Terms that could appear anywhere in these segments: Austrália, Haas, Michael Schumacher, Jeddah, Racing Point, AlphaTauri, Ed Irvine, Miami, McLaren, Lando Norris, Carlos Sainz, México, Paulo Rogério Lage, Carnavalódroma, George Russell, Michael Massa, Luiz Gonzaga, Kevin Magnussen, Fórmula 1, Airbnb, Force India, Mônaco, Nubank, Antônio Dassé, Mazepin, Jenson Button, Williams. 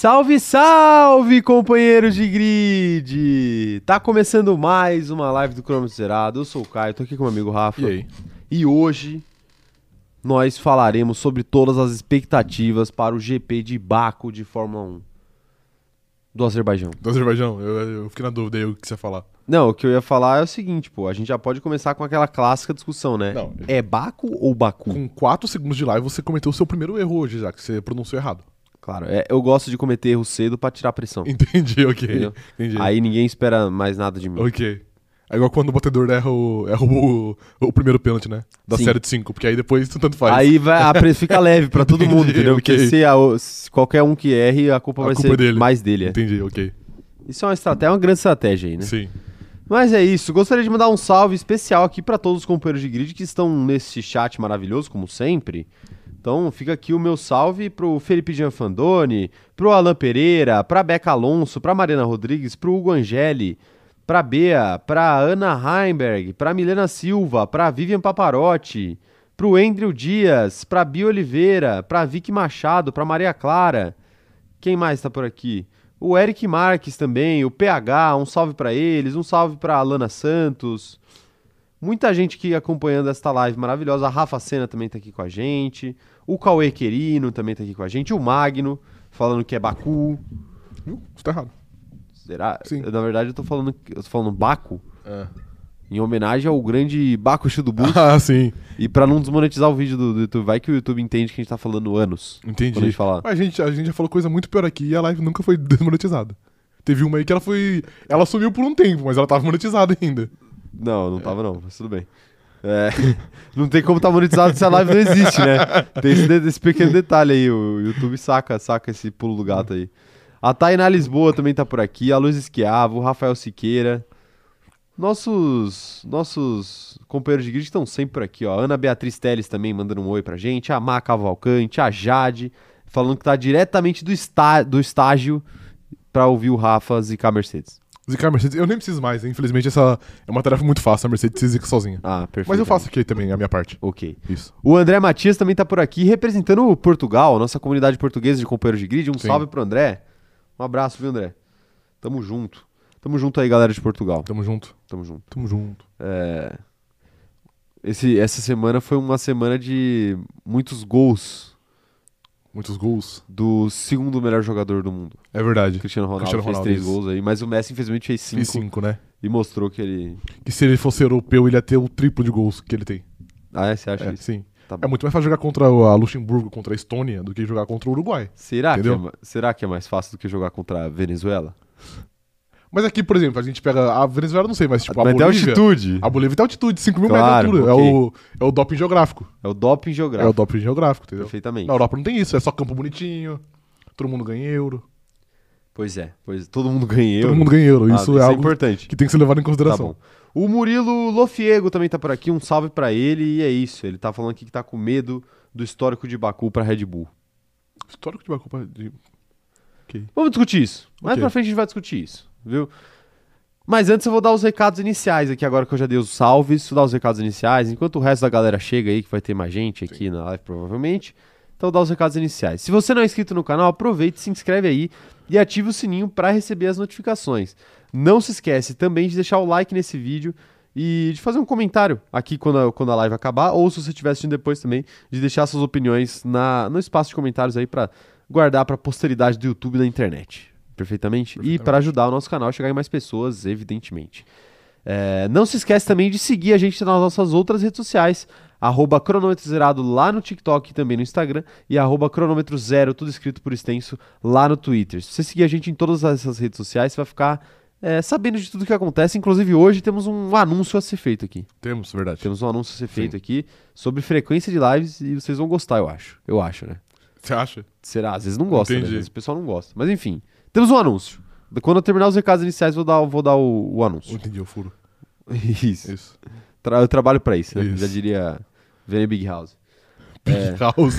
Salve, salve, companheiros de grid! Tá começando mais uma live do Cromo Zerado. Eu sou o Caio, tô aqui com o meu amigo Rafa. E aí? E hoje nós falaremos sobre todas as expectativas para o GP de Baku de Fórmula 1. Do Azerbaijão. Do Azerbaijão? Eu fiquei na dúvida aí o que você ia falar. Não, o que eu ia falar é o seguinte, pô. A gente já pode começar com aquela clássica discussão, né? Não, é Baku ou Baku? Com 4 segundos de live você cometeu o seu primeiro erro hoje, já que você pronunciou errado. Claro, eu gosto de cometer erro cedo pra tirar a pressão. Entendi, ok. Entendi. Aí ninguém espera mais nada de mim. Ok. É igual quando o batedor erra o primeiro pênalti, né? Da série de 5, porque aí depois tanto faz. Aí vai, a pressa fica leve pra todo mundo, entendeu? Okay. Porque se qualquer um que erre, a culpa vai ser mais dele. É. Entendi, ok. Isso é uma grande estratégia aí, né? Sim. Mas é isso, gostaria de mandar um salve especial aqui pra todos os companheiros de grid que estão nesse chat maravilhoso, como sempre. Então fica aqui o meu salve pro Felipe Gianfandoni, pro Alan Pereira, pra Beca Alonso, pra Mariana Rodrigues, pro Hugo Angeli, pra Bea, pra Ana Heimberg, pra Milena Silva, pra Vivian Paparotti, pro Andrew Dias, pra Bia Oliveira, pra Vicky Machado, pra Maria Clara. Quem mais tá por aqui? O Eric Marques também, o PH, um salve pra eles, um salve pra Alana Santos. Muita gente aqui acompanhando esta live maravilhosa. A Rafa Senna também tá aqui com a gente. O Cauê Querino também tá aqui com a gente. O Magno, falando que é Baku. Isso tá errado. Será? Sim. Na verdade, eu tô falando Baku. É. Em homenagem ao grande Baku Shudubus. Ah, sim. E pra não desmonetizar o vídeo do YouTube. Vai que o YouTube entende que a gente tá falando anos. Entendi. A gente já falou coisa muito pior aqui e a live nunca foi desmonetizada. Teve uma aí que ela sumiu por um tempo, mas ela tava monetizada ainda. Não, não tava não, mas tudo bem. É, não tem como tá monetizado se a live não existe, né? Tem esse pequeno detalhe aí, o YouTube saca esse pulo do gato aí. A Tainá Lisboa também tá por aqui, a Luz Esquiavo, o Rafael Siqueira. Nossos companheiros de grid estão sempre por aqui, ó. A Ana Beatriz Teles também mandando um oi pra gente, a Má Cavalcante, a Jade, falando que tá diretamente do estágio pra ouvir o Rafa zicar a Mercedes. Zicar a Mercedes, eu nem preciso mais, hein? Infelizmente essa é uma tarefa muito fácil, a Mercedes se zica sozinha. Ah, perfeito. Mas eu faço aqui também, a minha parte. Ok. Isso. O André Matias também tá por aqui, representando o Portugal, nossa comunidade portuguesa de companheiros de grid. Um salve pro André. Um abraço, viu, André? Tamo junto. Tamo junto aí, galera de Portugal. Tamo junto. Tamo junto. Tamo junto. É... Essa semana foi uma semana de muitos gols. Muitos gols. Do segundo melhor jogador do mundo. É verdade. Cristiano Ronaldo fez 3 gols aí, mas o Messi infelizmente fez 5. Fez 5, né? E mostrou que ele... Que se ele fosse europeu, ele ia ter o triplo de gols que ele tem. Ah, é? Você acha isso? Sim. Tá bom. É muito mais fácil jogar contra a Luxemburgo, contra a Estônia, do que jogar contra o Uruguai. Será que é mais fácil do que jogar contra a Venezuela? Mas aqui, por exemplo, a gente pega a Venezuela, não sei, mas tipo a Bolívia... altitude. A Bolívia tem altitude, 5 mil metros de altura. Okay. É o doping geográfico. É o doping geográfico. É o doping geográfico, entendeu? Perfeitamente. Na Europa não tem isso, é só campo bonitinho, todo mundo ganha euro. Pois é, todo mundo ganha euro. Todo mundo ganha euro, isso é algo importante que tem que ser levado em consideração. Tá bom. O Murilo Lofiego também tá por aqui, um salve pra ele, e é isso. Ele tá falando aqui que tá com medo do histórico de Baku pra Red Bull. Histórico de Baku pra Red Bull? Okay. Vamos discutir isso. Mais pra frente a gente vai discutir isso. Viu? Mas antes eu vou dar os recados iniciais aqui, agora que eu já dei os salves, vou dar os recados iniciais, enquanto o resto da galera chega aí, que vai ter mais gente aqui na live provavelmente, então eu vou dar os recados iniciais. Se você não é inscrito no canal, aproveite, se inscreve aí e ative o sininho para receber as notificações. Não se esquece também de deixar o like nesse vídeo e de fazer um comentário aqui quando a live acabar, ou se você estiver assistindo depois também, de deixar suas opiniões no espaço de comentários aí para guardar para a posteridade do YouTube e da internet. Perfeitamente. E para ajudar o nosso canal a chegar em mais pessoas, evidentemente. Não se esquece também de seguir a gente nas nossas outras redes sociais, @cronômetro zerado lá no TikTok e também no Instagram, e @cronômetro zero, tudo escrito por extenso, lá no Twitter. Se você seguir a gente em todas essas redes sociais, você vai ficar sabendo de tudo que acontece. Inclusive hoje temos um anúncio a ser feito aqui. Temos, verdade. Temos um anúncio a ser feito aqui sobre frequência de lives e vocês vão gostar, eu acho. Eu acho, né? Você acha? Será? Às vezes não gosta, né? Às vezes o pessoal não gosta. Mas enfim... Temos um anúncio. Quando eu terminar os recados iniciais, vou dar o anúncio. Entendi, o furo. Isso. Eu trabalho pra isso, né? Isso. Já diria Very Big House. Big House.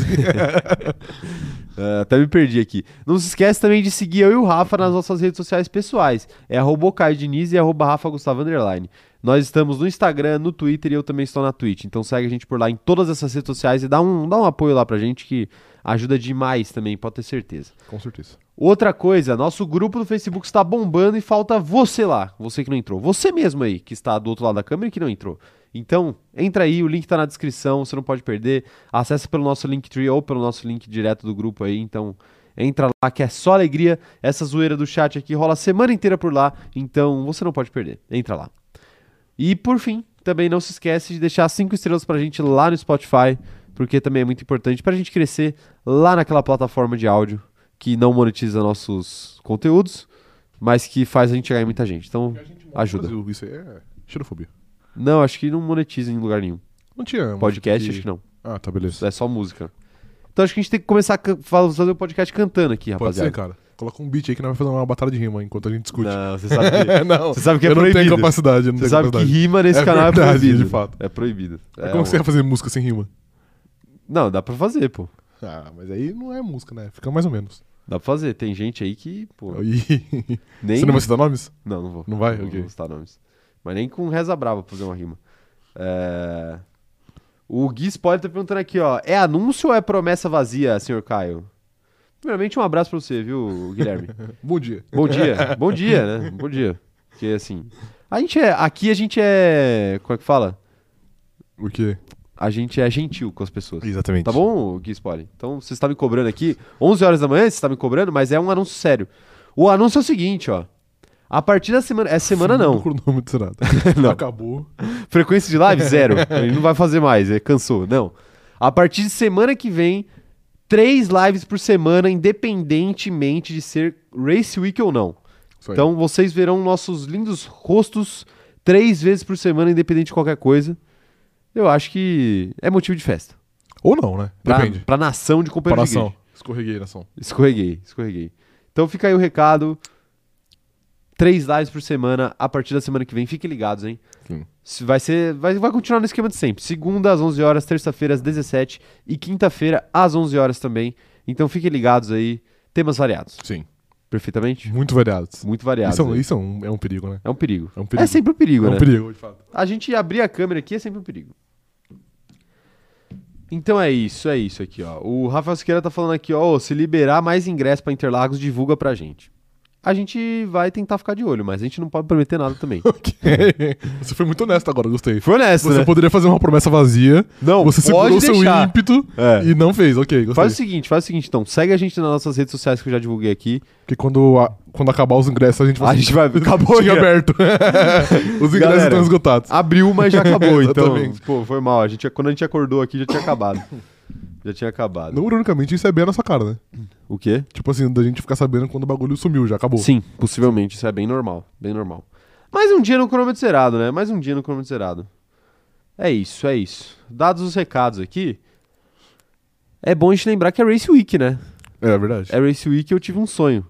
Até me perdi aqui. Não se esquece também de seguir eu e o Rafa nas nossas redes sociais pessoais. É @Caio Diniz e @Rafa Gustavo _. Nós estamos no Instagram, no Twitter e eu também estou na Twitch. Então segue a gente por lá em todas essas redes sociais e dá um apoio lá pra gente que ajuda demais também, pode ter certeza. Com certeza. Outra coisa, nosso grupo no Facebook está bombando e falta você lá, você que não entrou. Você mesmo aí, que está do outro lado da câmera e que não entrou. Então, entra aí, o link tá na descrição, você não pode perder. Acesse pelo nosso Linktree ou pelo nosso link direto do grupo aí, então... Entra lá que é só alegria, essa zoeira do chat aqui rola a semana inteira por lá, então você não pode perder, entra lá. E por fim, também não se esquece de deixar 5 estrelas pra gente lá no Spotify, porque também é muito importante pra gente crescer lá naquela plataforma de áudio que não monetiza nossos conteúdos, mas que faz a gente chegar em muita gente, então ajuda. Isso aí é xenofobia. Não, acho que não monetiza em lugar nenhum. Não tinha. Podcast, acho que não. Ah, tá, beleza. É só música. Então acho que a gente tem que começar a fazer o podcast cantando aqui, rapaziada. Pode ser, cara. Coloca um beat aí que nós vamos fazer uma batalha de rima enquanto a gente discute. Não, você sabe que, não, você sabe que é proibido. Eu não tenho capacidade. Você sabe que rima nesse canal é proibido. De fato. É proibido. É como você vai fazer música sem rima? Não, dá pra fazer, pô. Ah, mas aí não é música, né? Fica mais ou menos. Dá pra fazer. Tem gente aí que, pô... Nem... Você não vai citar nomes? Não, não vou. Não vai? Não vou citar nomes. Mas nem com reza brava pra fazer uma rima. O Gui Spoiler tá perguntando aqui, ó. É anúncio ou é promessa vazia, senhor Caio? Primeiramente, um abraço pra você, viu, Guilherme? Bom dia. Bom dia. Bom dia, né? Bom dia. Porque, assim... A gente é... Aqui a gente é... Como é que fala? O quê? A gente é gentil com as pessoas. Exatamente. Tá bom, Gui Spoiler? Então, você está me cobrando aqui. 11 horas da manhã, você está me cobrando, mas é um anúncio sério. O anúncio é o seguinte, ó. A partir da semana... Essa semana não. Não. Acabou. Frequência de live, zero. Ele não vai fazer mais, cansou. Não. A partir de semana que vem, 3 lives por semana, independentemente de ser Race Week ou não. Então vocês verão nossos lindos rostos 3 vezes por semana, independente de qualquer coisa. Eu acho que é motivo de festa. Ou não, né? Depende. Pra nação de companheiro de grid. Escorreguei, nação. Escorreguei. Então fica aí o recado... 3 lives por semana, a partir da semana que vem. Fiquem ligados, hein? Sim. Vai continuar no esquema de sempre. Segunda às 11 horas, terça-feira às 17 e quinta-feira às 11 horas também. Então fiquem ligados aí. Temas variados. Sim. Perfeitamente? Muito variados. Muito variados. Isso é um perigo, né? É um perigo. É sempre um perigo, né? É um perigo, de fato. A gente abrir a câmera aqui é sempre um perigo. Então é isso aqui, ó. O Rafael Siqueira tá falando aqui, ó. Se liberar mais ingresso pra Interlagos, divulga pra gente. A gente vai tentar ficar de olho, mas a gente não pode prometer nada também. Ok. Você foi muito honesto agora, gostei. Foi honesto, né? Você poderia fazer uma promessa vazia. Não, você segurou seu ímpeto e não fez. Ok, gostei. Faz o seguinte, então. Segue a gente nas nossas redes sociais que eu já divulguei aqui. Porque quando acabar os ingressos, a gente vai... Acabou já. Aberto. Os ingressos estão esgotados. Abriu, mas já acabou, então. Pô, foi mal. Quando a gente acordou aqui, já tinha acabado. Não, ironicamente, isso é bem na sua cara, né? O quê? Tipo assim, da gente ficar sabendo quando o bagulho sumiu, já acabou. Sim, possivelmente, isso é bem normal, bem normal. Mais um dia no cronômetro zerado, né? Mais um dia no cronômetro zerado. É isso. Dados os recados aqui, é bom a gente lembrar que é Race Week, né? É verdade. É Race Week, eu tive um sonho.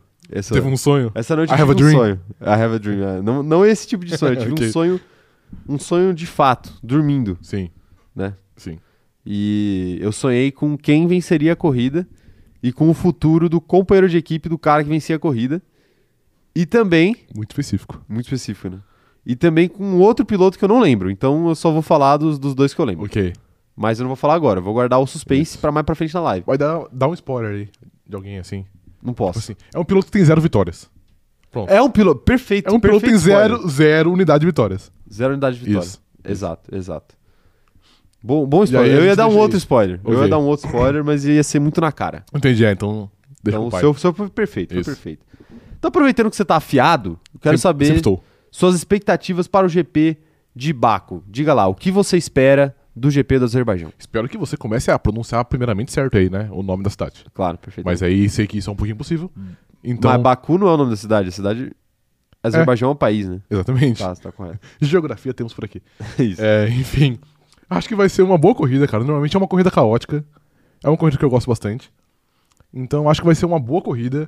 Teve um sonho? Essa noite eu tive sonho. I have a dream. Não esse tipo de sonho, eu tive um sonho de fato, dormindo. Sim. Né? Sim. E eu sonhei com quem venceria a corrida e com o futuro do companheiro de equipe do cara que vencia a corrida. E também... Muito específico, né? E também com outro piloto que eu não lembro. Então eu só vou falar dos dois que eu lembro. Ok. Mas eu não vou falar agora. Eu vou guardar o suspense pra mais pra frente na live. Vai dar um spoiler aí de alguém assim. Não posso. Tipo assim, é um piloto que tem 0 vitórias. Pronto. É um piloto... Perfeito. É um piloto que tem 0 unidade de vitórias. 0 unidade de vitórias. Isso. Exato. Bom spoiler. Eu ia dar um outro spoiler. Okay. Eu ia dar um outro spoiler, mas ia ser muito na cara. Entendi, então deixa eu então, o seu foi perfeito, foi perfeito. Então, aproveitando que você tá afiado, eu quero saber suas expectativas para o GP de Baku. Diga lá, o que você espera do GP do Azerbaijão? Espero que você comece a pronunciar primeiramente certo aí, né? O nome da cidade. Claro, perfeito. Mas aí sei que isso é um pouquinho impossível. Então... Mas Baku não é o nome da cidade, a cidade... Azerbaijão é um país, né? Exatamente. Tá, você tá correto. Geografia temos por aqui. Isso. Enfim... Acho que vai ser uma boa corrida, cara. Normalmente é uma corrida caótica. É uma corrida que eu gosto bastante. Então acho que vai ser uma boa corrida.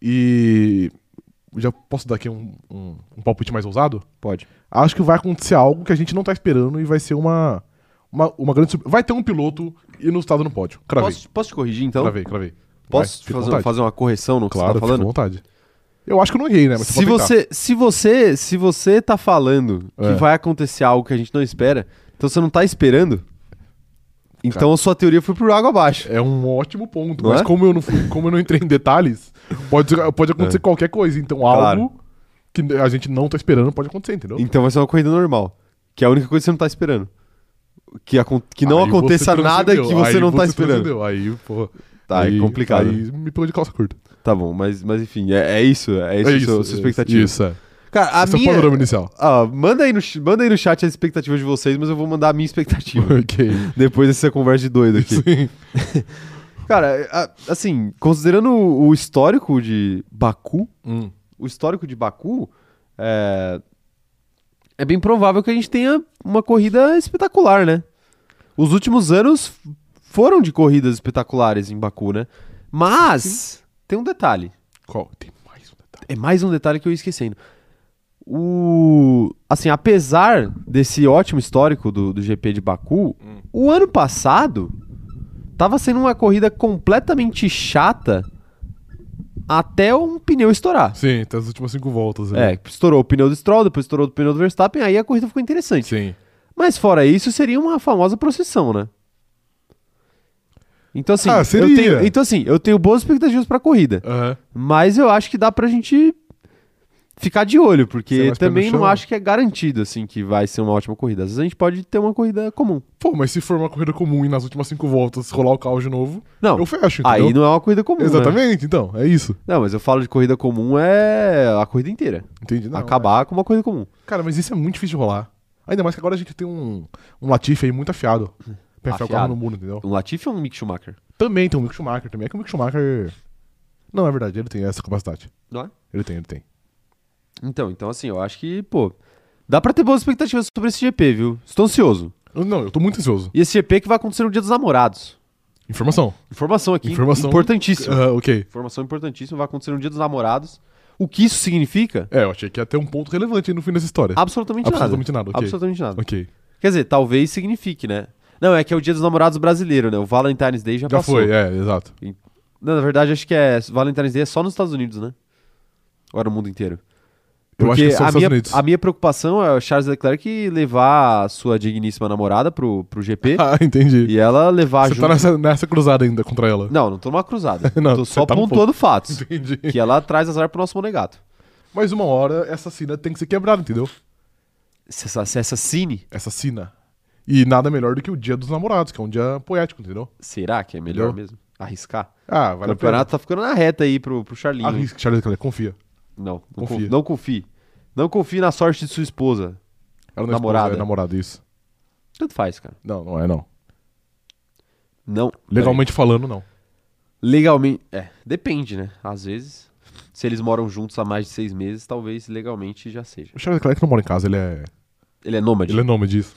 E... Já posso dar aqui um palpite mais ousado? Pode. Acho que vai acontecer algo que a gente não tá esperando e vai ser uma grande... Vai ter um piloto inusitado no pódio. Cravei. Posso te corrigir, então? Cravei. Posso fazer uma correção no que você tá falando? Claro, fica à vontade. Eu acho que eu não errei, né? Mas se você tá falando que vai acontecer algo que a gente não espera, então você não tá esperando. Então, cara, a sua teoria foi por água abaixo. É um ótimo ponto, não mas é? como eu não entrei em detalhes, pode acontecer qualquer coisa. Então, claro, algo que a gente não tá esperando pode acontecer, entendeu? Então vai ser uma corrida normal, que é a única coisa que você não tá esperando. Que não aí aconteça nada que você aí não tá esperando. Aí, pô... Tá, é complicado. Aí me pegou de calça curta. Tá bom, mas enfim, é isso a sua expectativa. Isso, é. Cara, a minha... é o panorama inicial. Ah, manda aí no chat as expectativas de vocês, mas eu vou mandar a minha expectativa. Ok. Depois dessa conversa de doido aqui. Sim. Cara, assim, considerando o histórico de Baku, é bem provável que a gente tenha uma corrida espetacular, né? Os últimos anos foram de corridas espetaculares em Baku, né? Mas tem um detalhe. Qual? Tem mais um detalhe. É mais um detalhe que eu ia esquecendo. Assim, apesar desse ótimo histórico do GP de Baku, o ano passado tava sendo uma corrida completamente chata até um pneu estourar. Sim, até as últimas 5 voltas. Né? Estourou o pneu do Stroll, depois estourou o pneu do Verstappen, aí a corrida ficou interessante. Sim. Mas fora isso, seria uma famosa procissão, né? Então assim, eu tenho boas expectativas pra corrida. Uhum. Mas eu acho que dá pra gente ficar de olho, porque também não acho que é garantido, assim, que vai ser uma ótima corrida. Às vezes a gente pode ter uma corrida comum. Pô, mas se for uma corrida comum e nas últimas 5 voltas rolar o carro de novo, não, eu fecho, entendeu? Aí não é uma corrida comum, exatamente, né? Então, é isso. Não, mas eu falo de corrida comum é a corrida inteira. Entendi, não. Acabar com uma corrida comum. Cara, mas isso é muito difícil de rolar. Ainda mais que agora a gente tem um Latifi aí muito afiado. Perfeito, o carro no mundo, entendeu? Um Latifi ou um Mick Schumacher? Também tem um Mick Schumacher também. É que o Mick Schumacher... Não, é verdade, ele tem essa capacidade. Não é? Ele tem. Então assim, eu acho que, pô, dá pra ter boas expectativas sobre esse GP, viu? Estou ansioso. Eu tô muito ansioso. E esse GP que vai acontecer no Dia dos Namorados. Informação aqui. Informação importantíssima. Ok. Informação importantíssima, vai acontecer no Dia dos Namorados. O que isso significa? Eu achei que ia ter um ponto relevante aí no fim dessa história. Absolutamente nada. Ok. Quer dizer, talvez signifique, né? Não, é que é o Dia dos Namorados brasileiro, né? O Valentine's Day já passou. Já foi, exato. Não, na verdade, acho que Valentine's Day é só nos Estados Unidos, né? Ou era no mundo inteiro? Porque eu acho que é a minha preocupação é o Charles Leclerc levar a sua digníssima namorada pro GP. Ah, entendi. E ela levar junto... Você tá nessa cruzada ainda contra ela? Não tô numa cruzada. Não, tô só pontuando fatos. Entendi. Que ela traz azar pro nosso monegato. Mas uma hora essa sina tem que ser quebrada, entendeu? Essa sina. E nada melhor do que o Dia dos Namorados, que é um dia poético, entendeu? Será que é melhor mesmo? Arriscar? Vale a pena. O campeonato tá ficando na reta aí pro Charlinho. Arrisca, Charles Leclerc, confia. Não confie. Não confie na sorte de sua esposa. Ela não é namorada. É namorada, isso. Tanto faz, cara. Não é. Não. Legalmente falando, não. Legalmente... depende, né? Às vezes, se eles moram juntos há mais de 6 meses, talvez legalmente já seja. O Charles Leclerc não mora em casa, ele é nômade. Ele é nômade, isso.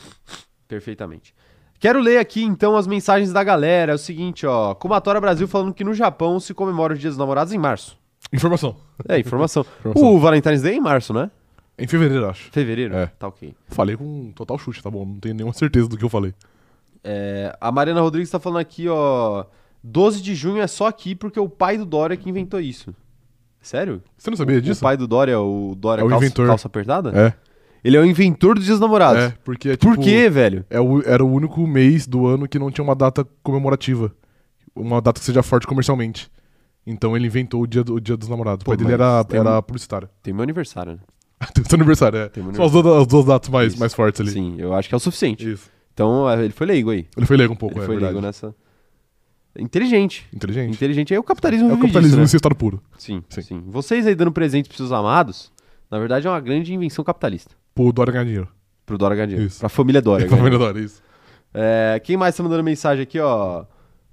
Perfeitamente. Quero ler aqui, então, as mensagens da galera. É o seguinte, ó. Comatora Brasil falando que no Japão se comemora os Dias dos Namorados em março. Informação. O Valentine's Day é em março, né? Em fevereiro, acho. Fevereiro? Tá ok. Falei com total chute, tá bom? Não tenho nenhuma certeza do que eu falei. A Mariana Rodrigues tá falando aqui, ó... 12 de junho é só aqui porque o pai do Dória que inventou isso. Sério? Você não sabia disso? O pai do Dória, é o calça apertada? Ele é o inventor dos Dias Namorados. Porque... Por quê, velho? Era o único mês do ano que não tinha uma data comemorativa. Uma data que seja forte comercialmente. Então ele inventou o dia dos Namorados. O pai dele era publicitário. Tem meu aniversário, né? Tem o seu aniversário, São as duas datas mais fortes ali. Sim, eu acho que é o suficiente. Isso. Então ele foi leigo aí. Ele foi leigo um pouco, ele foi leigo nessa... Inteligente. Aí o capitalismo vive disso, né? É o capitalismo em seu estado puro. Sim. Vocês aí dando presente pros seus amados, na verdade é uma grande invenção capitalista. Pro Dória ganhar dinheiro. Isso. Pra família Dória. Pra família Dória, isso. Quem mais tá mandando mensagem aqui, ó?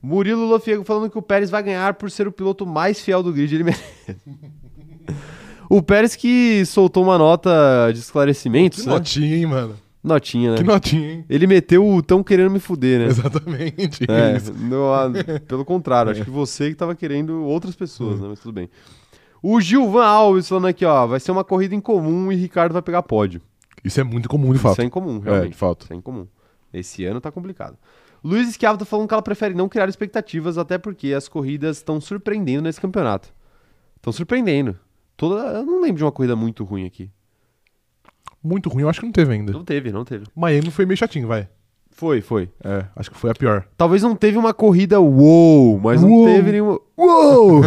Murilo Lofiego falando que o Pérez vai ganhar por ser o piloto mais fiel do grid, ele merece. O Pérez que soltou uma nota de esclarecimentos, né? Notinha, hein, mano? Notinha, né? Que notinha, hein? Ele meteu o "tão querendo me fuder", né? Exatamente. Pelo contrário, acho que você que tava querendo outras pessoas, né? Mas tudo bem. O Gilvan Alves falando aqui, ó, vai ser uma corrida incomum e Ricardo vai pegar pódio. Isso é muito incomum, de fato. Isso é incomum, realmente. De fato. Isso é incomum. Esse ano tá complicado. Luiz Esquiavo tá falando que ela prefere não criar expectativas, até porque as corridas estão surpreendendo nesse campeonato. toda... Eu não lembro de uma corrida muito ruim aqui. Muito ruim, eu acho que não teve ainda. Não teve. Miami foi meio chatinho, vai. Foi. É, acho que foi a pior. Talvez não teve uma corrida uou, mas uou. Não teve nenhuma... Uou!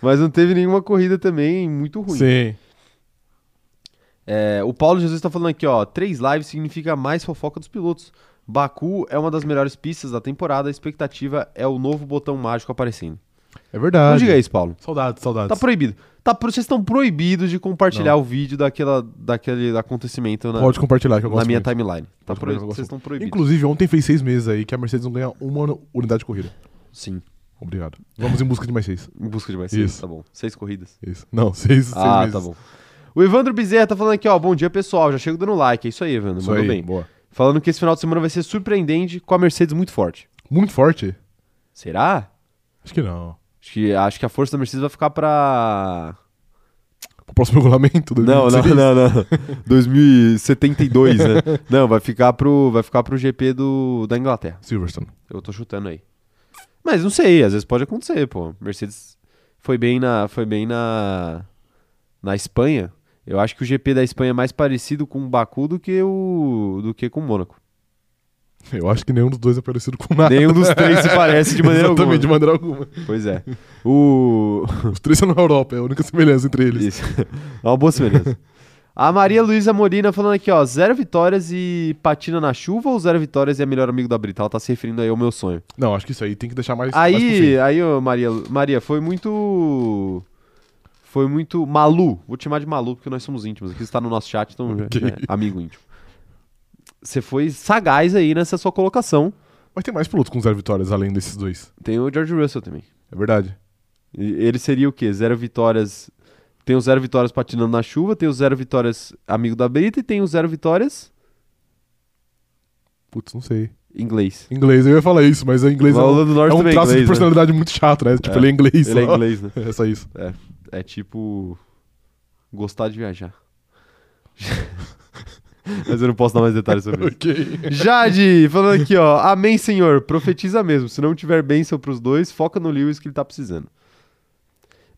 Mas não teve nenhuma corrida também muito ruim. Sim. É, o Paulo Jesus tá falando aqui, ó. 3 lives significa mais fofoca dos pilotos. Baku é uma das melhores pistas da temporada. A expectativa é o novo botão mágico aparecendo. É verdade. Não diga isso, Paulo. Saudades. Tá proibido. Vocês estão proibidos de compartilhar o vídeo daquele acontecimento pode compartilhar, que eu gosto na minha timeline. Tá proibido. Vocês estão proibidos. Inclusive, ontem fez 6 meses aí que a Mercedes não ganha uma unidade de corrida. Sim. Obrigado. Vamos em busca de mais 6. Em busca de mais 6, tá bom. 6 corridas. Isso. Não, 6 meses. Ah, tá bom. O Evandro Bezerra tá falando aqui, ó. Bom dia, pessoal. Já chego dando like. É isso aí, Evandro. Mandou bem. Boa. Falando que esse final de semana vai ser surpreendente com a Mercedes muito forte. Muito forte? Será? Acho que não. Acho que a força da Mercedes vai ficar pra... O próximo regulamento? Não. 2072, né? Não, vai ficar pro GP da Inglaterra. Silverstone. Eu tô chutando aí. Mas não sei, às vezes pode acontecer, pô. Mercedes foi bem na Espanha. Eu acho que o GP da Espanha é mais parecido com o Baku do que com o Mônaco. Eu acho que nenhum dos dois é parecido com nada. Nenhum dos três se parece de maneira alguma. Também de maneira alguma. Pois é. Os três são na Europa, é a única semelhança entre eles. Isso. É uma boa semelhança. A Maria Luísa Molina falando aqui, ó, 0 vitórias e patina na chuva ou 0 vitórias e é melhor amigo da Brita? Ela tá se referindo aí ao meu sonho. Não, acho que isso aí tem que deixar mais... Aí ó, Maria, foi muito... Malu, vou te chamar de Malu porque nós somos íntimos. Aqui você tá no nosso chat, então okay. É amigo íntimo. Você foi sagaz aí nessa sua colocação. Mas tem mais pilotos com 0 vitórias além desses dois. Tem o George Russell também. É verdade. E ele seria o quê? 0 vitórias... Tem o 0 vitórias patinando na chuva, tem o 0 vitórias amigo da Brita e tem o 0 vitórias... Putz, não sei. Inglês, eu ia falar isso, mas inglês é um traço de personalidade muito chato, né? Tipo, ele é inglês. Ele é inglês, né? É só isso. É tipo... Gostar de viajar. Mas eu não posso dar mais detalhes sobre isso. Jade, falando aqui, ó. Amém, senhor. Profetiza mesmo. Se não tiver bênção pros dois, foca no Lewis que ele tá precisando.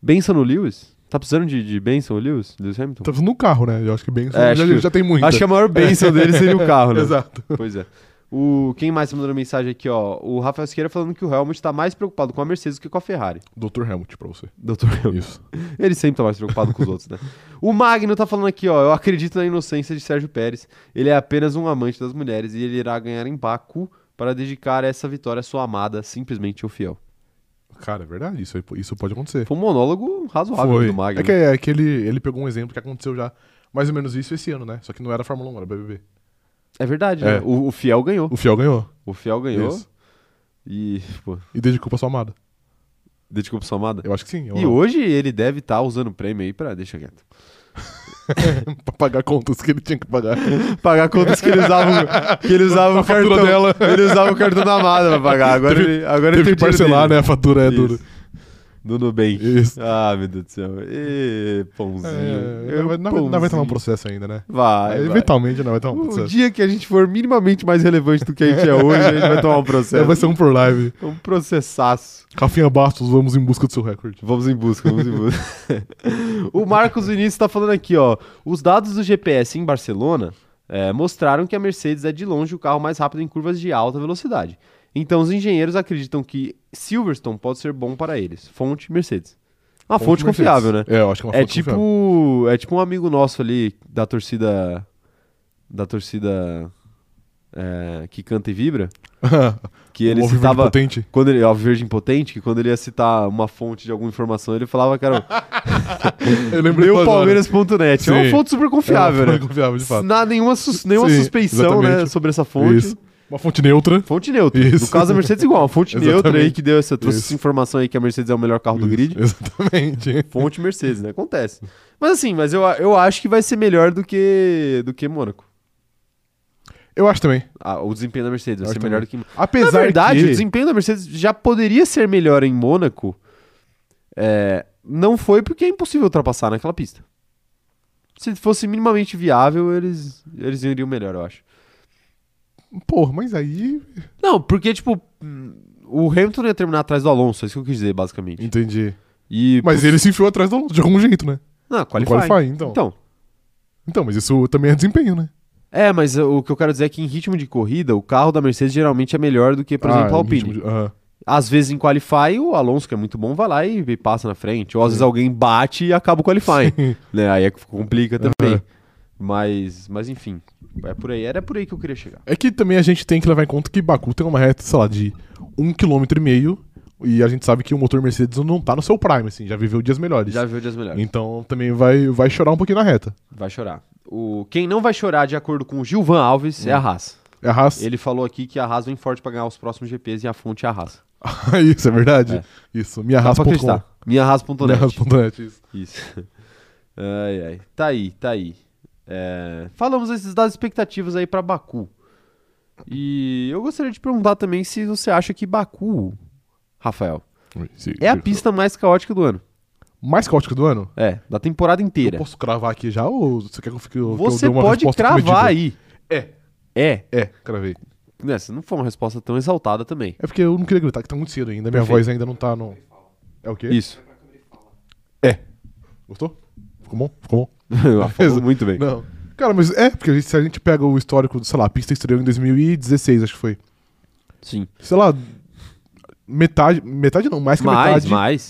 Bênção no Lewis? Tá precisando de bênção o Lewis? Lewis Hamilton? Tá precisando no carro, né? Eu acho que bênção já tem muita. Acho que a maior bênção dele seria o carro, né? Exato. Pois é. Quem mais tá mandando mensagem aqui, ó? O Rafael Esqueira falando que o Helmut tá mais preocupado com a Mercedes do que com a Ferrari. Dr. Helmut pra você. Dr. Helmut. Isso. Ele sempre tá mais preocupado com os outros, né? O Magno tá falando aqui, ó. Eu acredito na inocência de Sérgio Pérez. Ele é apenas um amante das mulheres e ele irá ganhar em Baku para dedicar essa vitória à sua amada, simplesmente o fiel. Cara, é verdade. Isso pode acontecer. Foi um monólogo razoável do Magno. É que ele pegou um exemplo que aconteceu já mais ou menos isso esse ano, né? Só que não era a Fórmula 1, era BBB. É verdade, né? O Fiel ganhou. O Fiel ganhou. Isso. E dedicou pra sua amada. Dedicou pra sua amada? Eu acho que sim. E hoje ele deve estar usando o prêmio aí pra... Deixa quieto. Pra pagar contas que ele tinha que pagar. Pagar contas que ele usava, o cartão dela. Ele usava o cartão da amada pra pagar. Agora ele teve que parcelar, né? A fatura é dura. Do Nubank. Isso. Ah, meu Deus do céu. E pãozinho. Não vai tomar um processo ainda, né? Vai. Eventualmente não vai tomar um processo. O dia que a gente for minimamente mais relevante do que a gente é hoje, a gente vai tomar um processo. Vai ser um por live. Um processaço. Rafinha Bastos, vamos em busca do seu recorde. Vamos em busca. O Marcos Vinícius tá falando aqui, ó. Os dados do GPS em Barcelona mostraram que a Mercedes é de longe o carro mais rápido em curvas de alta velocidade. Então os engenheiros acreditam que Silverstone pode ser bom para eles. Fonte Mercedes. Uma fonte confiável, né? É, eu acho que é uma fonte confiável. É tipo um amigo nosso ali da torcida... que canta e vibra. Que ele citava... Ó, Virgem Potente, que quando ele ia citar uma fonte de alguma informação, ele falava, cara... Eu lembrei o Palmeiras.net. É uma fonte super confiável, né? Super confiável, de fato. Nenhuma suspeição, né, sobre essa fonte. Isso. Uma fonte neutra. Isso. No caso da Mercedes igual, uma fonte neutra aí que deu trouxe essa informação aí que a Mercedes é o melhor carro do grid. Exatamente. Fonte Mercedes, né? Acontece. Mas assim, eu acho que vai ser melhor do que Mônaco. Eu acho também. O desempenho da Mercedes vai ser melhor do que... Apesar Na verdade, o desempenho da Mercedes já poderia ser melhor em Mônaco. Não foi porque é impossível ultrapassar naquela pista. Se fosse minimamente viável, eles iriam melhor, eu acho. Porra, mas aí... Não, porque, tipo, o Hamilton ia terminar atrás do Alonso, é isso que eu quis dizer, basicamente. Entendi. Mas ele se enfiou atrás do Alonso, de algum jeito, né? Não, qualify. Então, mas isso também é desempenho, né? É, mas o que eu quero dizer é que em ritmo de corrida, o carro da Mercedes geralmente é melhor do que, por exemplo, a Alpine. Às vezes em qualify, o Alonso, que é muito bom, vai lá e passa na frente. Ou às vezes alguém bate e acaba o qualifying. Né? Aí é que complica também. Mas enfim, é por aí. Era por aí que eu queria chegar. É que também a gente tem que levar em conta que Baku tem uma reta, sei lá, de 1,5 km. E a gente sabe que o motor Mercedes não tá no seu prime, assim, já viveu dias melhores. Então também vai chorar um pouquinho na reta. Vai chorar. Quem não vai chorar, de acordo com o Gilvan Alves, é a Haas. É a Haas? Ele falou aqui que a Haas vem forte pra ganhar os próximos GPs e a fonte é a Haas. Isso, é verdade? É. Isso, minhahaas.com. Minhahaas.net. Minhahaas.net, isso. Ai. Tá aí. Falamos das expectativas aí pra Baku. E eu gostaria de perguntar também se você acha que Baku... Rafael, é a pista mais caótica do ano. Mais caótica do ano? É, da temporada inteira. Eu posso cravar aqui já ou você quer que eu fique... Você pode cravar aí. É, cravei. Essa não foi uma resposta tão exaltada também. É porque eu não queria gritar, que tá muito cedo ainda. Minha voz ainda não tá no... É o quê? Isso. Gostou? Ficou bom? Ficou muito bem. Não. Cara, mas porque se a gente pega o histórico, sei lá, a pista estreou em 2016, acho que foi. Sim. Sei lá... Metade não, mais que metade.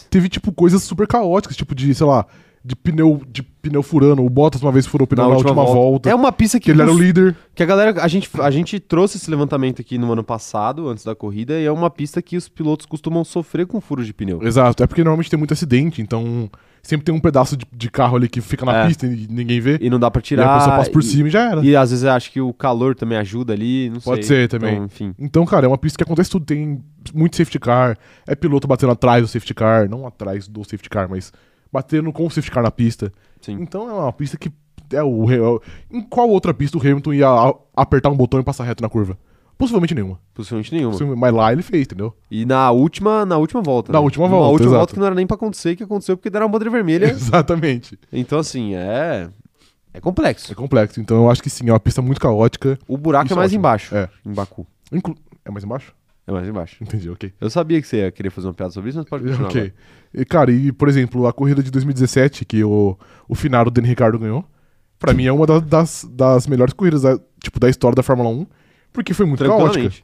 Teve, tipo, coisas super caóticas, tipo de, sei lá, de pneu furando. O Bottas uma vez furou o pneu na última volta. É uma pista que ele era o líder. Que a galera, a gente trouxe esse levantamento aqui no ano passado, antes da corrida, e é uma pista que os pilotos costumam sofrer com furo de pneu. Exato, é porque normalmente tem muito acidente, então sempre tem um pedaço de carro ali que fica na pista e ninguém vê. E não dá pra tirar. E a pessoa passa por cima e já era. E às vezes eu acho que o calor também ajuda ali, não sei. Pode ser também. Então, enfim. Então, cara, é uma pista que acontece tudo, tem... muito safety car, é piloto batendo atrás do safety car, não atrás do safety car, mas batendo com o safety car na pista. Sim. Então é uma pista que em qual outra pista o Hamilton ia apertar um botão e passar reto na curva? Possivelmente nenhuma. Mas lá ele fez, entendeu? E na última volta. Na última volta que não era nem pra acontecer, que aconteceu porque deram uma bandeira vermelha. Exatamente. Então assim, é complexo. É complexo, então eu acho que sim, é uma pista muito caótica. O buraco é mais embaixo, em Baku. É mais embaixo? É mais embaixo. Entendi, ok. Eu sabia que você ia querer fazer uma piada sobre isso, mas pode continuar. Ok. E, cara, por exemplo, a corrida de 2017, que o finado Daniel Ricciardo ganhou, pra mim é uma das melhores corridas da história da Fórmula 1, porque foi muito caótica.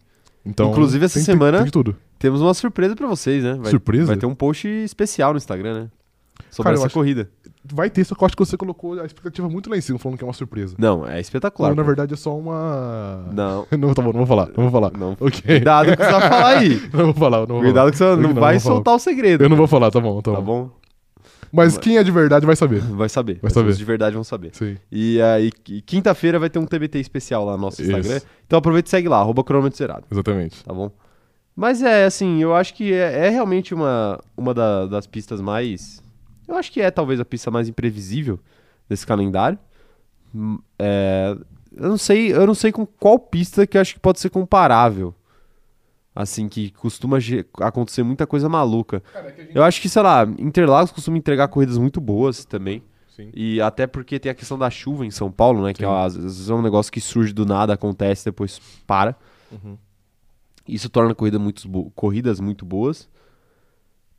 Então, inclusive, essa semana tem tudo. Temos uma surpresa pra vocês, né? Surpresa? Vai ter um post especial no Instagram, né? Sobre essa corrida. Vai ter, só que eu acho que você colocou a expectativa muito lá em cima, falando que é uma surpresa. Não, é espetacular. Mas, na verdade, é só uma... Não. Não, tá bom, não vou falar. Não. Okay. Cuidado que você vai falar aí. Não vou falar. Cuidado que você não vai soltar o segredo. Eu não vou falar, tá bom. Mas quem é de verdade vai saber. Vai saber. Os de verdade vão saber. Sim. E aí, quinta-feira vai ter um TBT especial lá no nosso Instagram. Isso. Então aproveita e segue lá, @cromo_zerado. Exatamente. Tá bom? Mas eu acho que é realmente uma das pistas mais... Eu acho que é talvez a pista mais imprevisível desse calendário. Eu não sei com qual pista que eu acho que pode ser comparável. Assim, que costuma acontecer muita coisa maluca. Cara, eu acho que, sei lá, Interlagos costuma entregar corridas muito boas também. Sim. E até porque tem a questão da chuva em São Paulo, né? Sim. Que às vezes é um negócio que surge do nada, acontece, depois para. Uhum. Isso torna corridas muito boas.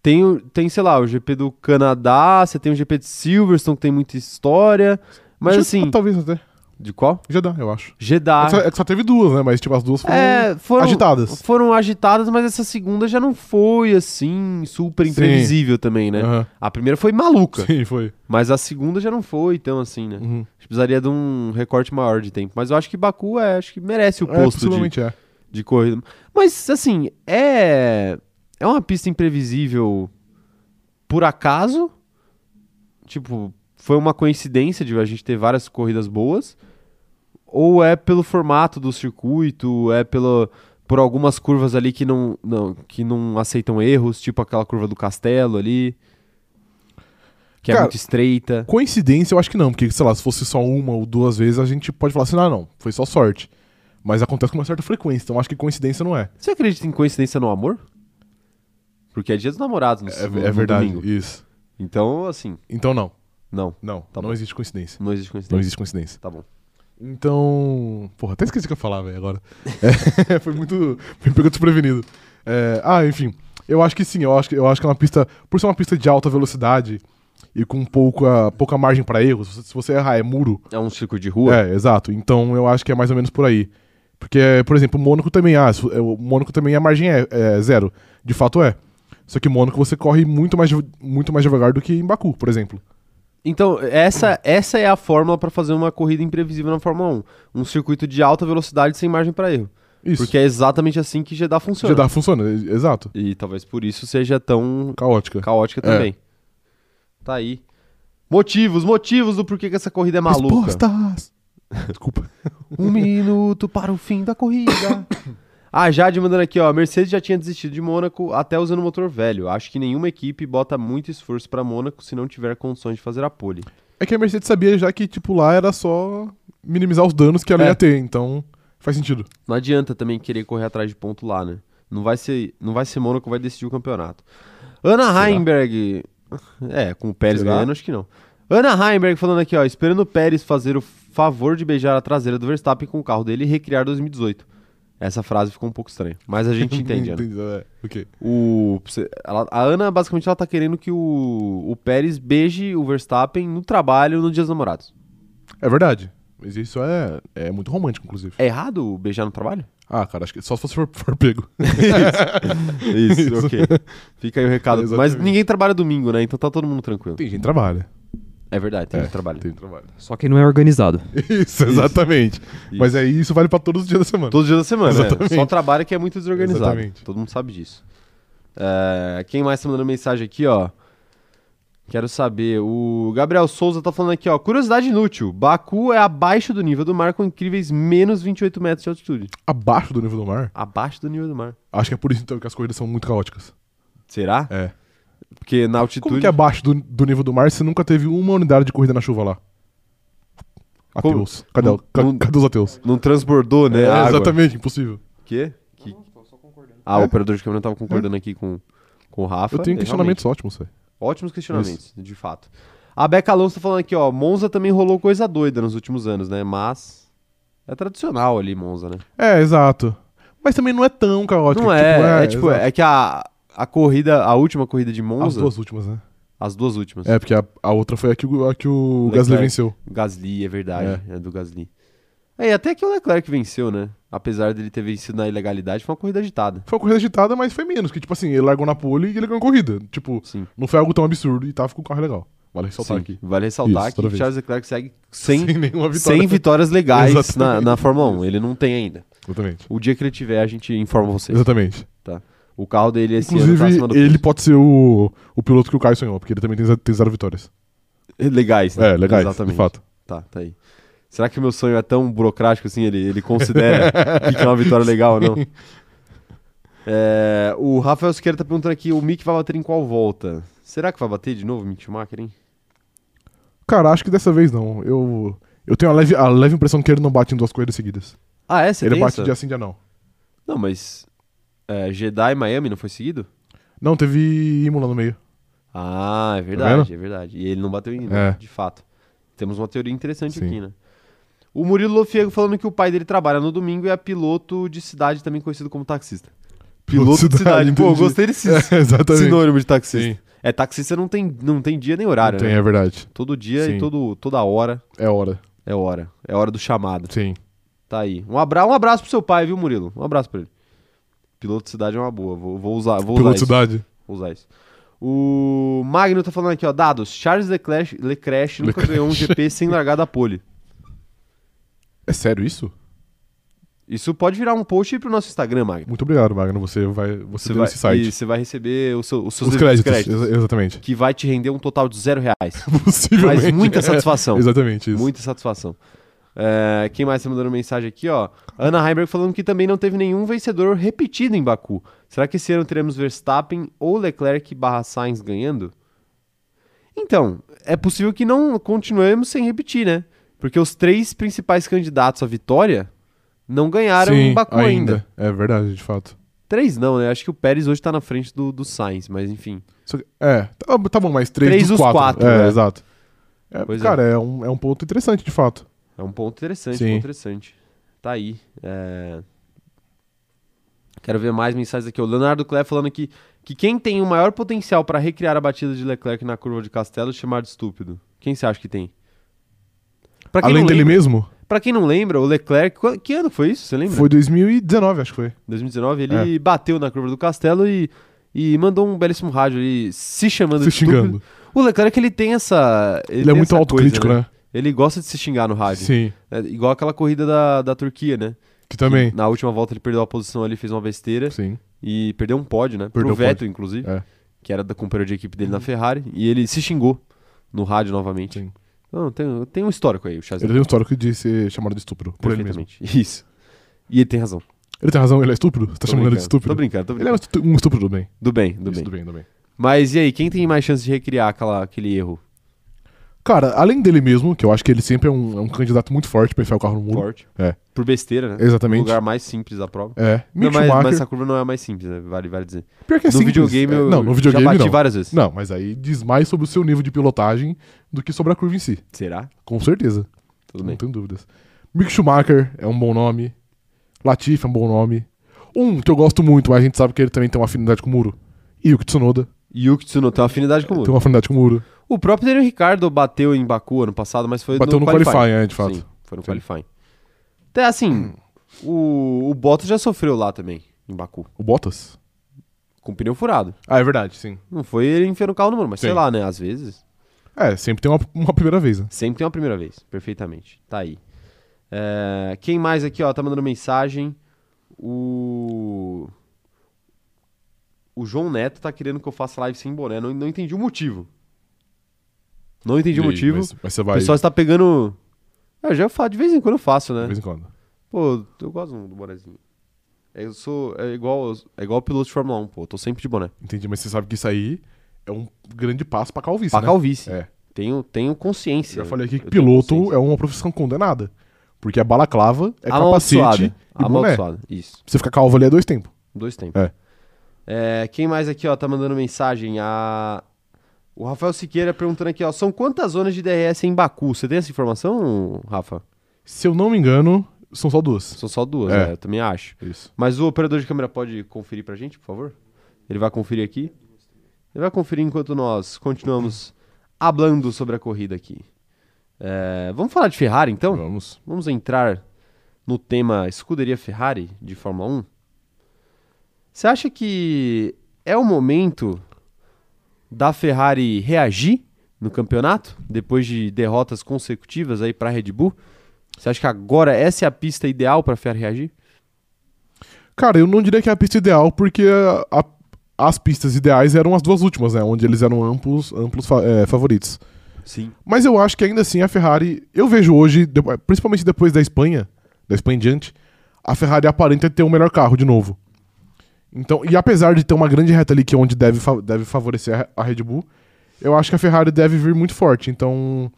Tem, sei lá, o GP do Canadá, você tem o GP de Silverstone, que tem muita história, mas assim... Talvez até. De qual? Jeddah, eu acho. Jeddah. É que só teve duas, né? Mas tipo, as duas foram, agitadas. Foram agitadas, mas essa segunda já não foi, assim, super imprevisível também, né? Uhum. A primeira foi maluca. Sim, foi. Mas a segunda já não foi, então, assim, né? Uhum. A gente precisaria de um recorte maior de tempo. Mas eu acho que Baku acho que merece o posto de corrida. Mas, assim, é uma pista imprevisível por acaso. Tipo, foi uma coincidência de a gente ter várias corridas boas. Ou é pelo formato do circuito, é por algumas curvas ali que não aceitam erros, tipo aquela curva do Castelo ali, que é muito estreita. Coincidência eu acho que não, porque, sei lá, se fosse só uma ou duas vezes, a gente pode falar assim, não, foi só sorte. Mas acontece com uma certa frequência, então acho que coincidência não é. Você acredita em coincidência no amor? Porque é dia dos namorados no verdade, domingo. Isso. Então, assim... Então não. Não, tá não existe coincidência. Não existe coincidência. Tá bom. Então... Porra, até esqueci o que eu falava, velho, agora. Foi pegou desprevenido. Enfim. Eu acho que sim. Eu acho que é uma pista... Por ser uma pista de alta velocidade e com pouca margem para erro. Se você errar, é muro. É um circuito de rua. É, exato. Então eu acho que é mais ou menos por aí. Porque, por exemplo, o Mônaco também a margem é zero. De fato é. Só que em Mônaco você corre muito mais devagar do que em Baku, por exemplo. Então, essa é a fórmula para fazer uma corrida imprevisível na Fórmula 1. Um circuito de alta velocidade sem margem para erro. Isso. Porque é exatamente assim que Jeddah funciona. Jeddah funciona, exato. E talvez por isso seja tão... Caótica também. É. Tá aí. Motivos do porquê que essa corrida é maluca. Respostas! Desculpa. 1 minuto para o fim da corrida. A Jade mandando aqui, ó. A Mercedes já tinha desistido de Mônaco até usando motor velho. Acho que nenhuma equipe bota muito esforço para Mônaco se não tiver condições de fazer a pole. É que a Mercedes sabia já que, lá era só minimizar os danos que ela ia ter, então... Faz sentido. Não adianta também querer correr atrás de ponto lá, né? Não vai ser Mônaco que vai decidir o campeonato. Ana Heimberg... É, com o Pérez ganhando, acho que não. Ana Heimberg falando aqui, ó. Esperando o Pérez fazer o favor de beijar a traseira do Verstappen com o carro dele e recriar 2018. Essa frase ficou um pouco estranha. Mas a gente entende, Ana. Okay. A Ana, basicamente, ela tá querendo que o Pérez beije o Verstappen no trabalho no Dia dos Namorados. É verdade. Mas isso é muito romântico, inclusive. É errado beijar no trabalho? Ah, cara, acho que só se você for pego. Isso, ok. Fica aí o recado. Mas ninguém trabalha domingo, né? Então tá todo mundo tranquilo. Tem gente que trabalha. É verdade, tem gente que trabalha. Só que não é organizado. Isso, exatamente. Isso. Mas aí isso vale pra todos os dias da semana. Todos os dias da semana, né? Só trabalho que é muito desorganizado. Exatamente. Todo mundo sabe disso. Quem mais tá mandando mensagem aqui, ó? Quero saber, o Gabriel Souza tá falando aqui, ó, curiosidade inútil, Baku é abaixo do nível do mar com incríveis menos 28 metros de altitude. Abaixo do nível do mar? Abaixo do nível do mar. Acho que é por isso então que as corridas são muito caóticas. Será? É. Porque na altitude... Como que é abaixo do nível do mar se nunca teve uma unidade de corrida na chuva lá? Ateus. Cadê os ateus? Não transbordou, né? A água. Exatamente, impossível. Quê? Não, tô só concordando. O operador de câmera tava concordando aqui com o Rafa. Eu tenho questionamentos ótimos, velho. Ótimos questionamentos, isso. De fato. A Beca Alonso tá falando aqui, ó, Monza também rolou coisa doida nos últimos anos, né? Mas é tradicional ali Monza, né? É, exato. Mas também não é tão caótico. Não é tipo, é que a última corrida de Monza... As duas últimas, né? As duas últimas. É, porque a outra foi a que o Gasly venceu. Gasly, é verdade, é do Gasly. É, até que o Leclerc venceu, né? Apesar dele ter vencido na ilegalidade, foi uma corrida agitada. Foi uma corrida agitada, mas foi menos. Que tipo assim, ele largou na pole e ele ganhou a corrida. Tipo, sim. Não foi algo tão absurdo e tava com o carro legal. Vale ressaltar aqui. Vale ressaltar isso, que Charles Leclerc segue sem nenhuma vitória. Sem vitórias legais na Fórmula 1. Ele não tem ainda. Exatamente. O dia que ele tiver, a gente informa vocês. Exatamente. Tá. O carro dele esse ano tá acima do ele piso. Pode ser o piloto que o Caio sonhou, porque ele também tem zero vitórias. Legais, né? É, legais, exatamente. De fato. Tá aí. Será que o meu sonho é tão burocrático assim? Ele considera que é uma vitória legal ou não? O Rafael Siqueira tá perguntando aqui, o Mick vai bater em qual volta? Será que vai bater de novo o Mick Schumacher, hein? Cara, acho que dessa vez não. Eu tenho a leve impressão que ele não bate em duas corridas seguidas. Ah, é? Você ele bate dia sim, dia não. Não, mas... Jeddah e Miami não foi seguido? Não, teve Imola no meio. Ah, é verdade, tá é verdade. E ele não bateu em de fato. Temos uma teoria interessante sim. Aqui, né? O Murilo Lofiego falando que o pai dele trabalha no domingo e é piloto de cidade, também conhecido como taxista. Piloto de cidade. Pô, eu gostei desse sinônimo de taxista. Sim. É, taxista não tem dia nem horário, não tem, né? É verdade. Todo dia sim. E toda hora. É hora. É hora do chamado. Sim. Tá aí. Um abraço pro seu pai, viu, Murilo? Um abraço pra ele. Piloto de cidade é uma boa. Vou usar isso. O Magno tá falando aqui, ó. Dados. Charles Leclerc nunca ganhou um GP sem largar da pole. É sério isso? Isso pode virar um post pro nosso Instagram, Magno. Muito obrigado, Magno. Você vai esse site. E você vai receber os seus créditos. Exatamente. Que vai te render um total de R$0. Possivelmente. Mas muita satisfação. Exatamente isso. Muita satisfação. Quem mais tá mandando mensagem aqui, ó? Ana Heimberg falando que também não teve nenhum vencedor repetido em Baku. Será que esse ano teremos Verstappen ou Leclerc/Sainz ganhando? Então, é possível que não continuemos sem repetir, né? Porque os três principais candidatos à vitória não ganharam em Baku ainda. É verdade, de fato. Três não, né? Acho que o Pérez hoje tá na frente do Sainz, mas enfim. Tá bom, mas três dos quatro. É, né? Exato. Cara, é um ponto interessante, de fato. É um ponto interessante, sim. Tá aí. Quero ver mais mensagens aqui. O Leonardo Clé falando que quem tem o maior potencial para recriar a batida de Leclerc na curva de Castelo, chamar de estúpido. Quem você acha que tem? Além dele mesmo? Pra quem não lembra, o Leclerc... Que ano foi isso? Você lembra? Foi 2019, acho que foi. 2019, ele bateu na curva do Castelo e mandou um belíssimo rádio ali, se chamando de estúpido. O Leclerc, ele tem essa... Ele é muito autocrítico, né? Ele gosta de se xingar no rádio. Sim. É igual aquela corrida da Turquia, né? Que também. Que na última volta ele perdeu a posição ali, fez uma besteira. Sim. E perdeu um pódio, né? Perdeu pro Vettel, inclusive. É. Que era da companheira de equipe dele na Ferrari. E ele se xingou no rádio novamente. Sim. Não, tem um histórico aí, o Charles. Ele tem um histórico de ser chamado de estúpido. Por ele mesmo. Isso. E ele tem razão. Ele tem razão, ele é estúpido? Você tá chamando ele de estúpido? Tô brincando. Ele é um estúpido do bem. Do bem. Mas e aí, quem tem mais chance de recriar aquele erro? Cara, além dele mesmo, que eu acho que ele sempre é um candidato muito forte pra enfiar o carro no muro. Forte. É. Por besteira, né? Exatamente. O lugar mais simples da prova. É. Não, mas essa curva não é a mais simples, né? Vale dizer. Pior que é simples. Videogame, no videogame já bati várias vezes. Não, mas aí diz mais sobre o seu nível de pilotagem do que sobre a curva em si. Será? Com certeza. Tudo bem. Não tenho dúvidas. Mick Schumacher é um bom nome. Latifi é um bom nome. Um que eu gosto muito, mas a gente sabe que ele também tem uma afinidade com o muro. Yuki Tsunoda. Yuki Tsunoda tem uma afinidade com o muro. Tem uma afinidade com o muro. O próprio Daniel Ricciardo bateu em Baku ano passado, mas foi bateu no qualifying, é, de fato. Sim, foi no qualifying. Até assim, o Bottas já sofreu lá também, em Baku. O Bottas? Com o pneu furado. Ah, é verdade, sim. Não foi ele enfiando o carro no muro, mas sim. Sei lá, né, às vezes... É, sempre tem uma primeira vez, né? Sempre tem uma primeira vez, perfeitamente. Tá aí. Quem mais aqui, ó, tá mandando mensagem? O João Neto tá querendo que eu faça live sem boné, não entendi o motivo. Não entendi o motivo. Mas você vai... O pessoal está pegando... Eu já falo, de vez em quando eu faço, né? De vez em quando. Pô, eu gosto do bonézinho. Eu sou... É igual piloto de Fórmula 1, pô. Eu tô sempre de boné. Entendi, mas você sabe que isso aí é um grande passo pra calvície, né? Pra calvície. É. Tenho consciência. Eu já falei aqui que piloto é uma profissão condenada. Porque a balaclava é capacete e boné. Isso. Você fica calvo ali é 2 tempos. 2 tempos. Quem mais aqui, ó, tá mandando mensagem? O Rafael Siqueira perguntando aqui, ó, são quantas zonas de DRS em Baku? Você tem essa informação, Rafa? Se eu não me engano, são só 2. São só 2, eu também acho. Isso. Mas o operador de câmera pode conferir pra gente, por favor? Ele vai conferir aqui. Ele vai conferir enquanto nós continuamos hablando sobre a corrida aqui. Vamos falar de Ferrari, então? Vamos entrar no tema escuderia Ferrari de Fórmula 1. Você acha que é o momento... da Ferrari reagir no campeonato, depois de derrotas consecutivas aí para a Red Bull? Você acha que agora essa é a pista ideal para a Ferrari reagir? Cara, eu não diria que é a pista ideal, porque as pistas ideais eram as 2 últimas, né? Onde eles eram amplos favoritos. Sim. Mas eu acho que ainda assim a Ferrari... Eu vejo hoje, principalmente depois da Espanha em diante, a Ferrari aparenta ter o melhor carro de novo. Então, e apesar de ter uma grande reta ali que é onde deve favorecer a Red Bull, eu acho que a Ferrari deve vir muito forte. Então,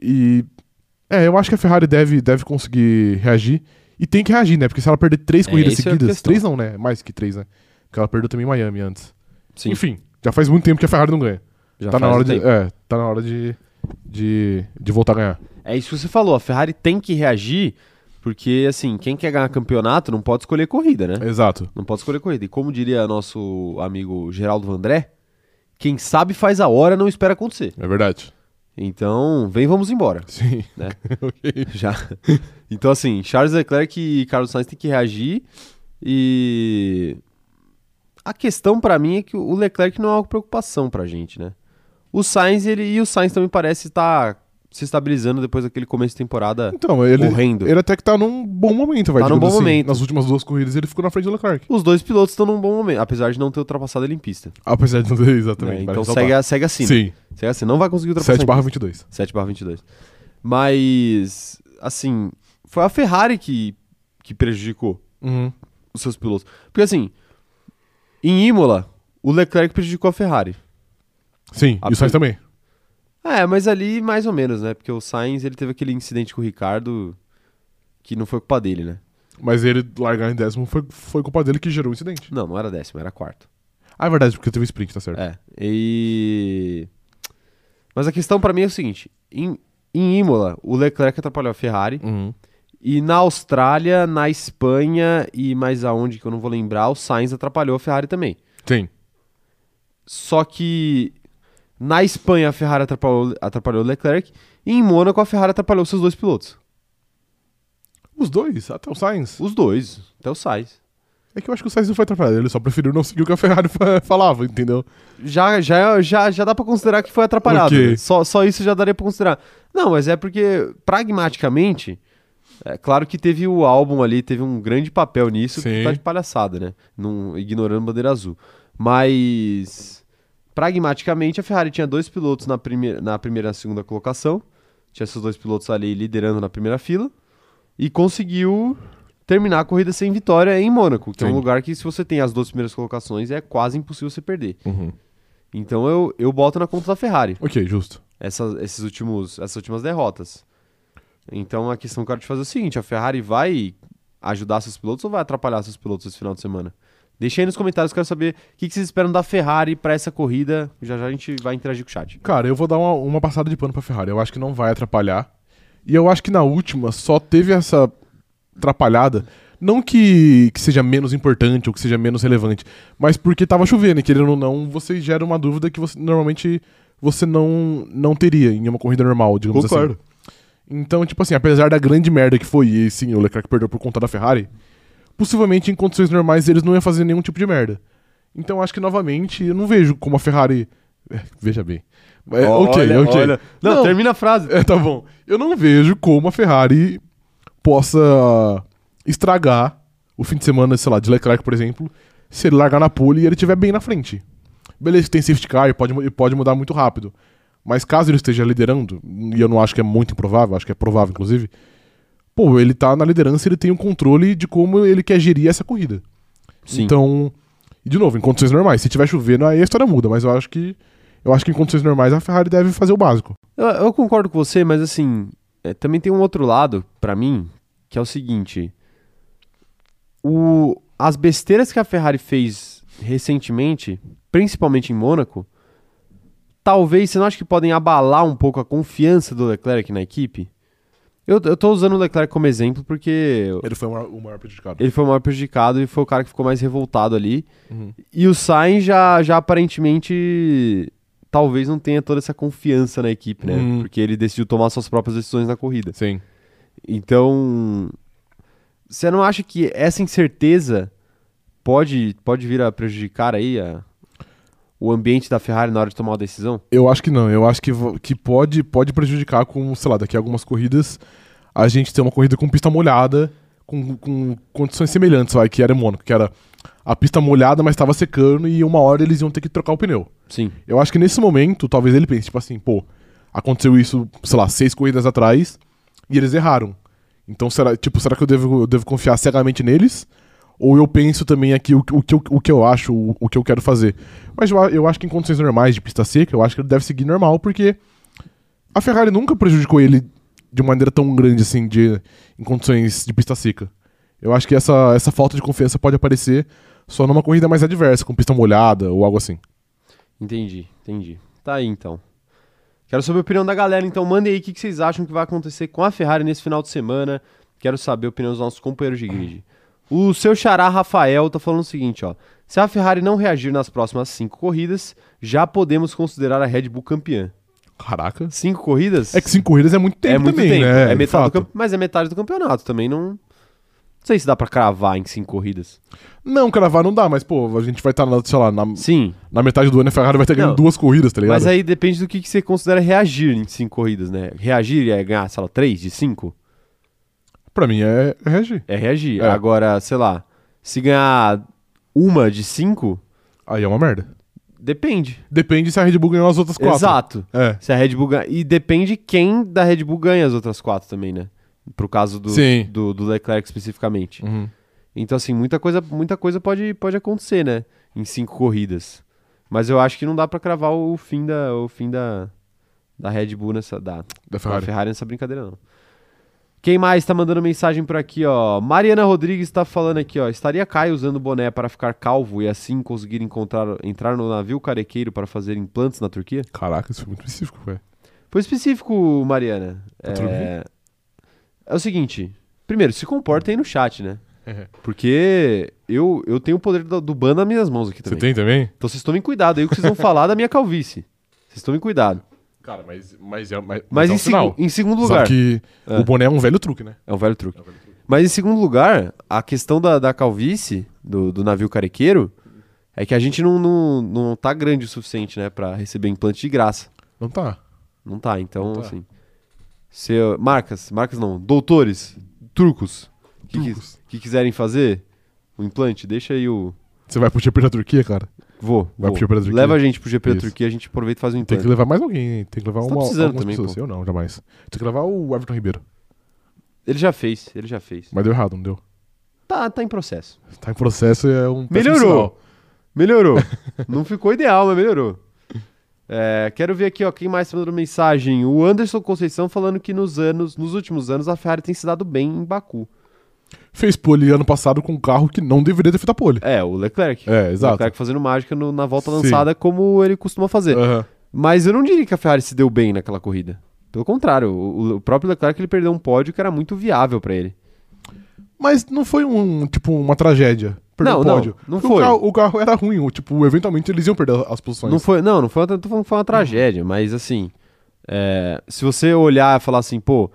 eu acho que a Ferrari deve conseguir reagir. E tem que reagir, né? Porque se ela perder 3 corridas seguidas... 3 não, né? Mais que 3, né? Porque ela perdeu também Miami antes. Sim. Enfim, já faz muito tempo que a Ferrari não ganha. Já tá, na hora de voltar a ganhar. É isso que você falou, a Ferrari tem que reagir... Porque, assim, quem quer ganhar campeonato não pode escolher corrida, né? Exato. Não pode escolher corrida. E como diria nosso amigo Geraldo Vandré, quem sabe faz a hora, não espera acontecer. É verdade. Então, vamos embora. Sim. Né? Okay. Já. Então, assim, Charles Leclerc e Carlos Sainz têm que reagir. E a questão pra mim é que o Leclerc não é uma preocupação pra gente, né? O Sainz também parece estar... se estabilizando depois daquele começo de temporada correndo. Ele até que tá num bom momento, vai. Tá num bom momento. Nas últimas 2 corridas ele ficou na frente do Leclerc. Os 2 pilotos estão num bom momento, apesar de não ter ultrapassado ele em pista. Apesar de não ter, exatamente. Então segue assim. Sim. Segue assim, não vai conseguir ultrapassar. 7/22. 7/22. Mas, assim, foi a Ferrari que prejudicou os seus pilotos. Porque, assim, em Imola, o Leclerc prejudicou a Ferrari. Sim, e o Sainz também. Mas ali mais ou menos, né? Porque o Sainz, ele teve aquele incidente com o Ricardo que não foi culpa dele, né? Mas ele largar em 10º foi culpa dele que gerou o incidente. Não, não era 10º, era 4º. Ah, é verdade, porque teve sprint, tá certo. Mas a questão pra mim é o seguinte. Em Imola, o Leclerc atrapalhou a Ferrari. E na Austrália, na Espanha e mais aonde que eu não vou lembrar, o Sainz atrapalhou a Ferrari também. Sim. Só que na Espanha a Ferrari atrapalhou o Leclerc e em Mônaco a Ferrari atrapalhou seus dois pilotos. Os dois? Até o Sainz? Os dois, até o Sainz. É que eu acho que o Sainz não foi atrapalhado, ele só preferiu não seguir o que a Ferrari falava, entendeu? Já dá pra considerar que foi atrapalhado. Né? Só isso já daria pra considerar. Não, mas é porque, pragmaticamente, é claro que teve o álbum ali, teve um grande papel nisso, Sim. que tá de palhaçada, né? Não, ignorando bandeira azul. Mas, pragmaticamente, a Ferrari tinha dois pilotos na primeira e na segunda colocação, tinha esses dois pilotos ali liderando na primeira fila, e conseguiu terminar a corrida sem vitória em Mônaco, que Sim. é um lugar que, se você tem as duas primeiras colocações, é quase impossível você perder. Uhum. Então eu boto na conta da Ferrari. Ok, justo. Essas últimas derrotas. Então a questão que eu quero te fazer é o seguinte, a Ferrari vai ajudar seus pilotos ou vai atrapalhar seus pilotos esse final de semana? Deixa aí nos comentários, quero saber o que vocês esperam da Ferrari pra essa corrida. Já a gente vai interagir com o chat. Cara, eu vou dar uma passada de pano pra Ferrari. Eu acho que não vai atrapalhar. E eu acho que na última só teve essa atrapalhada, não que seja menos importante ou que seja menos relevante, mas porque tava chovendo e querendo ou não, você gera uma dúvida que você normalmente não teria em uma corrida normal, digamos Concordo. Assim. Então, tipo assim, apesar da grande merda que foi, e sim, o Leclerc perdeu por conta da Ferrari, possivelmente em condições normais eles não iam fazer nenhum tipo de merda. Então acho que, novamente, eu não vejo como a Ferrari... Veja bem. Ok. Olha. Não, termina a frase. Tá bom. Eu não vejo como a Ferrari possa estragar o fim de semana, sei lá, de Leclerc, por exemplo, se ele largar na pole e ele estiver bem na frente. Beleza, tem safety car e pode mudar muito rápido. Mas caso ele esteja liderando, e eu não acho que é muito improvável, acho que é provável, inclusive, pô, ele tá na liderança e ele tem um controle de como ele quer gerir essa corrida. Sim. Então, de novo, em condições normais. Se tiver chovendo, aí a história muda, mas eu acho que em condições normais a Ferrari deve fazer o básico. Eu concordo com você, mas assim, também tem um outro lado, pra mim, que é o seguinte. As besteiras que a Ferrari fez recentemente, principalmente em Mônaco, talvez, você não acha que podem abalar um pouco a confiança do Leclerc na equipe? Eu tô usando o Leclerc como exemplo porque... Ele foi o maior prejudicado. Ele foi o maior prejudicado e foi o cara que ficou mais revoltado ali. Uhum. E o Sainz já aparentemente... talvez não tenha toda essa confiança na equipe, né? Porque ele decidiu tomar suas próprias decisões na corrida. Sim. Então, você não acha que essa incerteza pode vir a prejudicar aí o ambiente da Ferrari na hora de tomar a decisão? Eu acho que não. Eu acho que pode prejudicar com, sei lá, daqui a algumas corridas, a gente ter uma corrida com pista molhada, com condições semelhantes, vai, que era em Mônaco, que era... a pista molhada, mas estava secando e uma hora eles iam ter que trocar o pneu. Sim. Eu acho que nesse momento, talvez ele pense, tipo assim, pô, aconteceu isso, sei lá, 6 corridas atrás e eles erraram. Então, será que eu devo confiar cegamente neles? Ou eu penso também aqui o que eu acho, o que eu quero fazer? Mas eu acho que em condições normais de pista seca, eu acho que ele deve seguir normal, porque a Ferrari nunca prejudicou ele de uma maneira tão grande assim, em condições de pista seca. Eu acho que essa falta de confiança pode aparecer só numa corrida mais adversa, com pista molhada ou algo assim. Entendi. Tá aí, então. Quero saber a opinião da galera, então mandem aí o que vocês acham que vai acontecer com a Ferrari nesse final de semana. Quero saber a opinião dos nossos companheiros de grid. O seu xará Rafael tá falando o seguinte, ó. Se a Ferrari não reagir nas próximas 5 corridas, já podemos considerar a Red Bull campeã. Caraca. 5 corridas? É que 5 corridas é muito tempo também, né? É metade mas é metade do campeonato, também não... Não sei se dá pra cravar em 5 corridas. Não, cravar não dá, mas, pô, a gente vai estar, sei lá, na metade do ano a Ferrari vai estar ganhando 2 corridas, tá ligado? Mas aí depende do que você considera reagir em 5 corridas, né? Reagir é ganhar, sei lá, 3 de 5? Pra mim é reagir. É reagir. É. Agora, sei lá, se ganhar 1 de 5... aí é uma merda. Depende. Depende se a Red Bull ganhou as outras 4. Exato. É. Se a Red Bull ganha... E depende quem da Red Bull ganha as outras 4 também, né? Pro caso do Leclerc especificamente. Uhum. Então, assim, muita coisa pode acontecer, né? Em 5 corridas. Mas eu acho que não dá pra cravar o fim da Red Bull nessa... Da Ferrari nessa brincadeira, não. Quem mais tá mandando mensagem por aqui, ó? Mariana Rodrigues tá falando aqui, ó. Estaria Caio usando boné para ficar calvo e assim conseguir entrar no navio carequeiro para fazer implantes na Turquia? Caraca, isso foi muito específico, velho. Foi específico, Mariana. Tá tudo bem? É o seguinte, Primeiro, se comportem aí no chat, né? Porque eu tenho o poder do ban nas minhas mãos aqui também. Você tem também? Então vocês tomem cuidado aí o que vocês vão falar da minha calvície. Vocês tomem cuidado. Cara, mas em segundo lugar... Só que o boné é um velho truque, né? É um velho truque. Mas em segundo lugar, a questão da calvície, do navio carequeiro, é que a gente não tá grande o suficiente, né? Pra receber implante de graça. Não tá. Não tá, então não tá. Assim... Marcas não, doutores, turcos, que quiserem fazer o implante, deixa aí o... Você vai pro GP da Turquia, cara? Vou. Pro GP da Turquia. Leva a gente pro GP da Turquia, a gente aproveita e faz o implante. Tem que levar mais alguém, hein? Tem que levar uma pessoa. Eu não, jamais. Tem que levar o Everton Ribeiro. Ele já fez. Mas deu errado, não deu? Tá em processo. Tá em processo, é um... Melhorou. Não ficou ideal, mas melhorou. Quero ver aqui, ó, quem mais mandou mensagem. O Anderson Conceição falando que nos últimos anos a Ferrari tem se dado bem em Baku. Fez pole ano passado com um carro que não deveria ter feito a pole. O Leclerc. Exato. O Leclerc fazendo mágica na volta lançada, como ele costuma fazer. Uhum. Mas eu não diria que a Ferrari se deu bem naquela corrida. Pelo contrário, o próprio Leclerc ele perdeu um pódio que era muito viável pra ele. Mas não foi uma tragédia. Não, pódio. Não foi. O carro era ruim, eventualmente eles iam perder as posições. Não foi uma tragédia, mas assim, se você olhar e falar assim, pô,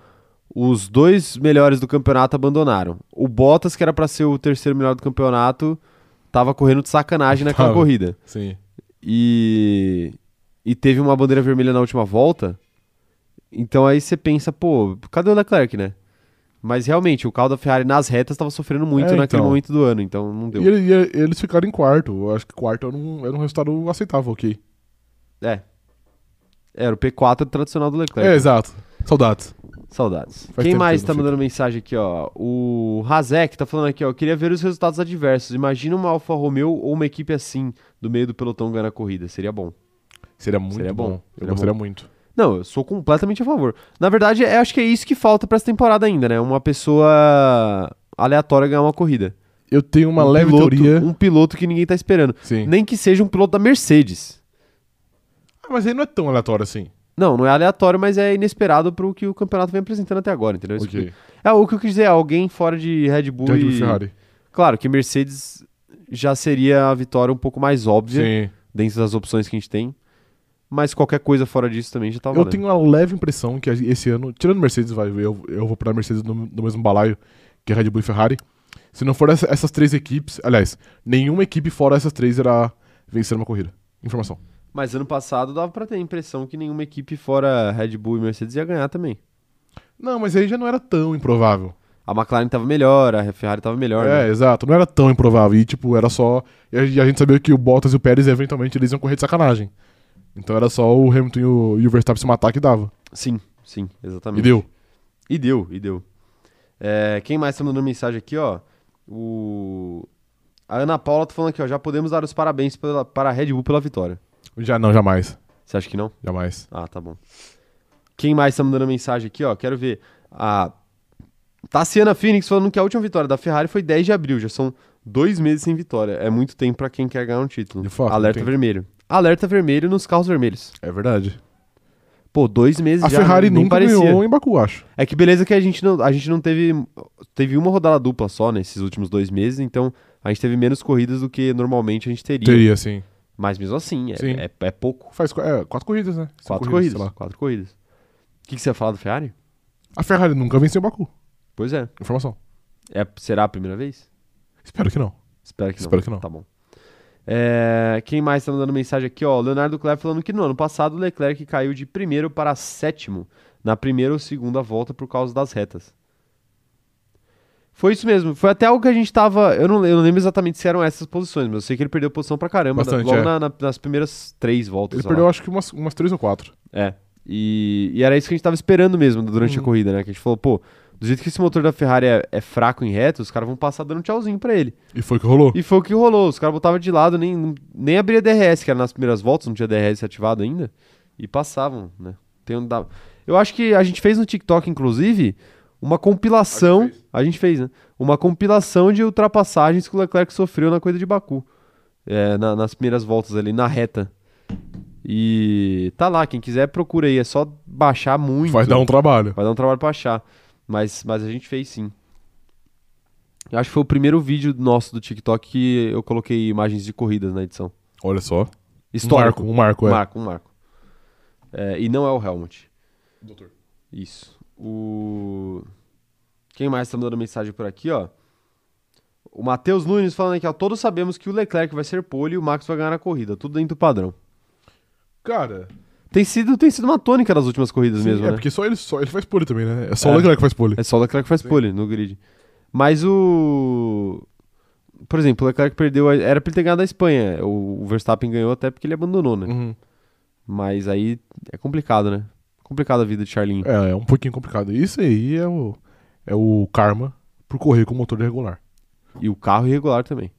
os dois melhores do campeonato abandonaram. O Bottas, que era pra ser o terceiro melhor do campeonato, tava correndo de sacanagem naquela corrida. Sim. E teve uma bandeira vermelha na última volta, então aí você pensa, pô, cadê o Leclerc, né? Mas realmente, o carro da Ferrari nas retas estava sofrendo muito naquele momento do ano, então não deu. E eles ficaram em quarto. Eu acho que quarto era um resultado aceitável, ok. Era o P4 tradicional do Leclerc. Exato. Saudades. Quem mais tá mandando mensagem aqui, ó? O Hazek tá falando aqui, ó. Queria ver os resultados adversos. Imagina uma Alfa Romeo ou uma equipe assim, do meio do pelotão ganhando a corrida. Seria bom. Seria muito bom. Eu gostaria muito. Não, eu sou completamente a favor. Na verdade, eu acho que é isso que falta pra essa temporada ainda, né? Uma pessoa aleatória ganhar uma corrida. Eu tenho uma leve teoria. Um piloto que ninguém tá esperando. Sim. Nem que seja um piloto da Mercedes. Ah, mas ele não é tão aleatório assim. Não é aleatório, mas é inesperado pro que o campeonato vem apresentando até agora, entendeu? Okay. O que eu quis dizer, alguém fora de Red Bull e Ferrari. Claro, que Mercedes já seria a vitória um pouco mais óbvia. Sim. Dentro das opções que a gente tem. Mas qualquer coisa fora disso também já tá valendo. Eu tenho uma leve impressão que esse ano, tirando Mercedes, eu vou para Mercedes no mesmo balaio que Red Bull e Ferrari. Se não for essas três equipes, aliás, nenhuma equipe fora essas três irá vencer uma corrida. Informação. Mas ano passado dava para ter a impressão que nenhuma equipe fora Red Bull e Mercedes ia ganhar também. Não, mas aí já não era tão improvável. A McLaren tava melhor, a Ferrari tava melhor. Né? Exato. Não era tão improvável. E era só... E a gente sabia que o Bottas e o Pérez, eventualmente, eles iam correr de sacanagem. Então era só o Hamilton e o Verstappen se matar que dava. Sim, exatamente. E deu. Quem mais tá mandando mensagem aqui, ó? A Ana Paula tá falando aqui, ó. Já podemos dar os parabéns para a Red Bull pela vitória. Já não, jamais. Você acha que não? Jamais. Ah, tá bom. Quem mais tá mandando mensagem aqui, ó? Quero ver. A Tassiana Phoenix falando que a última vitória da Ferrari foi 10 de abril. Já são 2 meses sem vitória. É muito tempo pra quem quer ganhar um título. De fato, alerta vermelho. Alerta vermelho nos carros vermelhos. É verdade. Pô, 2 meses já. A Ferrari nunca ganhou em Baku, acho. É que beleza que a gente não teve uma rodada dupla só nesses últimos 2 meses, então a gente teve menos corridas do que normalmente a gente teria. Teria, sim. Mas mesmo assim, é pouco. Faz 4 corridas, né? 4 corridas. O que você ia falar do Ferrari? A Ferrari nunca venceu em Baku. Pois é. Informação. Será a primeira vez? Espero que não. Tá bom. Quem mais tá mandando mensagem aqui, ó? Leonardo Cleber falando que no ano passado o Leclerc caiu de primeiro para sétimo na primeira ou segunda volta por causa das retas. Foi isso mesmo, foi até algo que a gente tava... Eu não lembro exatamente se eram essas posições, mas eu sei que ele perdeu posição pra caramba. Bastante, logo nas primeiras 3 voltas. Ele perdeu acho que umas 3 ou 4. E era isso que a gente tava esperando mesmo durante a corrida, né? Que a gente falou, pô, do jeito que esse motor da Ferrari é fraco em reta, os caras vão passar dando tchauzinho pra ele. E foi o que rolou. Os caras botavam de lado, nem abria DRS, que era nas primeiras voltas, não tinha DRS ativado ainda. E passavam, né? Eu acho que a gente fez no TikTok, inclusive, uma compilação... A gente fez, né? Uma compilação de ultrapassagens que o Leclerc sofreu na corrida de Baku. Nas primeiras voltas ali, na reta. E tá lá, quem quiser procura aí. É só baixar muito. Vai dar um trabalho pra achar. Mas a gente fez sim. Eu acho que foi o primeiro vídeo nosso do TikTok que eu coloquei imagens de corridas na edição. Olha só. Histórico. Um marco. É, e não é o Helmut. Doutor. Isso. Quem mais tá mandando mensagem por aqui, ó? O Matheus Nunes falando aqui, ó. Todos sabemos que o Leclerc vai ser pole e o Max vai ganhar a corrida. Tudo dentro do padrão. Cara... Tem sido uma tônica nas últimas corridas. Sim, mesmo, né? É, porque só ele faz pole também, né? É só o Leclerc que faz pole. É só o Leclerc que faz pole no grid. Mas o... Por exemplo, o Leclerc perdeu... Era pra ele ter ganhado a Espanha. O Verstappen ganhou até porque ele abandonou, né? Uhum. Mas aí é complicado, né? Complicada a vida de Charlinho. É um pouquinho complicado. Isso aí é o karma por correr com o motor irregular. E o carro irregular também.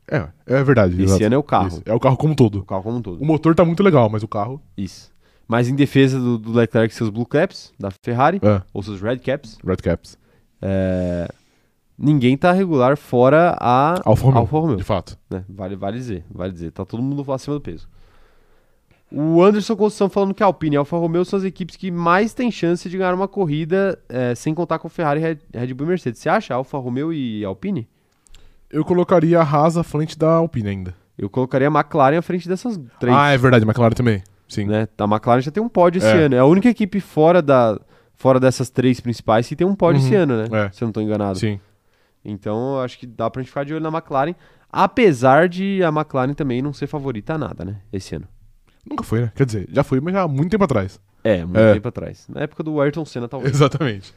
É verdade. Esse exato. Ano é o carro. Isso. É o carro como um todo. O carro como um todo. O motor tá muito legal, mas o carro... Isso. Mas em defesa do Leclerc, seus Blue Caps, da Ferrari, ou seus Red Caps. Red Caps. Ninguém tá regular fora a Alfa Romeo. De fato. Né? Vale dizer. Tá todo mundo acima do peso. O Anderson Conceição falando que a Alpine e a Alfa Romeo são as equipes que mais têm chance de ganhar uma corrida, sem contar com Ferrari, Red Bull e Mercedes. Você acha Alfa Romeo e Alpine? Eu colocaria a Haas à frente da Alpine ainda. Eu colocaria a McLaren à frente dessas três. Ah, é verdade, a McLaren também. Sim. Né? A McLaren já tem um pódio esse ano. É a única equipe fora dessas três principais que tem um pódio esse ano, né? É. Se eu não tô enganado. Sim. Então, eu acho que dá pra gente ficar de olho na McLaren. Apesar de a McLaren também não ser favorita a nada, né? Esse ano. Nunca foi, né? Quer dizer, já foi, mas já há muito tempo atrás. Muito tempo atrás. Na época do Ayrton Senna, talvez. Exatamente.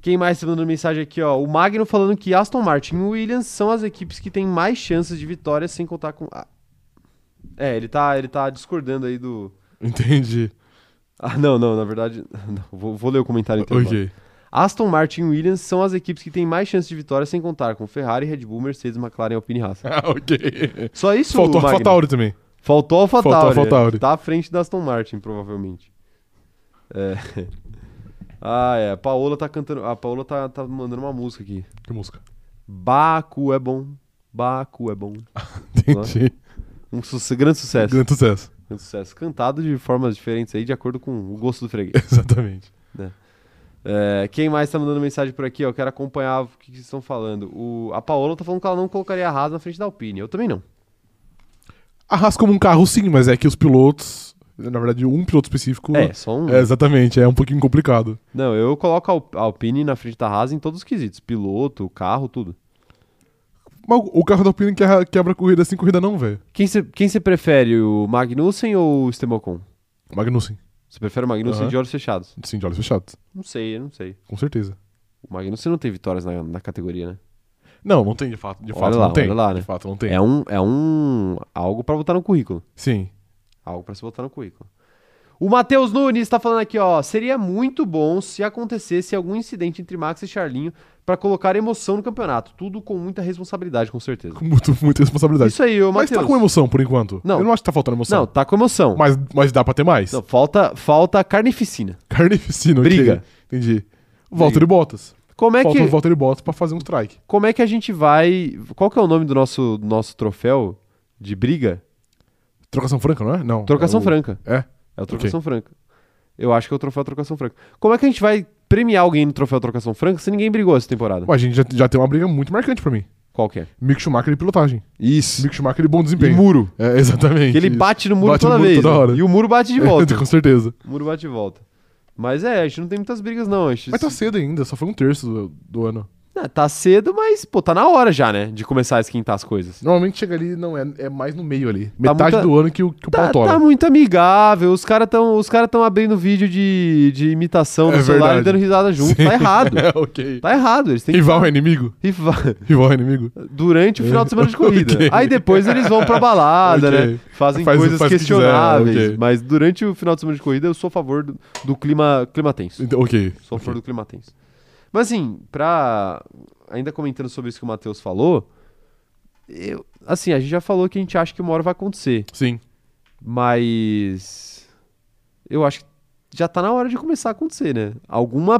Quem mais tá mandando mensagem aqui, ó? O Magno falando que Aston Martin e Williams são as equipes que têm mais chances de vitória sem contar com... ele tá discordando aí do... Entendi. Ah, não, na verdade... Não, vou ler o comentário inteiro. Ok. Aston Martin e Williams são as equipes que têm mais chances de vitória sem contar com Ferrari, Red Bull, Mercedes, McLaren, Alpine e Haas. Ah, ok. Só isso, Magno? Faltou a AlphaTauri também. Faltou a AlphaTauri. Tá à frente da Aston Martin, provavelmente. A Paola tá cantando... A Paola tá mandando uma música aqui. Que música? Baku é bom. Entendi. Um grande sucesso. Cantado de formas diferentes aí, de acordo com o gosto do freguês. Exatamente. Né? Quem mais tá mandando mensagem por aqui? Eu quero acompanhar o que vocês estão falando. A Paola tá falando que ela não colocaria a Haas na frente da Alpine. Eu também não. A Haas como um carro, sim, mas é que os pilotos... Na verdade, um piloto específico... só um. Exatamente, é um pouquinho complicado. Não, eu coloco a Alpine na frente da Haas em todos os quesitos. Piloto, carro, tudo. Mas o carro da Alpine quebra a corrida sem corrida não, velho. Quem você prefere, o Magnussen ou o Stemocon? Magnussen. Você prefere o Magnussen de olhos fechados? Sim, de olhos fechados. Não sei. Com certeza. O Magnussen não tem vitórias na categoria, né? Não tem, de fato. De fato, não tem. É algo pra botar no currículo. Sim. Algo pra se botar no currículo. O Matheus Nunes tá falando aqui, ó. Seria muito bom se acontecesse algum incidente entre Max e Charlinho pra colocar emoção no campeonato. Tudo com muita responsabilidade, com certeza. Com muita responsabilidade. Isso aí, ô Matheus. Mas tá com emoção, por enquanto. Não. Eu não acho que tá faltando emoção. Não, tá com emoção. Mas dá pra ter mais. Não, falta carnificina. Carnificina, ok. Briga. Entendi. Valtteri Bottas. Falta o Valtteri Bottas pra fazer um strike. Como é que a gente vai... Qual que é o nome do nosso troféu de briga? Trocação franca, não é? Não. Trocação franca. É o Trocação Franca. Eu acho que é o troféu Trocação Franca. Como é que a gente vai premiar alguém no troféu Trocação Franca se ninguém brigou essa temporada? A gente já tem uma briga muito marcante pra mim. Qual que é? Mick Schumacher e pilotagem. Isso. Mick Schumacher e bom desempenho. E muro. Exatamente. Que ele bate no muro toda vez. Né? E o muro bate de volta. Com certeza. O muro bate de volta. Mas a gente não tem muitas brigas não. Mas tá cedo ainda, só foi um terço do ano. Tá cedo, mas, tá na hora já, né? De começar a esquentar as coisas. Normalmente chega ali, não, é mais no meio ali. Metade do ano que o pau tora. Tá muito amigável. Os caras tão abrindo vídeo de imitação no celular e dando risada junto. Sim. Tá errado. Ok. Tá errado. Eles têm rival é inimigo? Rival é inimigo? Durante o final de semana de corrida. Okay. Aí depois eles vão pra balada, okay. Né? Faz coisas questionáveis. Okay. Mas durante o final de semana de corrida, eu sou a favor do clima tenso. Ok. Sou a favor do clima tenso. Mas assim, ainda comentando sobre isso que o Matheus falou, a gente já falou que a gente acha que uma hora vai acontecer. Sim. Mas eu acho que já tá na hora de começar a acontecer, né?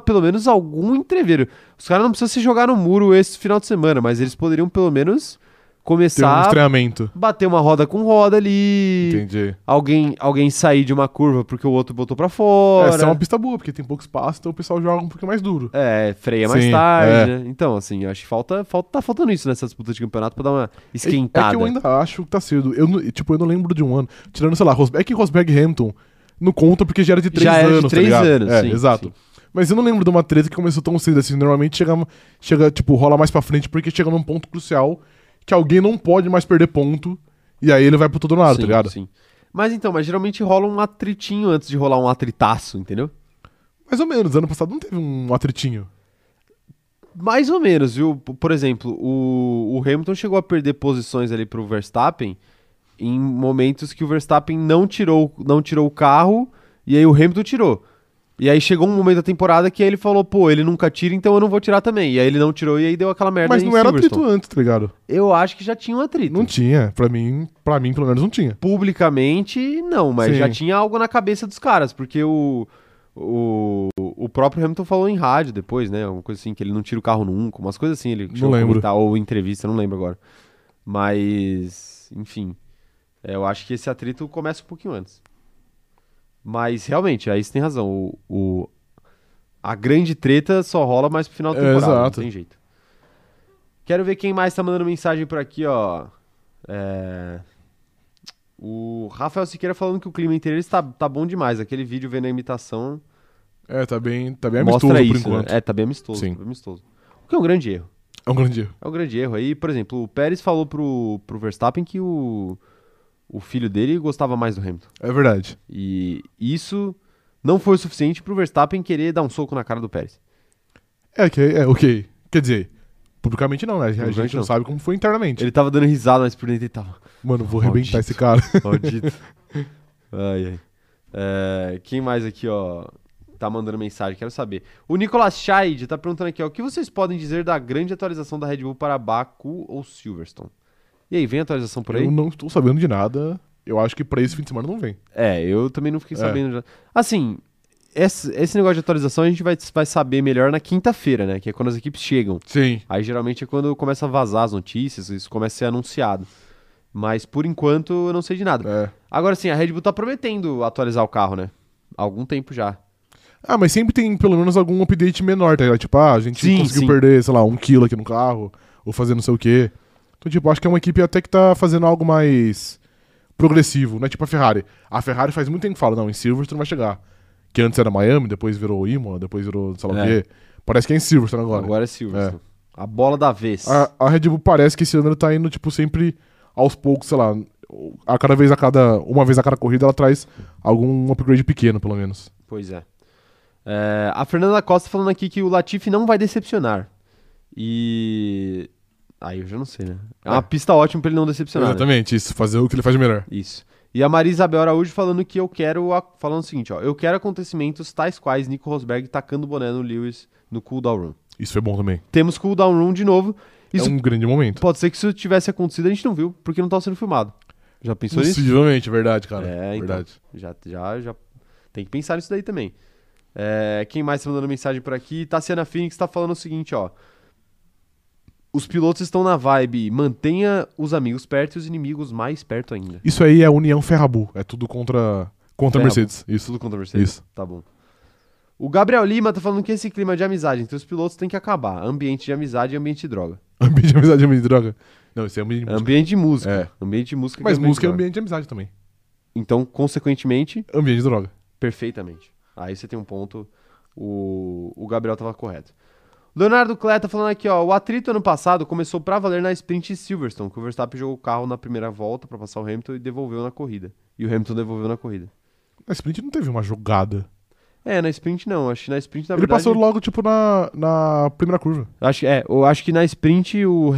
Pelo menos algum entreveiro. Os caras não precisam se jogar no muro esse final de semana, mas eles poderiam pelo menos começar a bater uma roda com roda ali. Entendi. Alguém sair de uma curva porque o outro botou pra fora. Essa é uma pista boa, porque tem pouco espaço, então o pessoal joga um pouquinho mais duro. É, freia mais tarde, né? Então, assim, acho que tá faltando isso nessa disputa de campeonato pra dar uma esquentada. É que eu ainda acho que tá cedo. Eu não lembro de um ano. Tirando, sei lá, é que Rosberg e Hamilton não conta porque já era de 3 anos, já era de 3 anos, sim. Exato. Sim. Mas eu não lembro de uma treta que começou tão cedo, assim. Normalmente chega tipo, rola mais pra frente porque chega num ponto crucial que alguém não pode mais perder ponto, e aí ele vai pro todo lado, tá ligado? Sim. Mas geralmente rola um atritinho antes de rolar um atritaço, entendeu? Mais ou menos, ano passado não teve um atritinho. Mais ou menos, viu? Por exemplo, o Hamilton chegou a perder posições ali pro Verstappen em momentos que o Verstappen não tirou o carro, e aí o Hamilton tirou. E aí chegou um momento da temporada que aí ele falou, pô, ele nunca tira, então eu não vou tirar também. E aí ele não tirou e aí deu aquela merda em Silverstone. Mas não era atrito antes, tá ligado? Eu acho que já tinha um atrito. Não tinha. Pra mim pelo menos não tinha. Publicamente, não. Mas sim, já tinha algo na cabeça dos caras. Porque o próprio Hamilton falou em rádio depois, né? Alguma coisa assim, que ele não tira o carro nunca. Umas coisas assim. Ele chegou a comentar, ou entrevista, não lembro agora. Mas, enfim. Eu acho que esse atrito começa um pouquinho antes. Mas, realmente, aí você tem razão. A grande treta só rola mais pro final da temporada. Exato. Não tem jeito. Quero ver quem mais tá mandando mensagem por aqui, ó. O Rafael Siqueira falando que o clima interior tá bom demais. Aquele vídeo vendo a imitação... Tá bem amistoso, mostra isso, por enquanto. Né? Tá bem amistoso. Sim. Bem amistoso. O que é um grande erro. É um grande erro. Aí, por exemplo, o Pérez falou pro Verstappen que o filho dele gostava mais do Hamilton. É verdade. E isso não foi o suficiente pro Verstappen querer dar um soco na cara do Pérez. Ok. Quer dizer, publicamente não, né? A gente não sabe como foi internamente. Ele tava dando risada, mas por dentro ele tava... Mano, vou arrebentar esse cara. Maldito. Ai. Quem mais aqui, ó, tá mandando mensagem? Quero saber. O Nicholas Scheid tá perguntando aqui, ó. O que vocês podem dizer da grande atualização da Red Bull para Baku ou Silverstone? E aí, vem atualização por aí? Eu não estou sabendo de nada. Eu acho que pra esse fim de semana não vem. Eu também não fiquei sabendo. Assim, esse negócio de atualização a gente vai saber melhor na quinta-feira, né? Que é quando as equipes chegam. Sim. Aí geralmente é quando começa a vazar as notícias, isso começa a ser anunciado. Mas por enquanto eu não sei de nada. Agora sim, a Red Bull tá prometendo atualizar o carro, né? Há algum tempo já. Mas sempre tem pelo menos algum update menor, tá ligado? Tipo, a gente conseguiu perder, sei lá, 1 quilo aqui no carro, ou fazer não sei o quê. Então, tipo, acho que é uma equipe até que tá fazendo algo mais progressivo, né? Tipo a Ferrari. A Ferrari faz muito tempo que fala, não, em Silverstone vai chegar. Que antes era Miami, depois virou Imola, depois virou sei lá o quê. Parece que é em Silverstone agora. Agora é Silverstone. A bola da vez. A Red Bull parece que esse ano tá indo, tipo, sempre aos poucos, sei lá, uma vez a cada corrida ela traz algum upgrade pequeno, pelo menos. Pois é. A Fernanda Costa falando aqui que o Latifi não vai decepcionar. E... Aí eu já não sei, né? É uma pista ótima pra ele não decepcionar. Exatamente, né? Isso. Fazer o que ele faz de melhor. Isso. E a Maria Isabel Araújo falando que falando o seguinte, ó. Eu quero acontecimentos tais quais Nico Rosberg tacando o boné no Lewis no cooldown room. Isso foi bom também. Temos cooldown room de novo. Isso é um grande momento. Pode ser que isso tivesse acontecido, a gente não viu, porque não tava sendo filmado. Já pensou nisso? Possivelmente, verdade, cara. Verdade. Então, já tem que pensar nisso daí também. Quem mais tá mandando mensagem por aqui? Tassiana Phoenix tá falando o seguinte, ó. Os pilotos estão na vibe, mantenha os amigos perto e os inimigos mais perto ainda. Isso aí é a União Ferrabu, é tudo contra Mercedes. Isso. Tudo contra Mercedes, isso. Tá bom. O Gabriel Lima tá falando que esse clima de amizade entre os pilotos tem que acabar. Ambiente de amizade e ambiente de droga. Ambiente de amizade e ambiente de droga? Não, isso é ambiente de música. Ambiente de música. Ambiente de música. Mas música é ambiente de amizade também. Então, consequentemente... Ambiente de droga. Perfeitamente. Aí você tem um ponto, o Gabriel tava correto. Leonardo Clé tá falando aqui, ó, o atrito ano passado começou pra valer na sprint em Silverstone, que o Verstappen jogou o carro na primeira volta pra passar o Hamilton e devolveu na corrida. E o Hamilton devolveu na corrida. Na sprint não teve uma jogada. Na sprint não, acho que na sprint na verdade... Ele passou logo, tipo, na primeira curva. Eu acho que na sprint o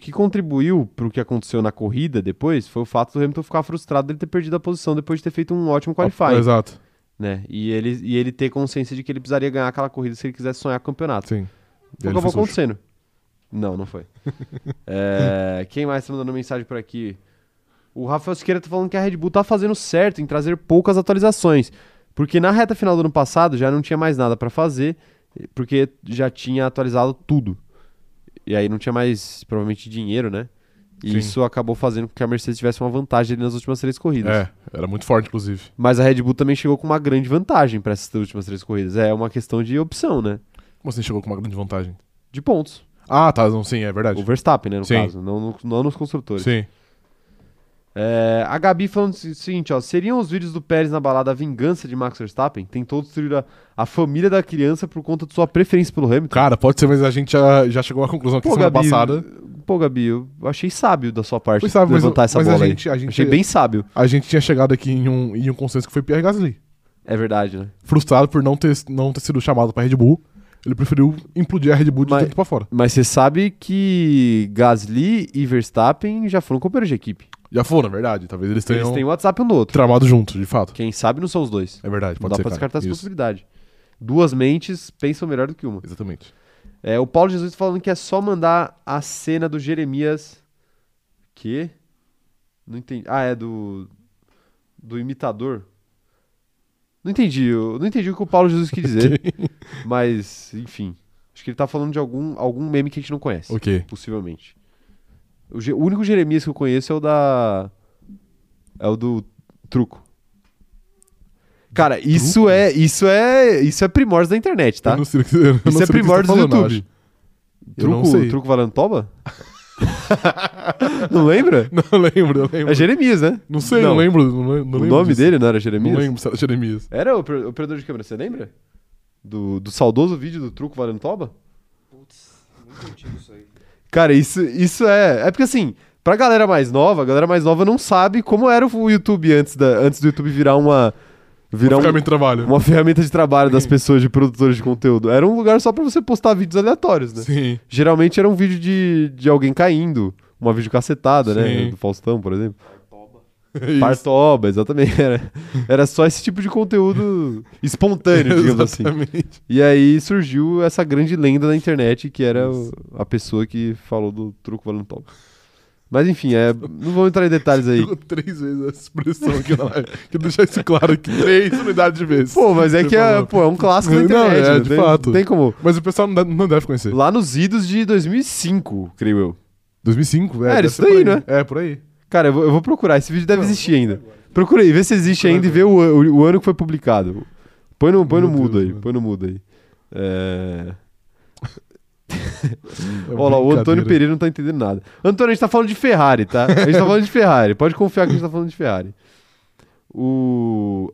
que contribuiu pro que aconteceu na corrida depois foi o fato do Hamilton ficar frustrado dele ter perdido a posição depois de ter feito um ótimo qualifying. Exato. Né? E ele ter consciência de que ele precisaria ganhar aquela corrida se ele quisesse sonhar com o campeonato. Sim. O que acabou acontecendo? Não foi. Quem mais tá mandando mensagem por aqui? O Rafael Siqueira tá falando que a Red Bull tá fazendo certo em trazer poucas atualizações, porque na reta final do ano passado já não tinha mais nada pra fazer, porque já tinha atualizado tudo. E aí não tinha mais, provavelmente, dinheiro, né? E isso acabou fazendo com que a Mercedes tivesse uma vantagem ali nas últimas 3 corridas. É, era muito forte, inclusive. Mas a Red Bull também chegou com uma grande vantagem para essas últimas 3 corridas. É uma questão de opção, né? Como assim chegou com uma grande vantagem? De pontos. Ah, tá, não, sim, é verdade. O Verstappen, né, no caso, não nos construtores. Sim. É, a Gabi falando o seguinte, ó, seriam os vídeos do Pérez na balada a vingança de Max Verstappen? Tentou destruir a família da criança por conta de sua preferência pelo Hamilton. Cara, pode ser, mas a gente já chegou à conclusão que semana passada... Pô, Gabi, eu achei sábio da sua parte levantar essa bola aí. Achei bem sábio. A gente tinha chegado aqui em um consenso que foi Pierre Gasly. É verdade, né? Frustrado por não ter sido chamado pra Red Bull. Ele preferiu implodir a Red Bull de dentro pra fora. Mas você sabe que Gasly e Verstappen já foram companheiros de equipe. Já foram, na verdade. Talvez eles tenham... Eles têm o WhatsApp um do outro. Tramado junto, de fato. Quem sabe não são os dois. É verdade, pode ser. Não dá pra descartar essa possibilidade. Duas mentes pensam melhor do que uma. Exatamente. É, o Paulo Jesus falando que é só mandar a cena do Jeremias... Que? Não entendi. Ah, é do imitador. Não entendi o que o Paulo Jesus quis dizer. Okay. Mas, enfim. Acho que ele tá falando de algum meme que a gente não conhece. Ok. Possivelmente. O único Jeremias que eu conheço é o do truco. Cara, isso é primórdios da internet, tá? Eu não sei, isso é primórdios do YouTube. Truco Valentoba? Não lembra? Não lembro. É Jeremias, né? Não sei, não lembro. O nome dele não era Jeremias? Não lembro se era Jeremias. Era o operador de câmera, você lembra? Do saudoso vídeo do Truco Valentoba? Putz, muito antigo isso aí. Cara, isso é... É porque assim, pra galera mais nova, a galera mais nova não sabe como era o YouTube antes do YouTube virar uma... Uma ferramenta de trabalho das pessoas, de produtores de conteúdo. Era um lugar só pra você postar vídeos aleatórios, né? Sim. Geralmente era um vídeo de alguém caindo, uma videocacetada, né? Do Faustão, por exemplo. Partoba, exatamente. Era só esse tipo de conteúdo espontâneo, digamos assim. E aí surgiu essa grande lenda na internet, que era a pessoa que falou do Truco Valentoba. Mas enfim, não vou entrar em detalhes aí. Ficou 3 vezes essa expressão aqui na live. Quero deixar isso claro aqui. 3 unidades de vezes. Pô, mas é que é um clássico da internet. Não, de fato. Não tem como. Mas o pessoal não deve conhecer. Lá nos idos de 2005, creio eu. 2005? É isso daí, né? É, por aí. Cara, eu vou procurar. Esse vídeo deve existir ainda. Procura aí, vê se existe ainda e vê o ano que foi publicado. Põe no mudo aí. Põe no mudo aí. Olha lá, o Antônio Pereira não tá entendendo nada. Antônio, a gente tá falando de Ferrari, tá? A gente tá falando de Ferrari, pode confiar que a gente tá falando de Ferrari.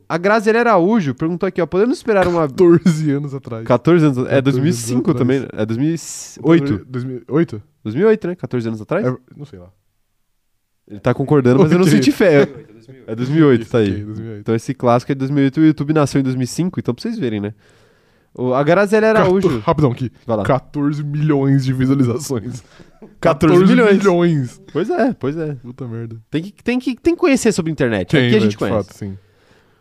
A Graziele Araújo perguntou aqui, ó, podemos esperar uma... 14 anos atrás. 14 anos atrás. É 2005 também, é 2008. 2008? 2008, né? 14 anos atrás? É, não sei lá. Ele tá concordando, mas eu não senti fé. 2008. É 2008, tá aí. 2008. Então esse clássico é de 2008, o YouTube nasceu em 2005, então pra vocês verem, né? A Graziele Araújo... Rapidão aqui. 14 milhões de visualizações. 14 milhões. Pois é. Puta merda. Tem que conhecer sobre internet. Aqui a gente conhece. Fato, sim.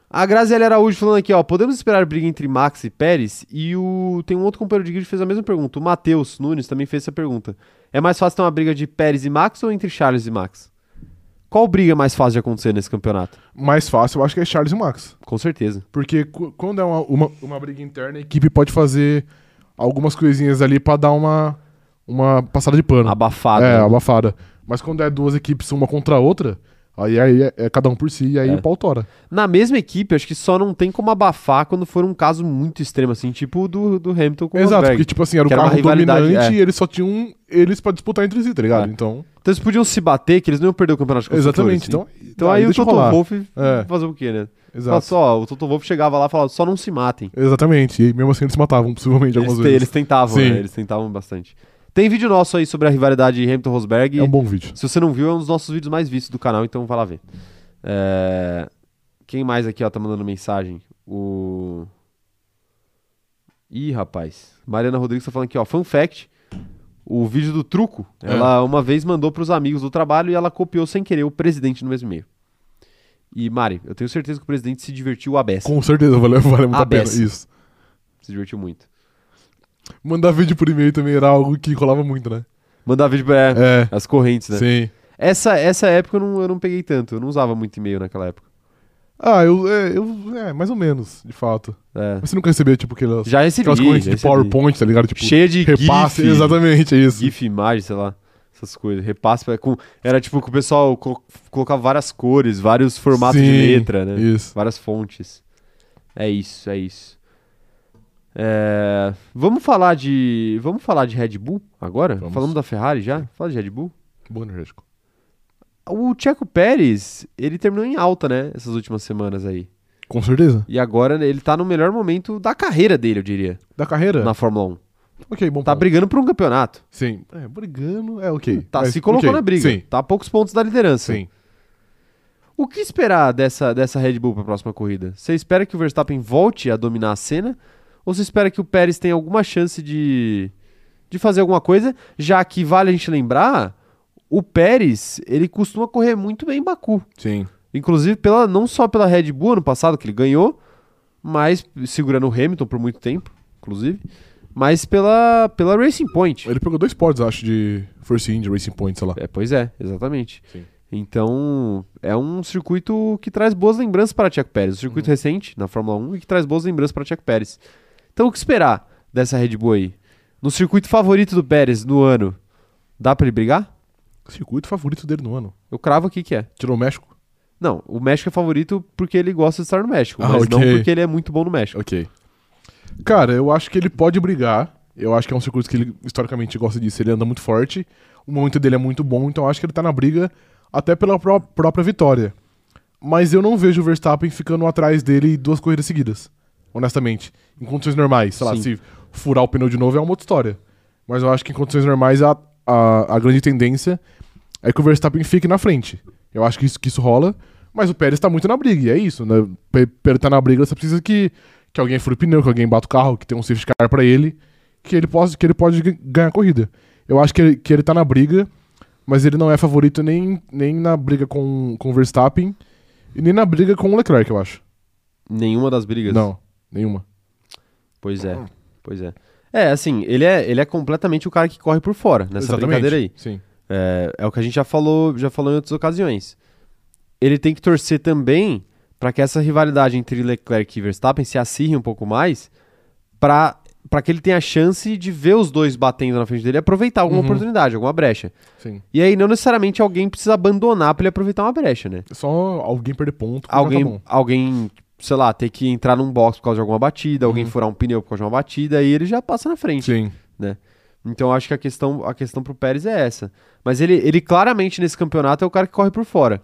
A Graziele Araújo falando aqui, ó. Podemos esperar briga entre Max e Pérez? E tem um outro companheiro de grid que fez a mesma pergunta. O Matheus Nunes também fez essa pergunta. É mais fácil ter uma briga de Pérez e Max ou entre Charles e Max? Qual briga mais fácil de acontecer nesse campeonato? Mais fácil, eu acho que é Charles e Max. Com certeza. Porque quando é uma briga interna, a equipe pode fazer algumas coisinhas ali pra dar uma passada de pano. Abafada. É, né? Abafada. Mas quando é duas equipes uma contra a outra, aí é cada um por si e aí o pau tora. Na mesma equipe, acho que só não tem como abafar quando for um caso muito extremo, assim, tipo do Hamilton com o Rosberg. Exato, porque tipo assim, era o carro dominante e eles só tinham eles pra disputar entre si, tá ligado? Então eles podiam se bater, que eles não iam perder o campeonato de construtores. Exatamente. Então aí o Toto Wolff fazer o quê, né? Exato. Só, o Toto Wolff chegava lá e falava, só não se matem. Exatamente. E mesmo assim eles se matavam, possivelmente, algumas vezes. Eles tentavam, né? Eles tentavam bastante. Tem vídeo nosso aí sobre a rivalidade Hamilton-Rosberg. É um bom vídeo. Se você não viu, é um dos nossos vídeos mais vistos do canal, então vai lá ver. Quem mais aqui, ó, tá mandando mensagem? Ih, rapaz. Mariana Rodrigues tá falando aqui, ó, fun fact... O vídeo do truco, ela uma vez mandou pros amigos do trabalho e ela copiou sem querer o presidente no mesmo e-mail. E, Mari, eu tenho certeza que o presidente se divertiu à beça. Com certeza, valeu muito a pena. Isso. Se divertiu muito. Mandar vídeo por e-mail também era algo que rolava muito, né? Mandar vídeo pra as correntes, né? Sim. Essa época eu não peguei tanto, eu não usava muito e-mail naquela época. Ah, mais ou menos, de fato. Mas você nunca recebeu, tipo, aquelas... Já recebi, aquelas correntes de PowerPoint, tá ligado? Tipo, cheia de repasse, GIF. Exatamente, é isso. GIF, imagem, sei lá. essas coisas. Repasse com... Era tipo que o pessoal colocava várias cores, vários formatos, sim, de letra, né? Isso. Várias fontes. É isso, é isso. É... Vamos falar de Red Bull agora? Vamos. Falamos da Ferrari já? Fala de Red Bull. Bom energético. O Checo Pérez, ele terminou em alta, né? Essas últimas semanas aí. Com certeza. E agora ele tá no melhor momento da carreira dele, eu diria. Da carreira? Na Fórmula 1. Ok, bom. Tá ponto. Brigando por um campeonato. Sim. É, brigando, é ok. Tá, mas se colocou, okay, na briga. Sim. Tá a poucos pontos da liderança. Sim. O que esperar dessa Red Bull pra próxima corrida? Você espera que o Verstappen volte a dominar a cena? Ou você espera que o Pérez tenha alguma chance de fazer alguma coisa? Já que, vale a gente lembrar, o Pérez, ele costuma correr muito bem em Baku. Sim. Inclusive, não só pela Red Bull ano passado, que ele ganhou, mas segurando o Hamilton por muito tempo, inclusive, mas pela Racing Point. Ele pegou 2 pódios, acho, de Force India, Racing Point, sei lá. É, pois é, exatamente. Sim. Então, é um circuito que traz boas lembranças para Checo Pérez. Um circuito recente na Fórmula 1 e que traz boas lembranças para Checo Pérez. Então, o que esperar dessa Red Bull aí? No circuito favorito do Pérez no ano, dá para ele brigar? O circuito favorito dele no ano? Eu cravo aqui que é. Tirou o México? Não, o México é favorito porque ele gosta de estar no México, mas okay, não porque ele é muito bom no México. Ok. Cara, eu acho que ele pode brigar. Eu acho que é um circuito que ele historicamente gosta disso. Ele anda muito forte, o momento dele é muito bom, então eu acho que ele tá na briga até pela própria vitória. Mas eu não vejo o Verstappen ficando atrás dele 2 corridas seguidas, honestamente. Em condições normais, sei lá, sim, se furar o pneu de novo é uma outra história. Mas eu acho que em condições normais a grande tendência é que o Verstappen fique na frente. Eu acho que isso rola, mas o Pérez tá muito na briga, e é isso, né? O Pérez tá na briga, você precisa que alguém fure o pneu, que alguém bata o carro, que tenha um safety car pra ele, que ele pode ganhar a corrida. Eu acho que ele tá na briga, mas ele não é favorito nem na briga com o Verstappen, e nem na briga com o Leclerc, eu acho. Nenhuma das brigas? Não, nenhuma. Pois é, pois é. É, assim, ele é completamente o cara que corre por fora, nessa, exatamente, brincadeira aí. Sim. É o que a gente já falou em outras ocasiões. Ele tem que torcer também para que essa rivalidade entre Leclerc e Verstappen se acirre um pouco mais, para que ele tenha a chance de ver os dois batendo na frente dele e aproveitar alguma oportunidade, alguma brecha. Sim. E aí não necessariamente alguém precisa abandonar para ele aproveitar uma brecha, né? Só alguém perder ponto. Alguém, sei lá, ter que entrar num box por causa de alguma batida, alguém furar um pneu por causa de uma batida, e ele já passa na frente. Sim. Né? Então acho que a questão pro Pérez é essa. Mas ele claramente nesse campeonato é o cara que corre por fora.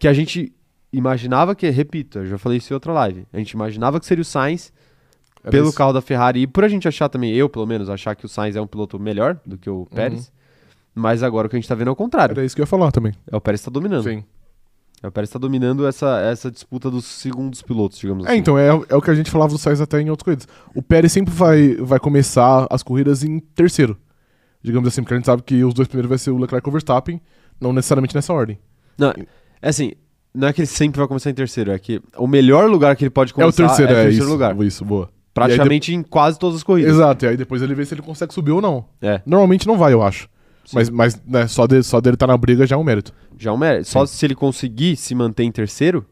Que a gente imaginava que, repito, eu já falei isso em outra live, a gente imaginava que seria o Sainz pelo carro da Ferrari. E por a gente achar também, eu pelo menos, achar que o Sainz é um piloto melhor do que o Pérez. Mas agora o que a gente tá vendo é o contrário. Era isso que eu ia falar também. É o Pérez tá dominando. Sim. É o Pérez tá dominando essa disputa dos segundos pilotos, digamos assim. É, então, é o que a gente falava do Sainz até em outras corridas. O Pérez sempre vai começar as corridas em terceiro, digamos assim, porque a gente sabe que os dois primeiros vai ser o Leclerc e o Verstappen, não necessariamente nessa ordem. Não, é assim, não é que ele sempre vai começar em terceiro, é que o melhor lugar que ele pode começar é o terceiro, é isso, lugar. Isso, boa. Praticamente em quase todas as corridas. Exato, e aí depois ele vê se ele consegue subir ou não. É. Normalmente não vai, eu acho. Sim. Mas né, só dele tá na briga já é um mérito. Já é um mérito. Sim. Só se ele conseguir se manter em terceiro.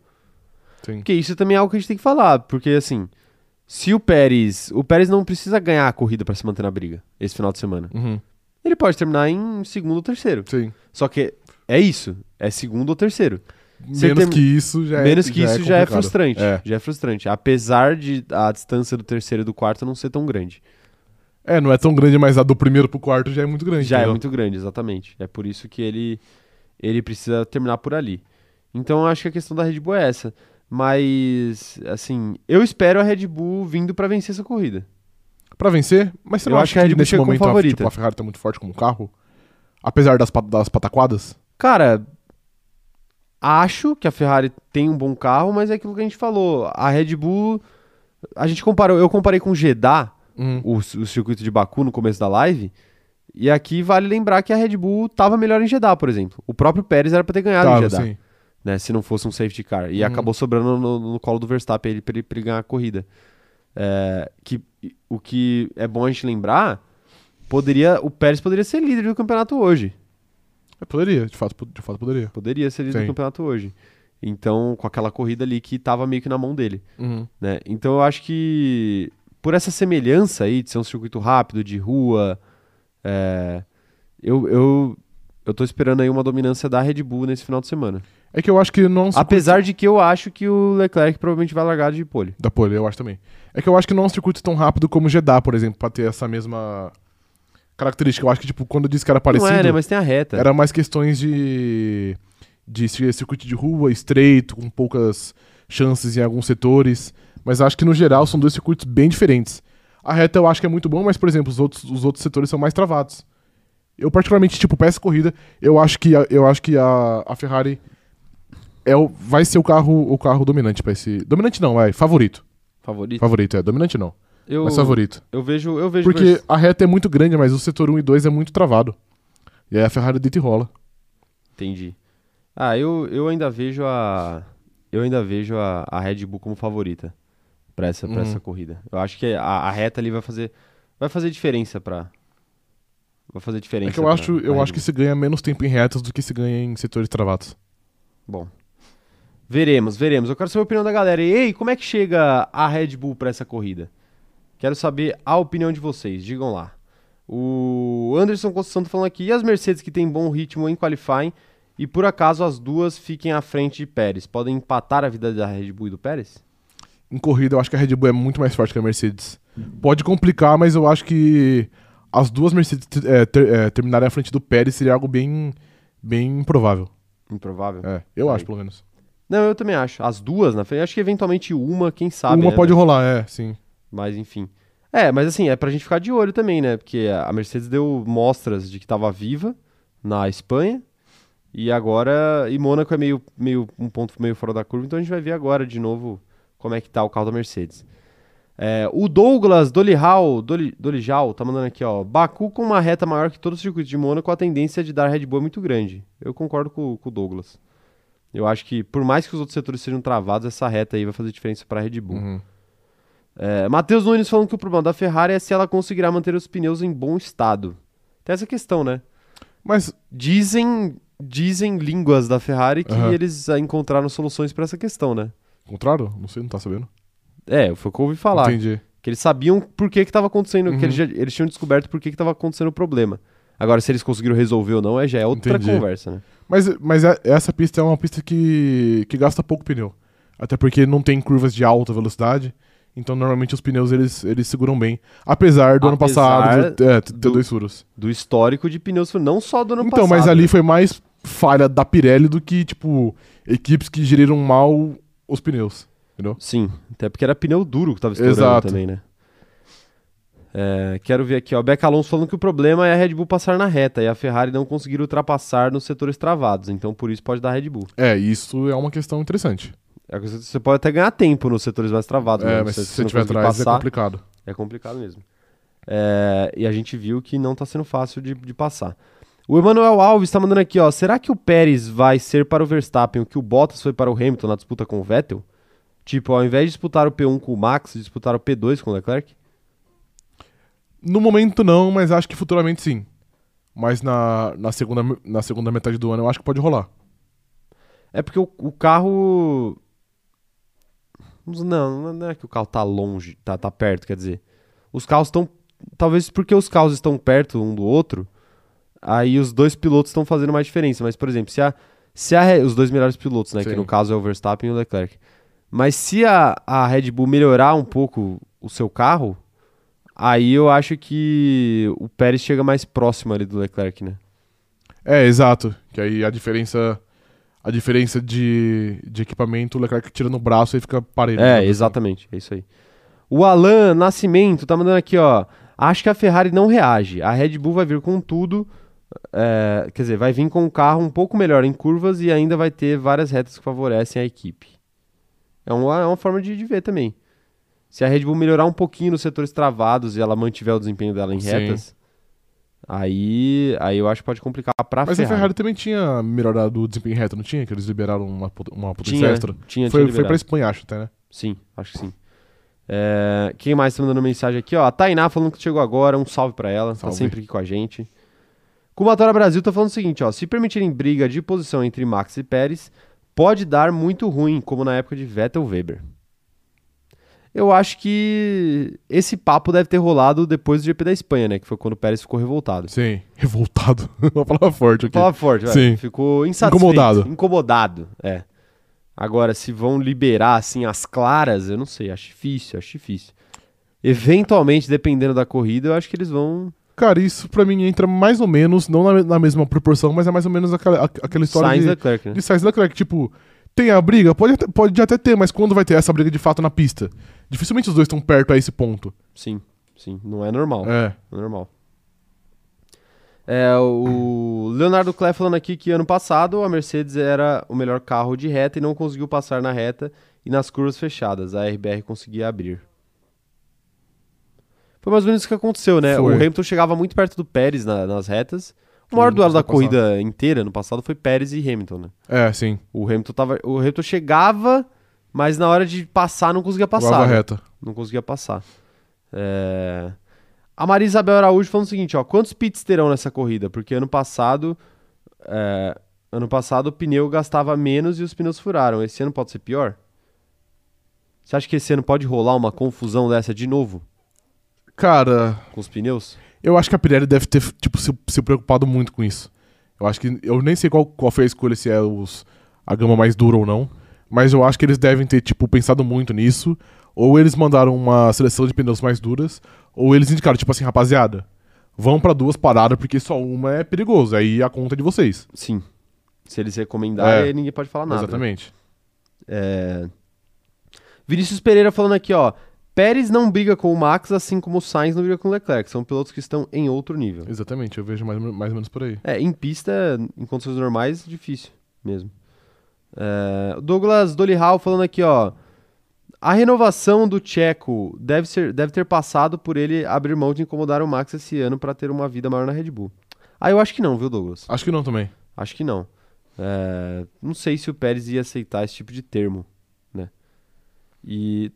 Sim. Porque isso também é algo que a gente tem que falar. Porque assim, se o Pérez não precisa ganhar a corrida pra se manter na briga esse final de semana. Ele pode terminar em segundo ou terceiro. Sim. Só que é isso. É segundo ou terceiro. Menos que isso já é frustrante. É. Já é frustrante. Apesar de a distância do terceiro e do quarto não ser tão grande. É, não é tão grande, mas a do primeiro pro quarto já é muito grande. Já entendeu? É muito grande, exatamente. É por isso que ele precisa terminar por ali. Então eu acho que a questão da Red Bull é essa. Mas, assim, eu espero a Red Bull vindo pra vencer essa corrida. Pra vencer? Mas você não acha que a Red Bull nesse momento a Ferrari tá muito forte como carro? Apesar das pataquadas? Cara, acho que a Ferrari tem um bom carro, mas é aquilo que a gente falou. A Red Bull, a gente comparou, eu comparei com o Jeddah, o circuito de Baku no começo da live, e aqui vale lembrar que a Red Bull tava melhor em Jeddah, por exemplo. O próprio Pérez era pra ter ganhado em Jeddah, né, se não fosse um safety car, e acabou sobrando no colo do Verstappen pra ele ganhar a corrida. O que é bom a gente lembrar, o Pérez poderia ser líder do campeonato hoje. Poderia, de fato poderia. Poderia ser líder, sim, do campeonato hoje. Então, com aquela corrida ali que tava meio que na mão dele. Né? Então eu acho que por essa semelhança aí de ser um circuito rápido, de rua, eu eu tô esperando aí uma dominância da Red Bull nesse final de semana. É que eu acho que não... Apesar de que eu acho que o Leclerc provavelmente vai largar de pole. Da pole, eu acho também. É que eu acho que não é um circuito tão rápido como o Jeddah, por exemplo, pra ter essa mesma característica. Eu acho que, tipo, quando eu disse que era parecido... Não é, né? Mas tem a reta. Era mais questões de circuito de rua, estreito, com poucas chances em alguns setores. Mas acho que, no geral, são dois circuitos bem diferentes. A reta eu acho que é muito bom, mas, por exemplo, os outros setores são mais travados. Eu, particularmente, tipo, pra essa corrida, eu acho que a Ferrari... vai ser o carro dominante pra esse... Dominante não, vai. Favorito. Favorito, é. Dominante não. Mas favorito. Eu vejo... Porque a reta é muito grande, mas o setor 1 e 2 é muito travado. E aí a Ferrari deita e rola. Entendi. Ah, eu ainda vejo a... Eu ainda vejo a Red Bull como favorita pra essa corrida. Eu acho que a reta ali vai fazer... Vai fazer diferença. É que eu acho que se ganha menos tempo em retas do que se ganha em setores travados. Bom... Veremos. Eu quero saber a opinião da galera. Ei, como é que chega a Red Bull para essa corrida? Quero saber a opinião de vocês, digam lá. O Anderson Conceição tá falando aqui, e as Mercedes que tem bom ritmo em qualifying e por acaso as duas fiquem à frente de Pérez, podem empatar a vida da Red Bull e do Pérez? Em corrida eu acho que a Red Bull é muito mais forte que a Mercedes. Pode complicar, mas eu acho que as duas Mercedes terminarem à frente do Pérez seria algo bem improvável. Improvável? É, eu acho pelo menos. Não, eu também acho. As duas na frente. Acho que eventualmente uma, quem sabe. Uma, né, pode rolar, é, sim. Mas enfim. É, mas assim, é pra gente ficar de olho também, né? Porque a Mercedes deu mostras de que tava viva na Espanha. E agora... E Mônaco é meio um ponto meio fora da curva. Então a gente vai ver agora de novo como é que tá o carro da Mercedes. É, o Douglas Dolijal tá mandando aqui, ó. Baku com uma reta maior que todo o circuito de Mônaco, a tendência de dar Red Bull é muito grande. Eu concordo com o Douglas. Eu acho que, por mais que os outros setores sejam travados, essa reta aí vai fazer diferença para a Red Bull. Uhum. É, Matheus Nunes falando que o problema da Ferrari é se ela conseguirá manter os pneus em bom estado. Tem essa questão, né? Mas dizem línguas da Ferrari que eles encontraram soluções para essa questão, né? Encontraram? Não sei, não tá sabendo. É, foi o que eu ouvi falar. Entendi. Que eles sabiam por que estava acontecendo, que eles tinham descoberto por que estava acontecendo o problema. Agora, se eles conseguiram resolver ou não, já é outra conversa, né? Mas essa pista é uma pista que gasta pouco pneu. Até porque não tem curvas de alta velocidade. Então, normalmente, os pneus eles seguram bem. Apesar do ano passado ter dois furos. Do histórico de pneus, não só do ano passado. Então, mas ali foi mais falha da Pirelli do que, tipo, equipes que geriram mal os pneus. Entendeu? Sim, até porque era pneu duro que tava estourando. Exato. Também, né? É, quero ver aqui, ó, Beca Alonso falando que o problema é a Red Bull passar na reta e a Ferrari não conseguir ultrapassar nos setores travados, então por isso pode dar Red Bull. É, isso é uma questão interessante. É, você pode até ganhar tempo nos setores mais travados. É, né? Mas se você tiver atrás passar, é complicado. É complicado mesmo. É, e a gente viu que não tá sendo fácil de passar. O Emanuel Alves tá mandando aqui, ó, será que o Pérez vai ser para o Verstappen o que o Bottas foi para o Hamilton na disputa com o Vettel? Tipo, ao invés de disputar o P1 com o Max, disputar o P2 com o Leclerc? No momento não, mas acho que futuramente sim. Mas na segunda metade do ano eu acho que pode rolar. É porque o carro... Não é que o carro tá longe, tá perto, quer dizer. Os carros estão... Talvez porque os carros estão perto um do outro, aí os dois pilotos estão fazendo mais diferença. Mas, por exemplo, os dois melhores pilotos, né, sim, que no caso é o Verstappen e o Leclerc. Mas se a Red Bull melhorar um pouco o seu carro... Aí eu acho que o Pérez chega mais próximo ali do Leclerc, né? É, exato. Que aí a diferença de equipamento, o Leclerc tira no braço e fica parelho. É, exatamente. É isso aí. O Alan Nascimento tá mandando aqui, ó. Acho que a Ferrari não reage. A Red Bull vai vir com tudo. Quer dizer, vai vir com um carro um pouco melhor em curvas e ainda vai ter várias retas que favorecem a equipe. É uma forma de ver também. Se a Red Bull melhorar um pouquinho nos setores travados e ela mantiver o desempenho dela em retas, aí eu acho que pode complicar pra Ferrari. Mas a Ferrari também tinha melhorado o desempenho em reta, não tinha? Que eles liberaram uma potência extra? Foi pra Espanha, acho até, né? Sim, acho que sim. É, quem mais tá mandando mensagem aqui? Ó, a Tainá falando que chegou agora, um salve pra ela, salve. Tá sempre aqui com a gente. Kumatora Brasil tá falando o seguinte, ó, se permitirem briga de posição entre Max e Pérez, pode dar muito ruim, como na época de Vettel e Weber. eu acho que esse papo deve ter rolado depois do GP da Espanha, né? Que foi quando o Pérez ficou revoltado. Sim, revoltado. Uma palavra forte aqui. Palavra forte, velho. Ficou insatisfeito. Incomodado. Incomodado, é. Agora, se vão liberar, assim, as claras, eu não sei, acho difícil, acho difícil. Eventualmente, dependendo da corrida, eu acho que eles vão... Cara, isso pra mim entra mais ou menos, não na mesma proporção, mas é mais ou menos aquela história Sainz Leclerc, né? De Sainz Leclerc, tipo... Tem a briga? Pode até ter, mas quando vai ter essa briga de fato na pista? Dificilmente os dois estão perto a esse ponto. Sim, sim. Não é normal. É. Não é normal. É, o Leonardo Clef falando aqui que ano passado a Mercedes era o melhor carro de reta e não conseguiu passar na reta e nas curvas fechadas. A RBR conseguia abrir. Foi mais ou menos isso que aconteceu, né? Foi. O Hamilton chegava muito perto do Pérez nas retas. O maior duelo da corrida inteira no passado foi Pérez e Hamilton, né? É, sim. O Hamilton chegava, mas na hora de passar não conseguia passar. Né? Reta. Não conseguia passar. É... A Maria Isabel Araújo falando o seguinte, ó. Quantos pits terão nessa corrida? Porque ano passado o pneu gastava menos e os pneus furaram. Esse ano pode ser pior? Você acha que esse ano pode rolar uma confusão dessa de novo? Cara... Com os pneus? Eu acho que a Pirelli deve ter tipo, se preocupado muito com isso. Eu acho que... Eu nem sei qual foi a escolha, se é a gama mais dura ou não. Mas eu acho que eles devem ter tipo, pensado muito nisso. Ou eles mandaram uma seleção de pneus mais duras. Ou eles indicaram, tipo assim, rapaziada, vão pra duas paradas porque só uma é perigoso. Aí a conta é de vocês. Sim. Se eles recomendarem, aí ninguém pode falar nada. Exatamente. Né? Vinícius Pereira falando aqui, ó. Pérez não briga com o Max, assim como o Sainz não briga com o Leclerc. São pilotos que estão em outro nível. Exatamente, eu vejo mais ou menos por aí. É, em pista, em condições normais, difícil mesmo. Douglas Dolihal falando aqui, ó. A renovação do Checo deve ter passado por ele abrir mão de incomodar o Max esse ano para ter uma vida maior na Red Bull. Ah, eu acho que não, viu, Douglas? Acho que não também. Acho que não. Não sei se o Pérez ia aceitar esse tipo de termo, né? E...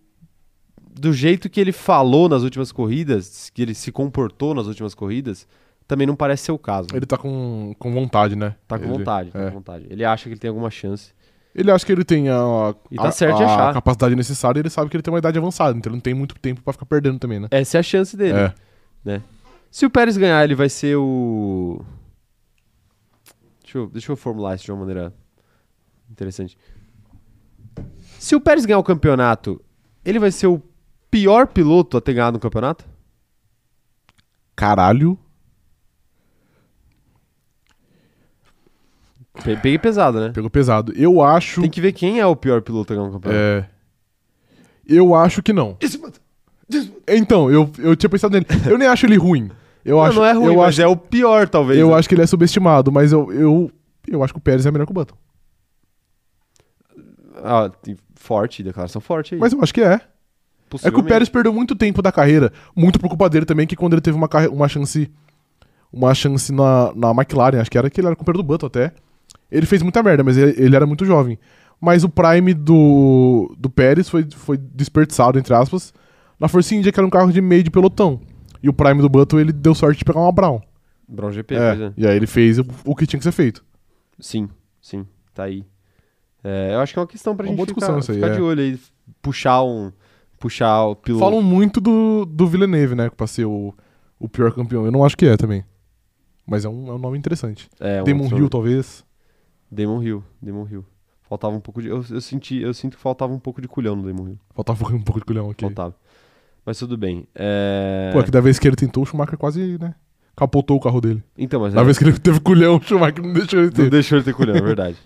Do jeito que ele falou nas últimas corridas, que ele se comportou nas últimas corridas, também não parece ser o caso. Ele tá com vontade, né? Tá com vontade. Ele acha que ele tem alguma chance. Ele acha que ele tem a capacidade necessária e ele sabe que ele tem uma idade avançada, então ele não tem muito tempo pra ficar perdendo também, né? Essa é a chance dele, né? Se o Pérez ganhar, ele vai ser o... Deixa eu formular isso de uma maneira interessante. Se o Pérez ganhar o campeonato, ele vai ser o pior piloto a ter ganhado no campeonato? Caralho. Peguei pesado, né? Pegou pesado. Eu acho... Tem que ver quem é o pior piloto a ganhar no campeonato. Eu acho que não. Então, eu tinha pensado nele. Eu nem acho ele ruim. Não é ruim, mas é o pior, talvez. Eu acho que ele é subestimado, mas eu acho que o Pérez é melhor que o Button. Ah, forte, declaração forte aí. Mas eu acho que é. É que o Pérez perdeu muito tempo da carreira, muito por culpa dele também, que quando ele teve uma chance na McLaren, acho que era que ele era companheiro do Button até, ele fez muita merda, mas ele era muito jovem. Mas o prime do Pérez foi desperdiçado, entre aspas, na Force India, que era um carro de meio de pelotão. E o prime do Button, ele deu sorte de pegar uma Brown GP, pois é. E aí ele fez o que tinha que ser feito. Sim, sim, tá aí. Eu acho que é uma questão pra gente ficar de olho aí, puxar o piloto. Falam muito do Villeneuve, né, pra ser o pior campeão. Eu não acho que é também, mas é um nome interessante. Damon Hill, talvez. Damon Hill. Faltava um pouco de... Eu sinto que faltava um pouco de culhão no Damon Hill. Faltava um pouco de culhão aqui. Faltava. Mas tudo bem. Pô, é que da vez que ele tentou, o Schumacher quase, né, capotou o carro dele. Então, mas... Da vez que ele teve culhão, o Schumacher não deixou ele ter. Não deixou ele ter culhão, é verdade.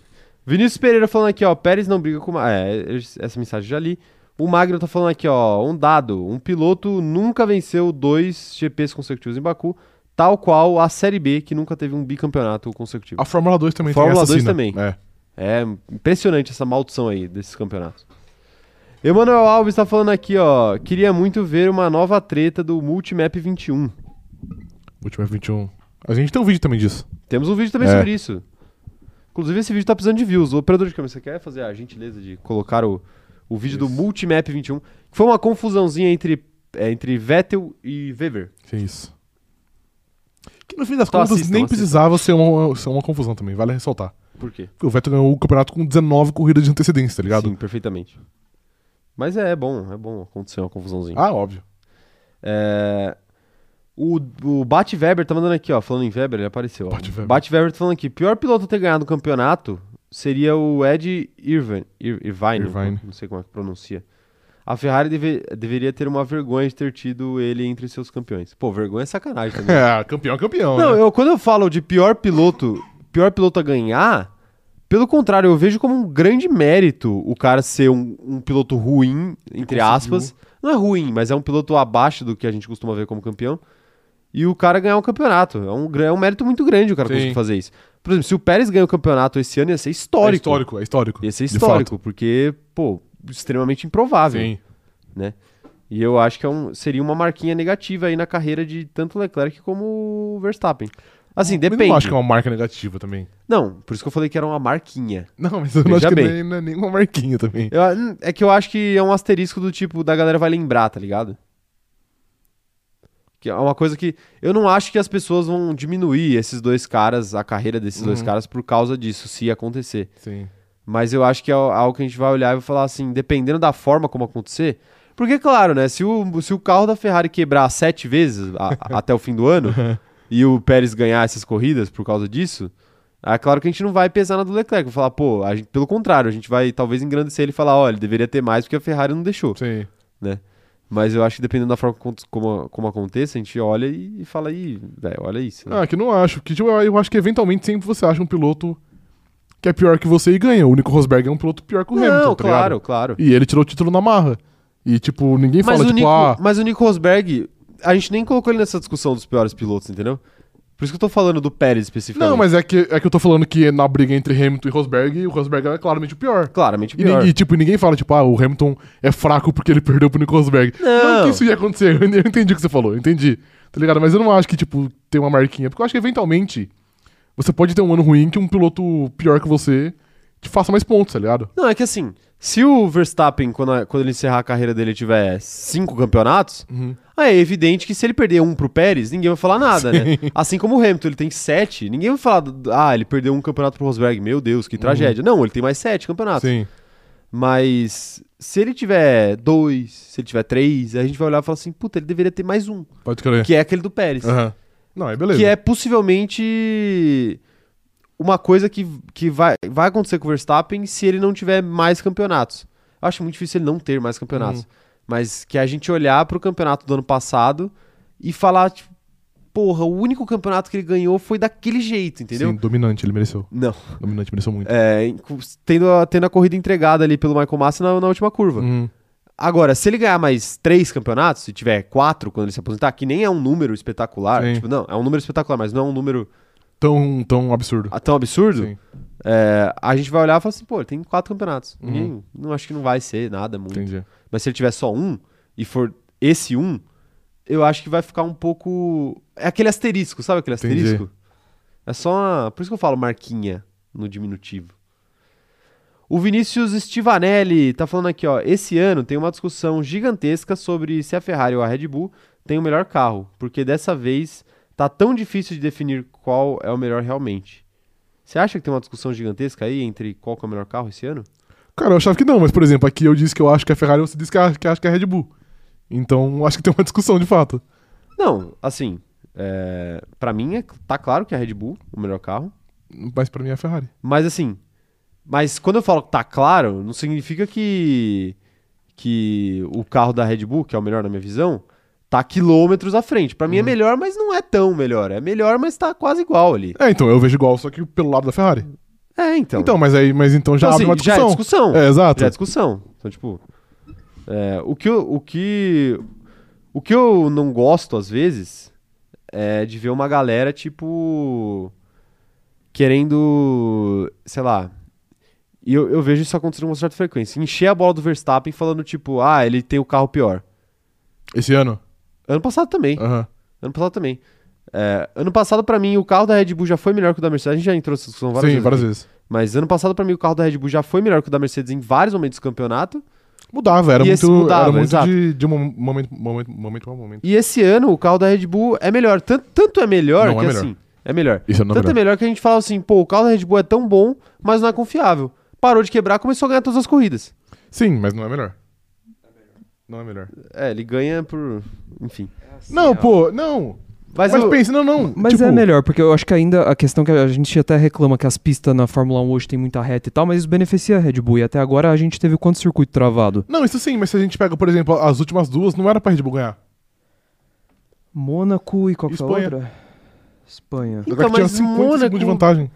Vinícius Pereira falando aqui, ó, Pérez não briga com... essa mensagem já li. O Magno tá falando aqui, ó, um dado. Um piloto nunca venceu 2 GPs consecutivos em Baku, tal qual a Série B, que nunca teve um bicampeonato consecutivo. A Fórmula 2 também tem essa. A Fórmula 2 também. É impressionante essa maldição aí desses campeonatos. Emanuel Alves tá falando aqui, ó, queria muito ver uma nova treta do Multimap 21. Multimap 21. A gente tem um vídeo também disso. Temos um vídeo também sobre isso. Inclusive, esse vídeo tá precisando de views. O operador de câmera, você quer fazer a gentileza de colocar o vídeo do Multimap 21? Que foi uma confusãozinha entre Vettel e Weber. Que isso. Que no fim das contas nem precisava ser uma confusão também, vale ressaltar. Por quê? Porque o Vettel ganhou o campeonato com 19 corridas de antecedência, tá ligado? Sim, perfeitamente. Mas é bom acontecer uma confusãozinha. Ah, óbvio. O Bat Weber tá mandando aqui, ó, falando em Weber, ele apareceu. Bat Weber tá falando aqui, pior piloto a ter ganhado o campeonato seria o Ed Irvine, não sei como é que pronuncia. A Ferrari deveria ter uma vergonha de ter tido ele entre seus campeões. Pô, vergonha é sacanagem também. É, campeão é campeão. Não, né? Quando eu falo de pior piloto a ganhar, pelo contrário, eu vejo como um grande mérito o cara ser um piloto ruim, entre aspas. Não é ruim, mas é um piloto abaixo do que a gente costuma ver como campeão. E o cara ganhar um campeonato. É um mérito muito grande o cara conseguir fazer isso. Por exemplo, se o Pérez ganhar o campeonato esse ano, ia ser histórico. Ia ser histórico, porque, pô, extremamente improvável, né? E eu acho que seria uma marquinha negativa aí na carreira de tanto Leclerc como o Verstappen. Assim, depende. Eu não acho que é uma marca negativa também. Não, por isso que eu falei que era uma marquinha. Não, mas eu não acho que não é nenhuma marquinha também. É que eu acho que é um asterisco do tipo, da galera vai lembrar, tá ligado? Que é uma coisa que... Eu não acho que as pessoas vão diminuir esses dois caras, a carreira desses dois caras, por causa disso, se acontecer. Sim. Mas eu acho que é algo que a gente vai olhar e vai falar assim, dependendo da forma como acontecer... Porque, claro, né, se o carro da Ferrari quebrar 7 vezes até o fim do ano... E o Pérez ganhar essas corridas por causa disso, é claro que a gente não vai pesar na do Leclerc. Vai falar, pô, pelo contrário, a gente vai talvez engrandecer ele e falar, olha, ele deveria ter mais porque a Ferrari não deixou. Sim. Né? Mas eu acho que dependendo da forma como aconteça, a gente olha e fala, ih, velho, olha isso. Né? Ah, que eu não acho. Que, tipo, eu acho que eventualmente sempre você acha um piloto que é pior que você e ganha. O Nico Rosberg é um piloto pior que o Hamilton. Não, claro, claro. E ele tirou o título na marra. E, tipo, ninguém fala, tipo, Mas o Nico Rosberg... A gente nem colocou ele nessa discussão dos piores pilotos, entendeu? Por isso que eu tô falando do Pérez especificamente. Não, mas é que eu tô falando que na briga entre Hamilton e Rosberg, o Rosberg é claramente o pior. Claramente o pior. E tipo, ninguém fala, tipo, ah, o Hamilton é fraco porque ele perdeu pro Nico Rosberg. Não que isso ia acontecer. Eu entendi o que você falou, eu entendi. Tá ligado? Mas eu não acho que, tipo, tem uma marquinha. Porque eu acho que, eventualmente, você pode ter um ano ruim que um piloto pior que você te faça mais pontos, tá ligado? Não, é que assim... Se o Verstappen, quando ele encerrar a carreira dele, tiver 5 campeonatos, aí é evidente que se ele perder 1 pro Pérez, ninguém vai falar nada, né? Assim como o Hamilton, ele tem 7, ninguém vai falar, ele perdeu 1 campeonato pro Rosberg, meu Deus, que tragédia. Não, ele tem mais 7 campeonatos. Sim. Mas se ele tiver 2, se ele tiver 3, a gente vai olhar e falar assim, puta, ele deveria ter mais 1. Pode crer. Que é aquele do Pérez. Não, é beleza. Que é possivelmente... Uma coisa que vai acontecer com o Verstappen se ele não tiver mais campeonatos. Eu acho muito difícil ele não ter mais campeonatos. Mas que a gente olhar pro campeonato do ano passado e falar, tipo, porra, o único campeonato que ele ganhou foi daquele jeito, entendeu? Sim, dominante, ele mereceu. Não. Dominante, mereceu muito. É, tendo a corrida entregada ali pelo Michael Massa na última curva. Agora, se ele ganhar mais 3 campeonatos, se tiver 4 quando ele se aposentar, que nem é um número espetacular. Tipo, não, é um número espetacular, mas não é um número... Tão absurdo. Tão absurdo? A gente vai olhar e falar assim, pô, ele tem 4 campeonatos. Não acho que não vai ser nada muito. Entendi. Mas se ele tiver só 1 e for esse 1, eu acho que vai ficar um pouco... É aquele asterisco, sabe aquele asterisco? Entendi. É só uma... Por isso que eu falo marquinha no diminutivo. O Vinícius Stivanelli tá falando aqui, ó. Esse ano tem uma discussão gigantesca sobre se a Ferrari ou a Red Bull tem o melhor carro. Porque dessa vez... Tá tão difícil de definir qual é o melhor realmente. Você acha que tem uma discussão gigantesca aí entre qual que é o melhor carro esse ano? Cara, eu achava que não, mas, por exemplo, aqui eu disse que eu acho que é a Ferrari e você disse que acho que é a Red Bull. Então, acho que tem uma discussão, de fato. Não, assim, pra mim tá claro que é a Red Bull o melhor carro. Mas pra mim é a Ferrari. Mas, assim, quando eu falo que tá claro, não significa que o carro da Red Bull, que é o melhor na minha visão... Tá quilômetros à frente. Pra mim é melhor, mas não é tão melhor. É melhor, mas tá quase igual ali. É, então, eu vejo igual, só que pelo lado da Ferrari. É, então. Então, mas então já abre uma discussão. Já é discussão. É, exato. Já é discussão. Então, tipo... O que eu não gosto, às vezes, é de ver uma galera, tipo... Querendo... Sei lá... E eu vejo isso acontecendo com uma certa frequência. Encher a bola do Verstappen falando, tipo... Ah, ele tem o carro pior. Esse ano? Ano passado também. Ano passado também. Ano passado, pra mim, o carro da Red Bull já foi melhor que o da Mercedes. A gente já entrou nessa discussão várias vezes. Sim, várias vezes. Mas ano passado, pra mim, o carro da Red Bull já foi melhor que o da Mercedes em vários momentos do campeonato. Mudava, era muito de momento pra momento. E esse ano, o carro da Red Bull é melhor. Tanto é melhor que assim... É melhor. Tanto é melhor que a gente fala assim, pô, o carro da Red Bull é tão bom, mas não é confiável. Parou de quebrar, começou a ganhar todas as corridas. Sim, mas não é melhor. Não é melhor. É, ele ganha por... Enfim. É assim, não, ó. Pô, não. Mas eu... pensa, não, não. Mas tipo... é melhor, porque eu acho que ainda a questão que a gente até reclama que as pistas na Fórmula 1 hoje tem muita reta e tal, mas isso beneficia a Red Bull. E até agora a gente teve quanto circuito travado? Não, isso sim, mas se a gente pega, por exemplo, as últimas duas, não era pra Red Bull ganhar. Mônaco e qualquer Espanha. Outra? Espanha. Então, mas tinha 50 Mônaco... segundos de vantagem.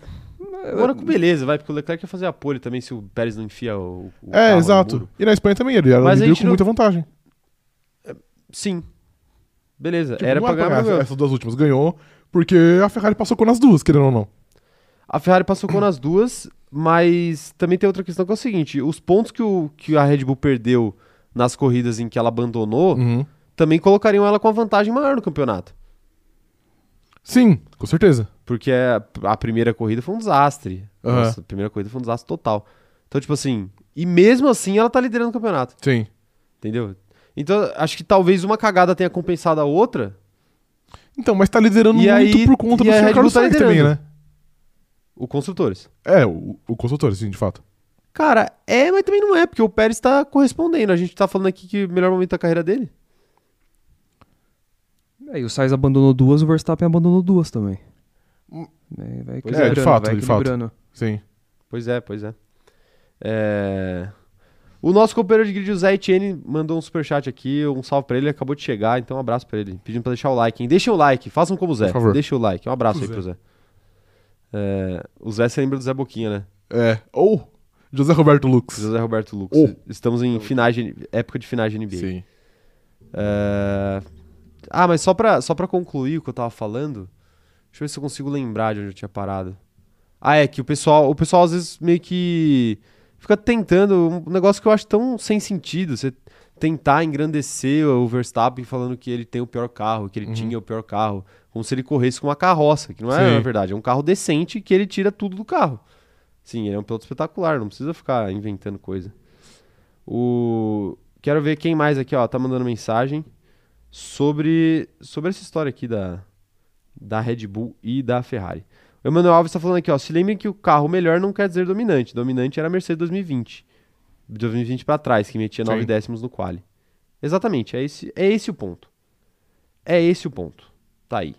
Mônaco, beleza, vai, porque o Leclerc ia fazer a pole também se o Pérez não enfia o carro. É, exato. E na Espanha também, ele era com muita vantagem. Sim. Beleza, tipo, era pra ganhar. Essas duas últimas ganhou, porque a Ferrari passou com nas duas, querendo ou não. A Ferrari passou com nas duas, mas também tem outra questão que é o seguinte, os pontos que a Red Bull perdeu nas corridas em que ela abandonou, também colocariam ela com uma vantagem maior no campeonato. Sim, com certeza. Porque a primeira corrida foi um desastre. Uhum. Nossa, a primeira corrida foi um desastre total. Então, tipo assim... E mesmo assim, ela tá liderando o campeonato. Sim. Entendeu? Então, acho que talvez uma cagada tenha compensado a outra. Então, mas tá liderando e muito aí, por conta do seu Carlos Sainz também, né? O Construtores. É, o Construtores, sim, de fato. Cara, é, mas também não é, porque o Pérez tá correspondendo. A gente tá falando aqui que o melhor momento da carreira dele. É, e o Sainz abandonou duas, o Verstappen abandonou duas também. Vai de fato, vai de fato. Sim. Pois é, pois é. O nosso companheiro de grid, o Zé Etienne, mandou um superchat aqui, um salve pra ele, acabou de chegar, então um abraço pra ele, pedindo pra deixar o like, hein? Deixem o like, façam como o Zé, deixa o like, um abraço aí pro Zé. O Zé se lembra do Zé Boquinha, né? É, ou José Roberto Lux. José Roberto Lux. Estamos em finais de, época de finais de NBA. Sim. Ah, mas só pra concluir o que eu tava falando, deixa eu ver se eu consigo lembrar de onde eu tinha parado. Ah, é que o pessoal às vezes meio que fica tentando, um negócio que eu acho tão sem sentido, você tentar engrandecer o Verstappen falando que ele tem o pior carro, que ele tinha o pior carro, como se ele corresse com uma carroça, que não é, na verdade, é um carro decente que ele tira tudo do carro. Sim, ele é um piloto espetacular, não precisa ficar inventando coisa. Quero ver quem mais aqui, ó, tá mandando mensagem sobre essa história aqui da Red Bull e da Ferrari. O Emanuel Alves está falando aqui, ó, se lembrem que o carro melhor não quer dizer dominante. Dominante era a Mercedes 2020. 2020 para trás, que metia 9 décimos no quali. Exatamente, é esse o ponto. É esse o ponto. Tá aí.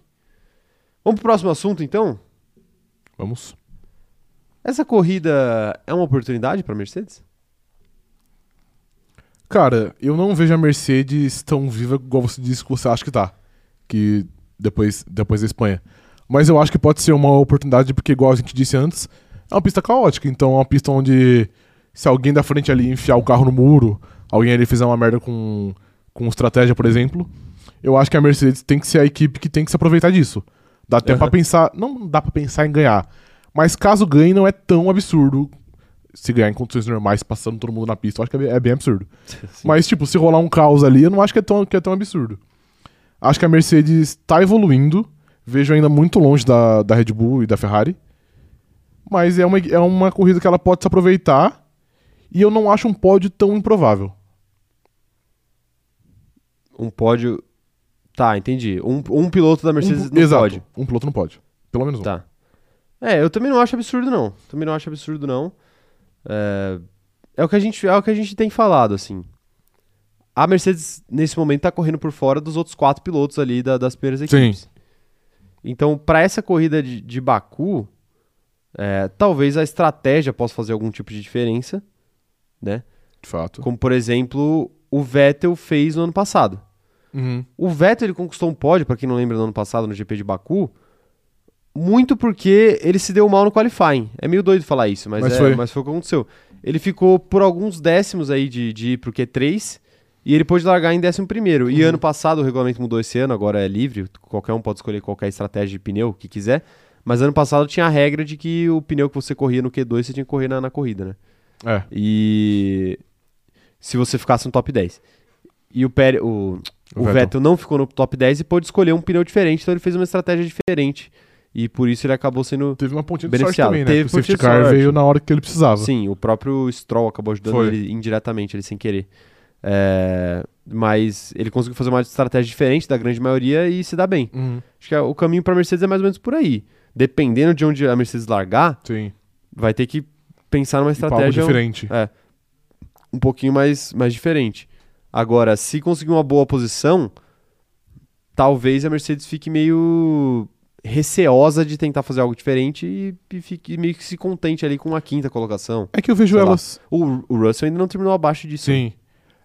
Vamos pro próximo assunto, então? Vamos. Essa corrida é uma oportunidade para a Mercedes? Cara, eu não vejo a Mercedes tão viva igual você disse que você acha que tá. Que... Depois da Espanha. Mas eu acho que pode ser uma oportunidade, porque igual a gente disse antes, é uma pista caótica. Então é uma pista onde se alguém da frente ali enfiar o carro no muro, alguém ali fizer uma merda com estratégia, por exemplo, eu acho que a Mercedes tem que ser a equipe que tem que se aproveitar disso. Dá até pra pensar... Não dá pra pensar em ganhar. Mas caso ganhe, não é tão absurdo se ganhar em condições normais, passando todo mundo na pista. Eu acho que é bem absurdo. Sim. Mas tipo, se rolar um caos ali, eu não acho que é tão absurdo. Acho que a Mercedes está evoluindo. Vejo ainda muito longe da Red Bull e da Ferrari. Mas é uma corrida que ela pode se aproveitar. E eu não acho um pódio tão improvável. Um pódio... Tá, entendi. Um piloto da Mercedes não pode. Exato, um piloto não pode. Pelo menos um. Tá. É, eu também não acho absurdo, não. Também não acho absurdo, não. É o que a gente tem falado, assim. A Mercedes, nesse momento, tá correndo por fora dos outros 4 pilotos ali das primeiras equipes. Sim. Então, para essa corrida de Baku, talvez a estratégia possa fazer algum tipo de diferença, né? De fato. Como, por exemplo, o Vettel fez no ano passado. O Vettel, ele conquistou um pódio, para quem não lembra, no ano passado, no GP de Baku, muito porque ele se deu mal no qualifying. É meio doido falar isso, mas foi o que aconteceu. Ele ficou por alguns décimos aí de ir pro Q3... E ele pôde largar em 11º. E ano passado o regulamento mudou, esse ano, agora é livre. Qualquer um pode escolher qualquer estratégia de pneu que quiser. Mas ano passado tinha a regra de que o pneu que você corria no Q2, você tinha que correr na corrida, né? É. E se você ficasse no top 10. E o Vettel não ficou no top 10 e pôde escolher um pneu diferente. Então ele fez uma estratégia diferente. E por isso ele acabou sendo beneficiado. Teve uma pontinha de sorte também, né? Teve porque o safety car veio na hora que ele precisava. Sim, o próprio Stroll acabou ajudando ele indiretamente, ele sem querer. Mas ele conseguiu fazer uma estratégia diferente da grande maioria e se dá bem. Acho que o caminho para a Mercedes é mais ou menos por aí. Dependendo de onde a Mercedes largar, vai ter que pensar numa estratégia diferente. Um pouquinho mais diferente. Agora, se conseguir uma boa posição, talvez a Mercedes fique meio receosa de tentar fazer algo diferente e fique meio que se contente ali com a quinta colocação. É que eu vejo elas... O Russell ainda não terminou abaixo disso. Sim.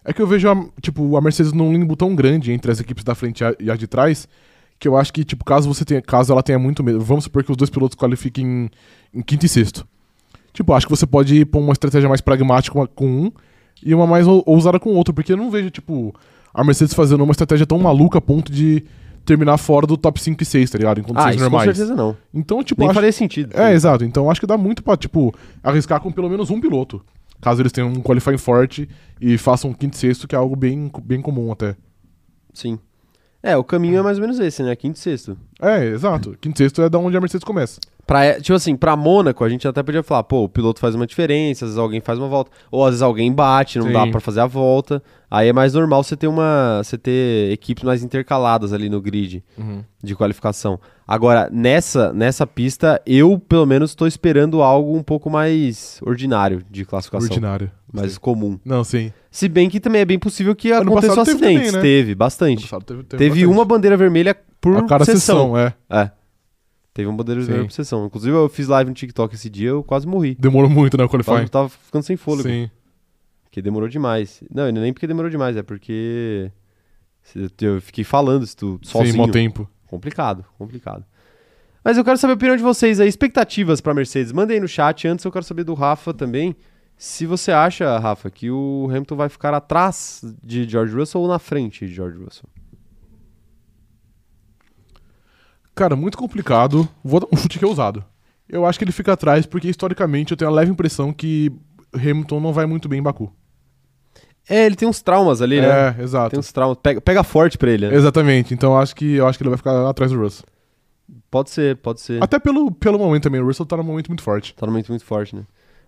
É que eu vejo a Mercedes num limbo tão grande entre as equipes da frente e a de trás, que eu acho que, tipo, caso ela tenha muito medo, vamos supor que os dois pilotos qualifiquem em quinto e sexto. Tipo, acho que você pode ir pra uma estratégia mais pragmática com um e uma mais ousada com o outro, porque eu não vejo, tipo, a Mercedes fazendo uma estratégia tão maluca a ponto de terminar fora do top 5 e 6, tá ligado? Em condições normais. Com certeza não. Então, tipo, nem faria sentido. É, exato. Então acho que dá muito pra, tipo, arriscar com pelo menos um piloto, caso eles tenham um qualifying forte e façam um quinto e sexto, que é algo bem, bem comum até. Sim. É, o caminho é mais ou menos esse, né? Quinto e sexto. É, exato. Quinto e sexto é da onde a Mercedes começa. Tipo assim, pra Mônaco, a gente até podia falar, pô, o piloto faz uma diferença, às vezes alguém faz uma volta, ou às vezes alguém bate, não Sim. dá pra fazer a volta. Aí é mais normal você ter equipes mais intercaladas ali no grid de qualificação. Agora, nessa pista, eu, pelo menos, tô esperando algo um pouco mais ordinário de classificação. Ordinário. Mais sim. comum. Não, sim. Se bem que também é bem possível que aconteça acidentes. Teve bastante. Teve uma bandeira vermelha por sessão. É. Teve uma bandeira vermelha por sessão. Inclusive, eu fiz live no TikTok esse dia, eu quase morri. Demorou muito, né, o qualifying? Eu tava ficando sem fôlego. Sim. Porque demorou demais. Não, nem porque demorou demais, é porque eu fiquei falando isso tudo sozinho. Sim, mau tempo. Complicado. Mas eu quero saber a opinião de vocês aí, expectativas pra Mercedes. Mandem aí no chat. Antes eu quero saber do Rafa também. Se você acha, Rafa, que o Hamilton vai ficar atrás de George Russell ou na frente de George Russell? Cara, muito complicado. Vou dar um chute que é ousado. Eu acho que ele fica atrás porque, historicamente, eu tenho a leve impressão que Hamilton não vai muito bem em Baku. É, ele tem uns traumas ali, né? É, exato. Tem uns traumas. Pega forte pra ele, né? Exatamente. Então eu acho que ele vai ficar atrás do Russell. Pode ser. Até pelo momento também. O Russell tá num momento muito forte. Né?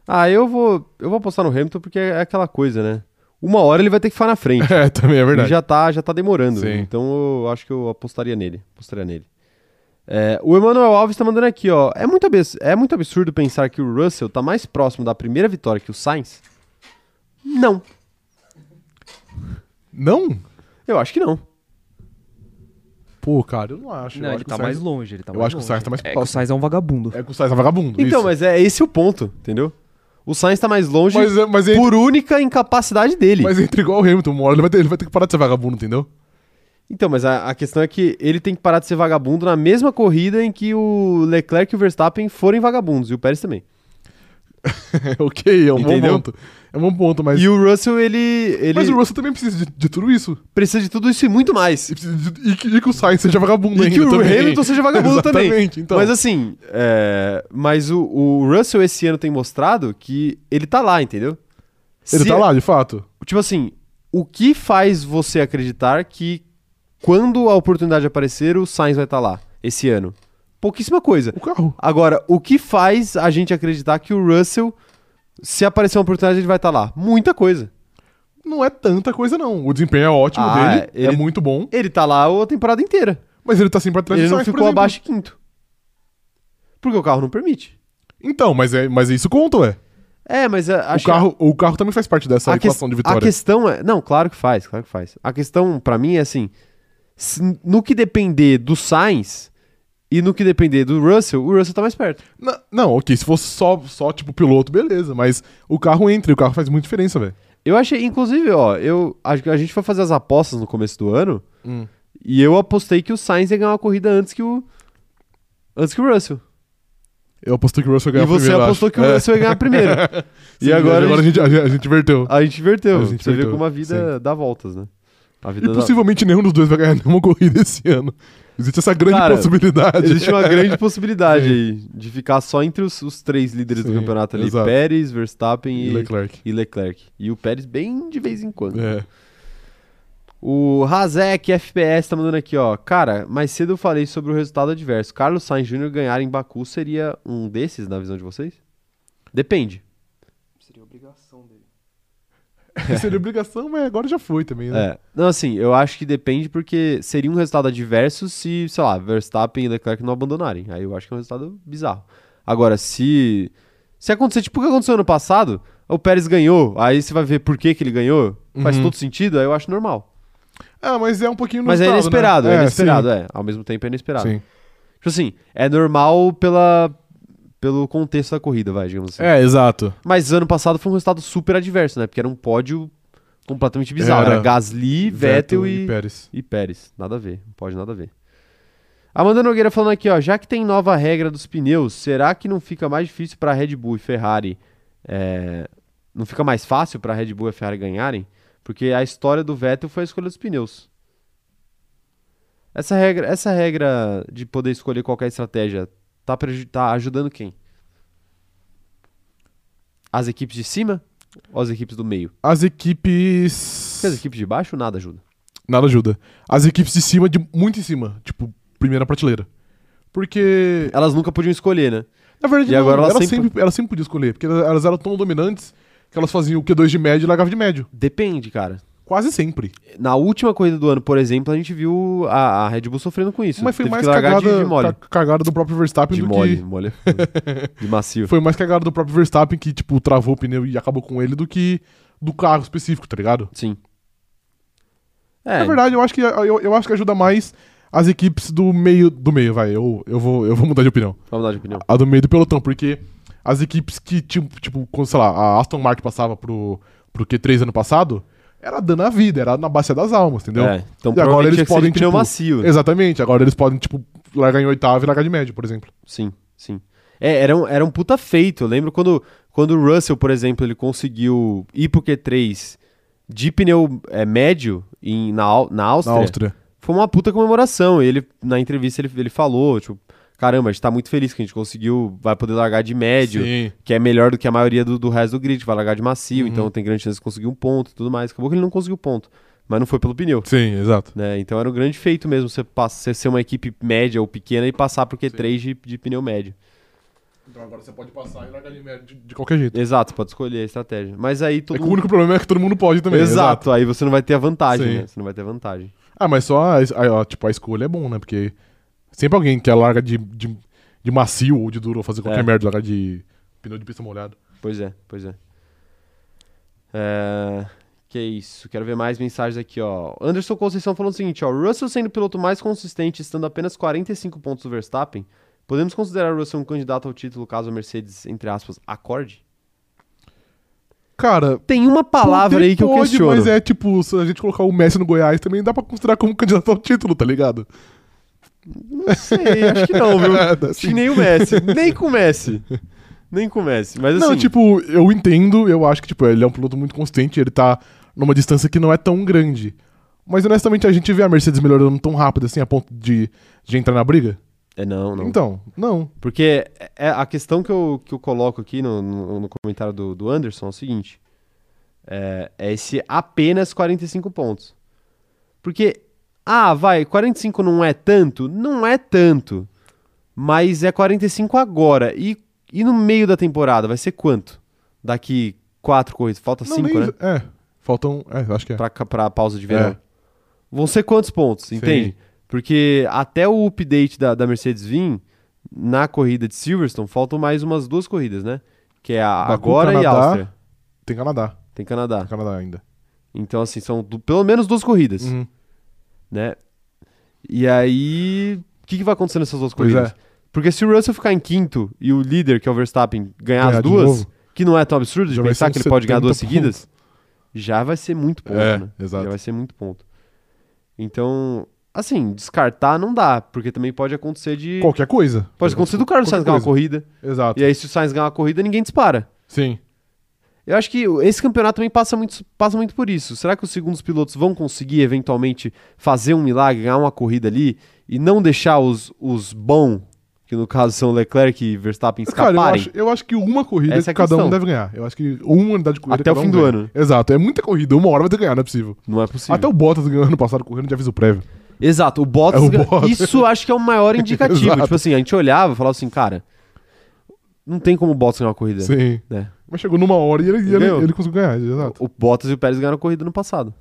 Ah, eu vou apostar no Hamilton porque é aquela coisa, né? Uma hora ele vai ter que ficar na frente. É, também é verdade. Ele já tá demorando. Sim. Né? Então eu acho que eu apostaria nele. É, o Emanuel Alves tá mandando aqui, ó. É muito absurdo pensar que o Russell tá mais próximo da primeira vitória que o Sainz? Não. Não? Eu acho que não. Pô, cara, eu não acho. Não, ele tá mais longe. Eu acho que o Sainz tá mais próximo. É que o Sainz é um vagabundo. Então, isso. Mas esse é o ponto, entendeu? O Sainz tá mais longe mas por única incapacidade dele. Mas entra igual o Hamilton, uma hora ele vai ter que parar de ser vagabundo, entendeu? Então, mas a questão é que ele tem que parar de ser vagabundo na mesma corrida em que o Leclerc e o Verstappen forem vagabundos, e o Pérez também. Ok, é um bom ponto. É um bom ponto, mas... E o Russell, ele... Mas o Russell também precisa de tudo isso. Precisa de tudo isso e muito mais. E que o Sainz seja vagabundo ainda também. E que o Hamilton seja vagabundo Exatamente, também. Então. Mas assim, mas o Russell esse ano tem mostrado que ele tá lá, entendeu? Ele tá lá, de fato. Tipo assim, o que faz você acreditar que quando a oportunidade aparecer, o Sainz vai estar lá esse ano? Pouquíssima coisa. O carro. Agora, o que faz a gente acreditar que o Russell, se aparecer uma oportunidade, ele vai estar lá? Muita coisa. Não é tanta coisa, não. O desempenho é ótimo dele, é muito bom. Ele tá lá a temporada inteira. Mas ele tá sempre atrás do Sainz, por exemplo. Ele não ficou abaixo de quinto. Porque o carro não permite. Então, mas isso conta, ué. É, mas... O carro também faz parte dessa equação de vitória. A questão é... Não, claro que faz. A questão, pra mim, é assim... No que depender do Sainz... E no que depender do Russell, o Russell tá mais perto. Não, ok, se fosse só tipo piloto, beleza. Mas o carro faz muita diferença, velho. Eu achei, inclusive, ó, a gente foi fazer as apostas no começo do ano e eu apostei que o Sainz ia ganhar uma corrida antes que o Russell. Eu apostei que o Russell ia ganhar primeiro. E você apostou que o Russell ia ganhar primeiro. Sim, e agora a gente inverteu. Você vê como a vida dá voltas, né? E possivelmente nenhum dos dois vai ganhar nenhuma corrida esse ano. Existe essa grande possibilidade. Existe uma grande possibilidade aí de ficar só entre os três líderes do campeonato ali. Exato. Pérez, Verstappen e Leclerc. E o Pérez bem de vez em quando. É. O Razek FPS tá mandando aqui, ó. Cara, mais cedo eu falei sobre o resultado adverso. Carlos Sainz Jr. ganhar em Baku seria um desses, na visão de vocês? Depende. Seria obrigação dele. Seria obrigação, mas agora já foi também, né? É. Não, assim, eu acho que depende porque seria um resultado adverso se, sei lá, Verstappen e Leclerc não abandonarem. Aí eu acho que é um resultado bizarro. Agora, se acontecer tipo o que aconteceu ano passado, o Pérez ganhou, aí você vai ver por que ele ganhou, faz todo sentido, aí eu acho normal. Ah, mas é um pouquinho inusitado, mas é inesperado, né? É inesperado, sim. Ao mesmo tempo é inesperado. Sim. Tipo assim, é normal pelo contexto da corrida, vai, digamos assim. É, exato. Mas ano passado foi um resultado super adverso, né? Porque era um pódio completamente bizarro. Era Gasly, Vettel e Pérez. Nada a ver, não pode nada a ver. Amanda Nogueira falando aqui, ó. Já que tem nova regra dos pneus, será que não fica mais difícil pra Red Bull e Ferrari... não fica mais fácil pra Red Bull e Ferrari ganharem? Porque a história do Vettel foi a escolha dos pneus. Essa regra de poder escolher qualquer estratégia tá ajudando quem? As equipes de cima ou as equipes do meio? As equipes... Porque as equipes de baixo nada ajuda. Nada ajuda. As equipes de cima, muito em cima. Tipo, primeira prateleira. Porque... elas nunca podiam escolher, né? Na verdade, elas sempre podiam escolher. Porque elas eram tão dominantes que elas faziam o Q2 de médio e largavam de médio. Depende, cara. Quase sempre. Na última corrida do ano, por exemplo, a gente viu a Red Bull sofrendo com isso. Mas foi mais cagada do próprio Verstappen do que... De macio. Foi mais cagada do próprio Verstappen, que tipo travou o pneu e acabou com ele, do que do carro específico, tá ligado? Sim. É. Na verdade, eu acho que ajuda mais... as equipes do meio... do meio, vai. Eu vou mudar de opinião. Vai mudar de opinião. A do meio do pelotão, porque as equipes que, tipo quando, sei lá, a Aston Martin passava pro Q3 ano passado, era dando a vida, era na bacia das almas, entendeu? É, então agora eles podem, tipo, macio, né? Exatamente. Agora eles podem, tipo, largar em oitavo e largar de médio, por exemplo. Sim, sim. Era um puta feito. Eu lembro quando o Russell, por exemplo, ele conseguiu ir pro Q3 de pneu médio na Áustria. Na Áustria. Foi uma puta comemoração. Ele, na entrevista, ele falou, tipo, caramba, a gente tá muito feliz que a gente conseguiu, vai poder largar de médio, sim, que é melhor do que a maioria do resto do grid, vai largar de macio, então tem grande chance de conseguir um ponto e tudo mais. Acabou que ele não conseguiu ponto, mas não foi pelo pneu. Sim, exato. Né? Então era um grande feito mesmo, você ser uma equipe média ou pequena e passar pro Q3 de pneu médio. Então agora você pode passar e largar de médio de qualquer jeito. Exato, pode escolher a estratégia. Mas aí todo mundo... O único problema é que todo mundo pode também. Exato. Aí você não vai ter a vantagem, sim, né? Você não vai ter vantagem. Ah, mas só tipo, a escolha é bom, né? Porque sempre alguém que larga de macio ou de duro ou fazer qualquer merda, larga de pneu de pista molhado. Pois é. Que isso, quero ver mais mensagens aqui, ó. Anderson Conceição falando o seguinte, ó. Russell sendo o piloto mais consistente, estando apenas 45 pontos do Verstappen, podemos considerar o Russell um candidato ao título caso a Mercedes, entre aspas, acorde? Cara, tem uma palavra aí que eu questiono. Mas é tipo, se a gente colocar o Messi no Goiás também dá pra considerar como candidato ao título, tá ligado? Não sei, acho que não, viu? Acho que nem o Messi, nem com o Messi, mas assim... Não, tipo, eu entendo, eu acho que tipo, ele é um piloto muito consistente, ele tá numa distância que não é tão grande. Mas honestamente a gente vê a Mercedes melhorando tão rápido assim, a ponto de entrar na briga? Não. Então, não. Porque a questão que eu coloco aqui no comentário do Anderson é o seguinte. É esse apenas 45 pontos. Porque, 45 não é tanto? Não é tanto. Mas é 45 agora. E no meio da temporada vai ser quanto? Daqui 4 corridas. Falta 5, né? Faltam... acho que é. Pra pausa de verão. Vão ser quantos pontos, sim, entende? Porque até o update da Mercedes vir, na corrida de Silverstone, faltam mais umas 2 corridas, né? Que é a Baku, agora Canadá, e a Áustria. Tem Canadá. Tem Canadá ainda. Então, assim, são pelo menos 2 corridas. Né? E aí, o que vai acontecer nessas 2 corridas? Porque se o Russell ficar em quinto e o líder, que é o Verstappen, ganhar as 2, que não é tão absurdo de pensar que ele pode ganhar 2 seguidas, já vai ser muito ponto, né? Exato. Já vai ser muito ponto. Então... assim, descartar não dá, porque também pode acontecer de... qualquer coisa. Pode acontecer do Carlos Sainz ganhar uma corrida. Exato. E aí se o Sainz ganhar uma corrida, ninguém dispara. Sim. Eu acho que esse campeonato também passa muito por isso. Será que os segundos pilotos vão conseguir eventualmente fazer um milagre, ganhar uma corrida ali e não deixar os bons, que no caso são Leclerc e Verstappen, escaparem? Cara, eu acho que uma corrida cada um deve ganhar. Eu acho que uma unidade de corrida até o fim do ano. Exato, é muita corrida. Uma hora vai ter que ganhar, não é possível. Não é possível. Até o Bottas ganhou ano passado correndo de aviso prévio. Exato, o Bottas... Isso acho que é o maior indicativo. Tipo assim, a gente olhava e falava assim, cara, não tem como o Bottas ganhar uma corrida. Sim. Né? Mas chegou numa hora e ele conseguiu ganhar, exato. O Bottas e o Pérez ganharam a corrida no passado.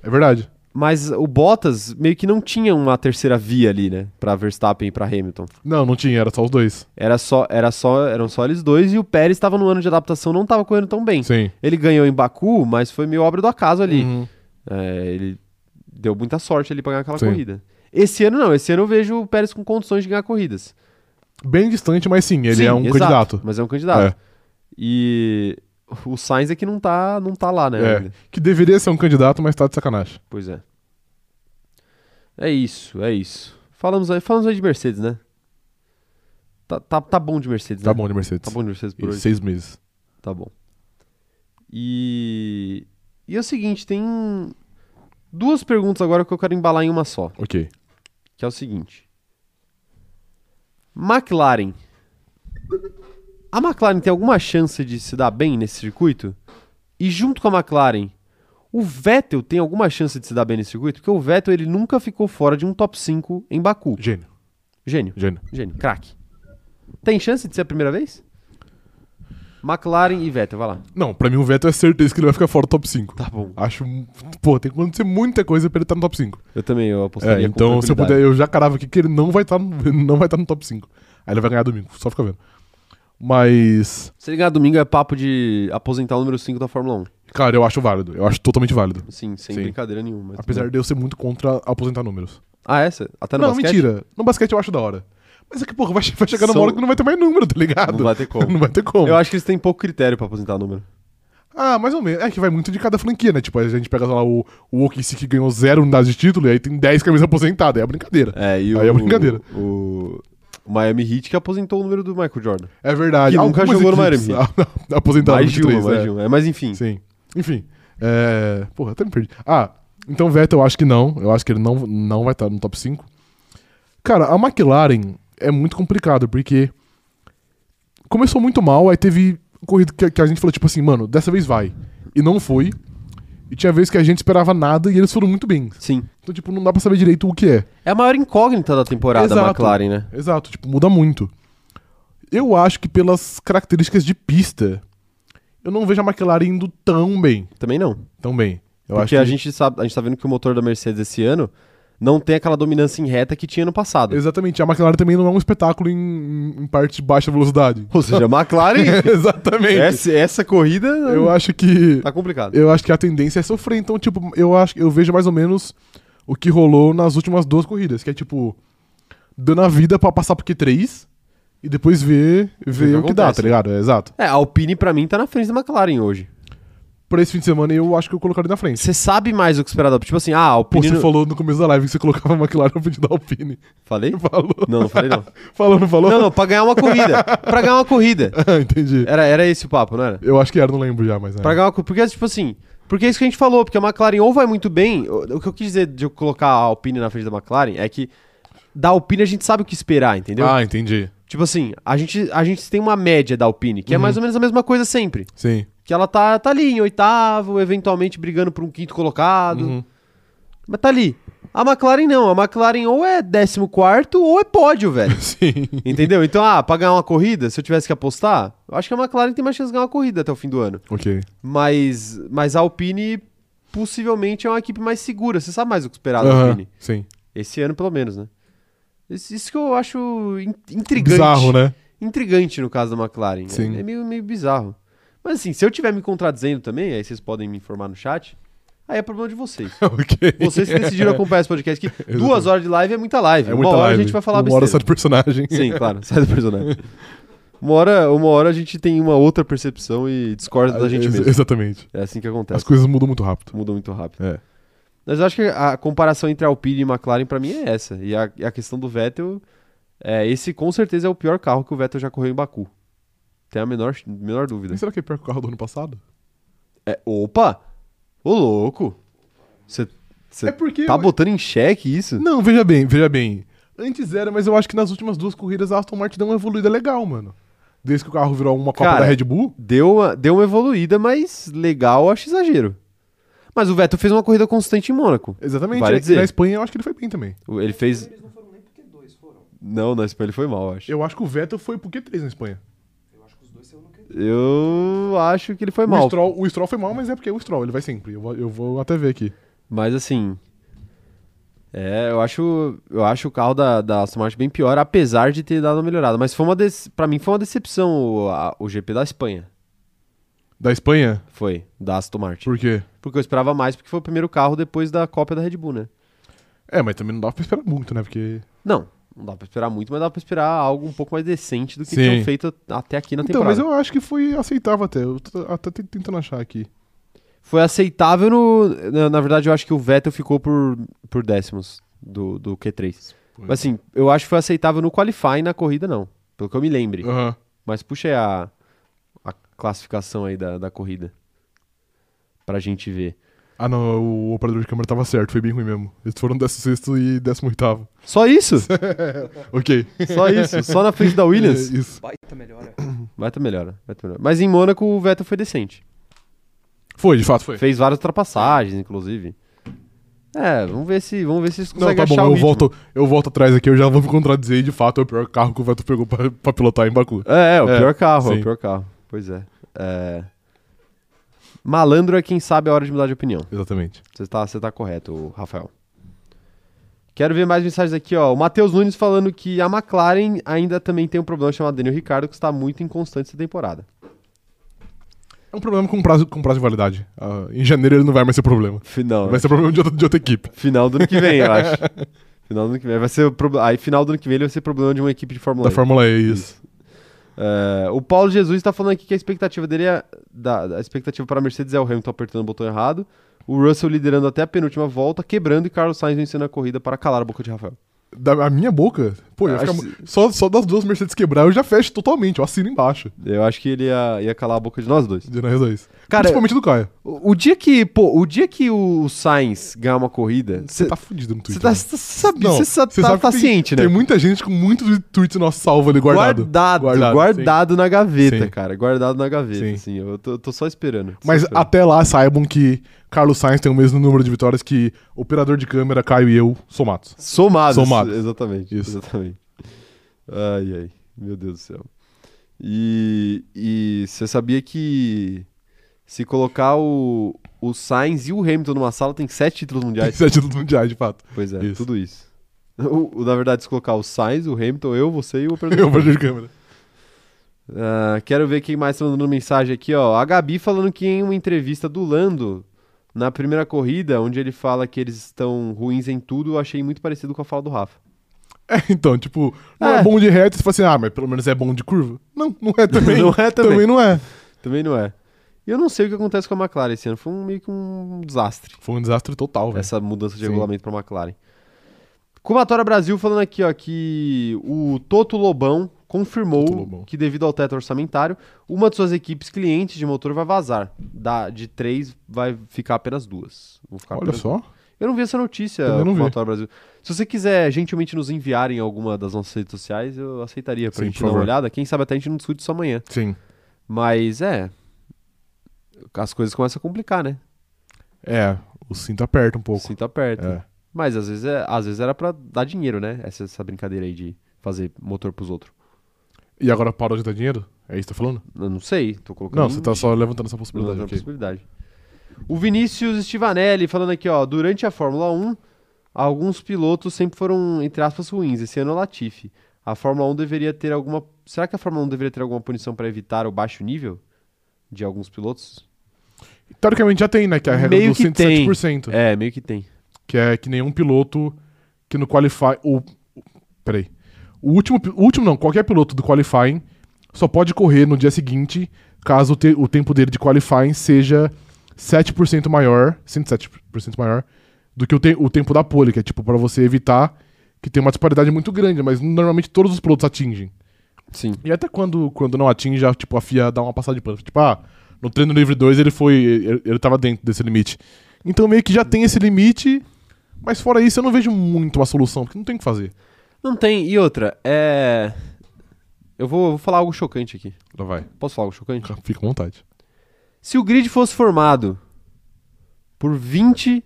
É verdade. Mas o Bottas meio que não tinha uma terceira via ali, né? Pra Verstappen e pra Hamilton. Não, não tinha, era só os dois. Eram só eles dois, e o Pérez estava no ano de adaptação, não estava correndo tão bem. Sim. Ele ganhou em Baku, mas foi meio obra do acaso ali. Uhum. É, ele deu muita sorte ali pra ganhar aquela corrida. Esse ano não, esse ano eu vejo o Pérez com condições de ganhar corridas. Bem distante, mas sim, ele é um candidato. Mas é um candidato. É. E o Sainz é que não tá lá, né? É, que deveria ser um candidato, mas tá de sacanagem. Pois é. É isso. Falamos aí de Mercedes, né? Tá bom de Mercedes, né? Tá bom de Mercedes por hoje. 6 meses. Tá bom. E é o seguinte, tem 2 perguntas agora que eu quero embalar em uma só. Ok. Que é o seguinte. McLaren. A McLaren tem alguma chance de se dar bem nesse circuito? E junto com a McLaren, o Vettel tem alguma chance de se dar bem nesse circuito? Porque o Vettel, ele nunca ficou fora de um top 5 em Baku. Gênio. Craque. Tem chance de ser a primeira vez? McLaren e Vettel, vai lá. Não, pra mim o Vettel é certeza que ele vai ficar fora do top 5. Tá bom. Acho, pô, tem que acontecer muita coisa pra ele estar no top 5. Eu também, eu apostaria então, se eu puder, eu já carava aqui que ele não vai estar no top 5. Aí ele vai ganhar domingo, só fica vendo. Mas... se ele ganhar domingo é papo de aposentar o número 5 da Fórmula 1. Cara, eu acho válido. Eu acho totalmente válido. Sim, sem brincadeira nenhuma. Apesar de eu ser muito contra aposentar números. Ah, essa? Até no basquete? Não, mentira. No basquete eu acho da hora. Mas é que, porra, vai chegar numa hora que não vai ter mais número, tá ligado? Não vai ter como. Eu acho que eles têm pouco critério pra aposentar número. Ah, mais ou menos. É que vai muito de cada franquia, né? Tipo, a gente pega, sei lá, o OKC que ganhou 0 unidades de título e aí tem 10 camisas aposentadas. É a brincadeira. O Miami Heat que aposentou o número do Michael Jordan. É verdade. Que nunca jogou no Miami Heat. Aposentado no 23, né? Mas enfim. Sim. Enfim. Porra, até me perdi. Ah, então o Vettel eu acho que não. Eu acho que ele não vai estar no top 5. Cara, a McLaren é muito complicado, porque começou muito mal, aí teve corrida que a gente falou, tipo assim, mano, dessa vez vai. E não foi. E tinha vezes que a gente esperava nada e eles foram muito bem. Sim. Então, tipo, não dá pra saber direito o que é. É a maior incógnita da temporada, exato, da McLaren, né? Exato, tipo, muda muito. Eu acho que pelas características de pista, eu não vejo a McLaren indo tão bem. Também não. Tão bem. Porque a gente tá vendo que o motor da Mercedes esse ano não tem aquela dominância em reta que tinha no passado. Exatamente. A McLaren também não é um espetáculo em parte de baixa velocidade. Ou seja, a McLaren... Exatamente. Essa corrida... Eu acho que... Tá complicado. Eu acho que a tendência é sofrer. Então, tipo, eu vejo mais ou menos o que rolou nas últimas 2 corridas. Que é, tipo, dando a vida pra passar pro Q3 e depois ver o que dá, tá ligado? Exato. A Alpine, pra mim, tá na frente da McLaren hoje. Pra esse fim de semana, eu acho que eu colocaria na frente. Você sabe mais o que esperar da Alpine? Tipo assim, a Alpine... Pô, você falou no começo da live que você colocava a McLaren no vídeo da Alpine. Falei? Falou. Não falei não. Falou, não falou? Não, pra ganhar uma corrida. Pra ganhar uma corrida. Entendi. Era esse o papo, não era? Eu acho que era, não lembro já, mas... Pra ganhar uma corrida. Porque, tipo assim... Porque é isso que a gente falou. Porque a McLaren ou vai muito bem... O que eu quis dizer de eu colocar a Alpine na frente da McLaren é que... Da Alpine a gente sabe o que esperar, entendeu? Ah, entendi. Tipo assim, a gente tem uma média da Alpine, que é mais ou menos a mesma coisa sempre. Sim. Que ela tá ali em 8º, eventualmente brigando por um 5º colocado. Uhum. Mas tá ali. A McLaren não. A McLaren ou é 14º ou é pódio, velho. Sim. Entendeu? Então, pra ganhar uma corrida, se eu tivesse que apostar, eu acho que a McLaren tem mais chance de ganhar uma corrida até o fim do ano. Ok. Mas a Alpine possivelmente é uma equipe mais segura. Você sabe mais o que esperar da Alpine. Sim. Esse ano, pelo menos, né? Isso que eu acho intrigante. Bizarro, né? Intrigante no caso da McLaren. Sim. É meio bizarro. Mas assim, se eu estiver me contradizendo também, aí vocês podem me informar no chat, aí é problema de vocês. Okay. Vocês que decidiram acompanhar esse podcast aqui. 2 horas de live é muita live. Uma hora a gente vai falar besteira. 1 hora sai do personagem. Sim, claro, sai do personagem. Uma hora a gente tem uma outra percepção e discorda da gente mesmo. Exatamente. É assim que acontece. As coisas mudam muito rápido. É. Mas eu acho que a comparação entre a Alpine e McLaren pra mim é essa. E a questão do Vettel, esse com certeza é o pior carro que o Vettel já correu em Baku. Tem a menor dúvida. E será que é o pior carro do ano passado? Opa! Ô, louco! Você tá botando em xeque isso? Não, veja bem. Antes era, mas eu acho que nas últimas 2 corridas a Aston Martin deu uma evoluída legal, mano. Desde que o carro virou uma Copa da Red Bull. Deu uma evoluída, mas legal, acho exagero. Mas o Vettel fez uma corrida constante em Mônaco. Exatamente. Vale dizer. Na Espanha eu acho que ele foi bem também. Ele fez... Eles não foram nem pro Q2, foram? Não, na Espanha ele foi mal, eu acho. Eu acho que o Vettel foi pro Q3 na Espanha. Eu acho que ele foi mal. O Stroll foi mal, mas é porque é o Stroll, ele vai sempre. Eu vou até ver aqui. Mas assim, É, eu acho o carro da Aston Martin bem pior, apesar de ter dado uma melhorada. Mas pra mim foi uma decepção o GP da Espanha. Da Espanha? Foi, da Aston Martin. Por quê? Porque eu esperava mais, porque foi o primeiro carro depois da Copa da Red Bull, né? É, mas também não dava pra esperar muito, né? Porque... Não dava pra esperar muito, mas dava pra esperar algo um pouco mais decente do que tinham feito até aqui na temporada. Então, mas eu acho que foi aceitável até. Eu tô até tentando achar aqui. Foi aceitável na verdade, eu acho que o Vettel ficou por décimos do Q3. Mas assim, eu acho que foi aceitável no qualify e na corrida não, pelo que eu me lembre. Uhum. Mas puxa aí a classificação aí da corrida pra gente ver. Ah não, o operador de câmera tava certo, foi bem ruim mesmo. Eles foram 16º e 18º. Só isso? Ok. Só isso, só na frente da Williams? Isso. Baita melhora. Mas em Mônaco o Vettel foi decente. Foi, de fato foi. Fez várias ultrapassagens, inclusive. É, vamos ver se isso consegue achar o ritmo. Eu volto atrás aqui, eu já vou me contradizer e de fato é o pior carro que o Vettel pegou pra pilotar em Baku. É o pior carro. Pois é. Malandro é quem sabe a hora de mudar de opinião. Exatamente. Você tá correto, Rafael. Quero ver mais mensagens aqui, ó. O Matheus Nunes falando que a McLaren ainda também tem um problema chamado Daniel Ricciardo, que está muito inconstante essa temporada. É um problema com prazo de validade. Em janeiro ele não vai mais ser problema. Não. Vai ser problema de outra equipe. Final do ano que vem, eu acho. Final do ano que vem. Vai ser Aí final do ano que vem ele vai ser problema de uma equipe de Fórmula 1. Da Fórmula E, isso. O Paulo Jesus tá falando aqui que a expectativa dele é... A expectativa para a Mercedes é o Hamilton apertando o botão errado, o Russell liderando até a penúltima volta, quebrando, e Carlos Sainz vencendo a corrida para calar a boca de Rafael. A minha boca? Pô, ia ficar... só das duas Mercedes quebrar eu já fecho totalmente, eu assino embaixo. Eu acho que ele ia calar a boca de nós dois. De nós dois. Cara, principalmente do Caio. O dia que o Sainz ganhar uma corrida... Você tá fudido no Twitter. Você sabe, ciente, né? Tem muita gente com muito tweet nosso salvo ali guardado na gaveta, sim. Cara. Guardado na gaveta, sim. Assim. Eu tô só esperando. Mas até lá saibam que Carlos Sainz tem o mesmo número de vitórias que operador de câmera, Caio e eu, somados. Somados. Exatamente. Ai, meu Deus do céu. E você sabia que se colocar o Sainz e o Hamilton numa sala tem 7 títulos mundiais? Tem 7 títulos mundiais, de fato. Pois é, isso. Tudo isso. Na verdade, se colocar o Sainz, o Hamilton, eu, você e o operador de câmera. Quero ver quem mais tá mandando mensagem aqui, ó. A Gabi falando que em uma entrevista do Lando, na primeira corrida, onde ele fala que eles estão ruins em tudo, eu achei muito parecido com a fala do Rafa. É, então, tipo, não é bom de reta, você fala assim, mas pelo menos é bom de curva. Não é também. Também não é. E eu não sei o que acontece com a McLaren esse ano, foi meio que um desastre. Foi um desastre total, velho. Essa mudança de regulamento pra McLaren. Comatora Brasil falando aqui, ó, que o Toto Lobão confirmou que devido ao teto orçamentário, uma de suas equipes clientes de motor vai vazar. De 3 vai ficar apenas 2. Olha só. Eu não vi essa notícia, Comatora Brasil. Se você quiser gentilmente nos enviar em alguma das nossas redes sociais, eu aceitaria pra gente dar uma olhada. Quem sabe até a gente não discute isso amanhã. Sim. Mas as coisas começam a complicar, né? É, o cinto aperta um pouco. Mas às vezes era pra dar dinheiro, né? Essa brincadeira aí de fazer motor pros outros. E agora parou de dar dinheiro? É isso que tá falando? Eu não sei, tô colocando... Não, você tá só levantando essa possibilidade. O Vinícius Stivanelli falando aqui, ó, durante a Fórmula 1, alguns pilotos sempre foram, entre aspas, ruins. Esse ano é o Latifi. A Fórmula 1 deveria ter alguma... Será que a Fórmula 1 deveria ter alguma punição pra evitar o baixo nível de alguns pilotos? Teoricamente já tem, né? Que é a regra meio dos 107%. Tem. É, meio que tem. Que é que nenhum piloto que no qualify... Peraí. O último não, qualquer piloto do qualifying só pode correr no dia seguinte caso o tempo dele de qualifying seja 7% maior, 107% maior, do que o tempo da pole, que é tipo pra você evitar que tem uma disparidade muito grande, mas normalmente todos os pilotos atingem. Sim. E até quando não atinge, já, tipo, a FIA dá uma passada de pano. Tipo, no treino livre 2 ele tava dentro desse limite. Então meio que já tem esse limite, mas fora isso eu não vejo muito uma solução, porque não tem o que fazer. Não tem. E outra, eu vou falar algo chocante aqui. Lá vai. Posso falar algo chocante? Fica à vontade. Se o grid fosse formado por 20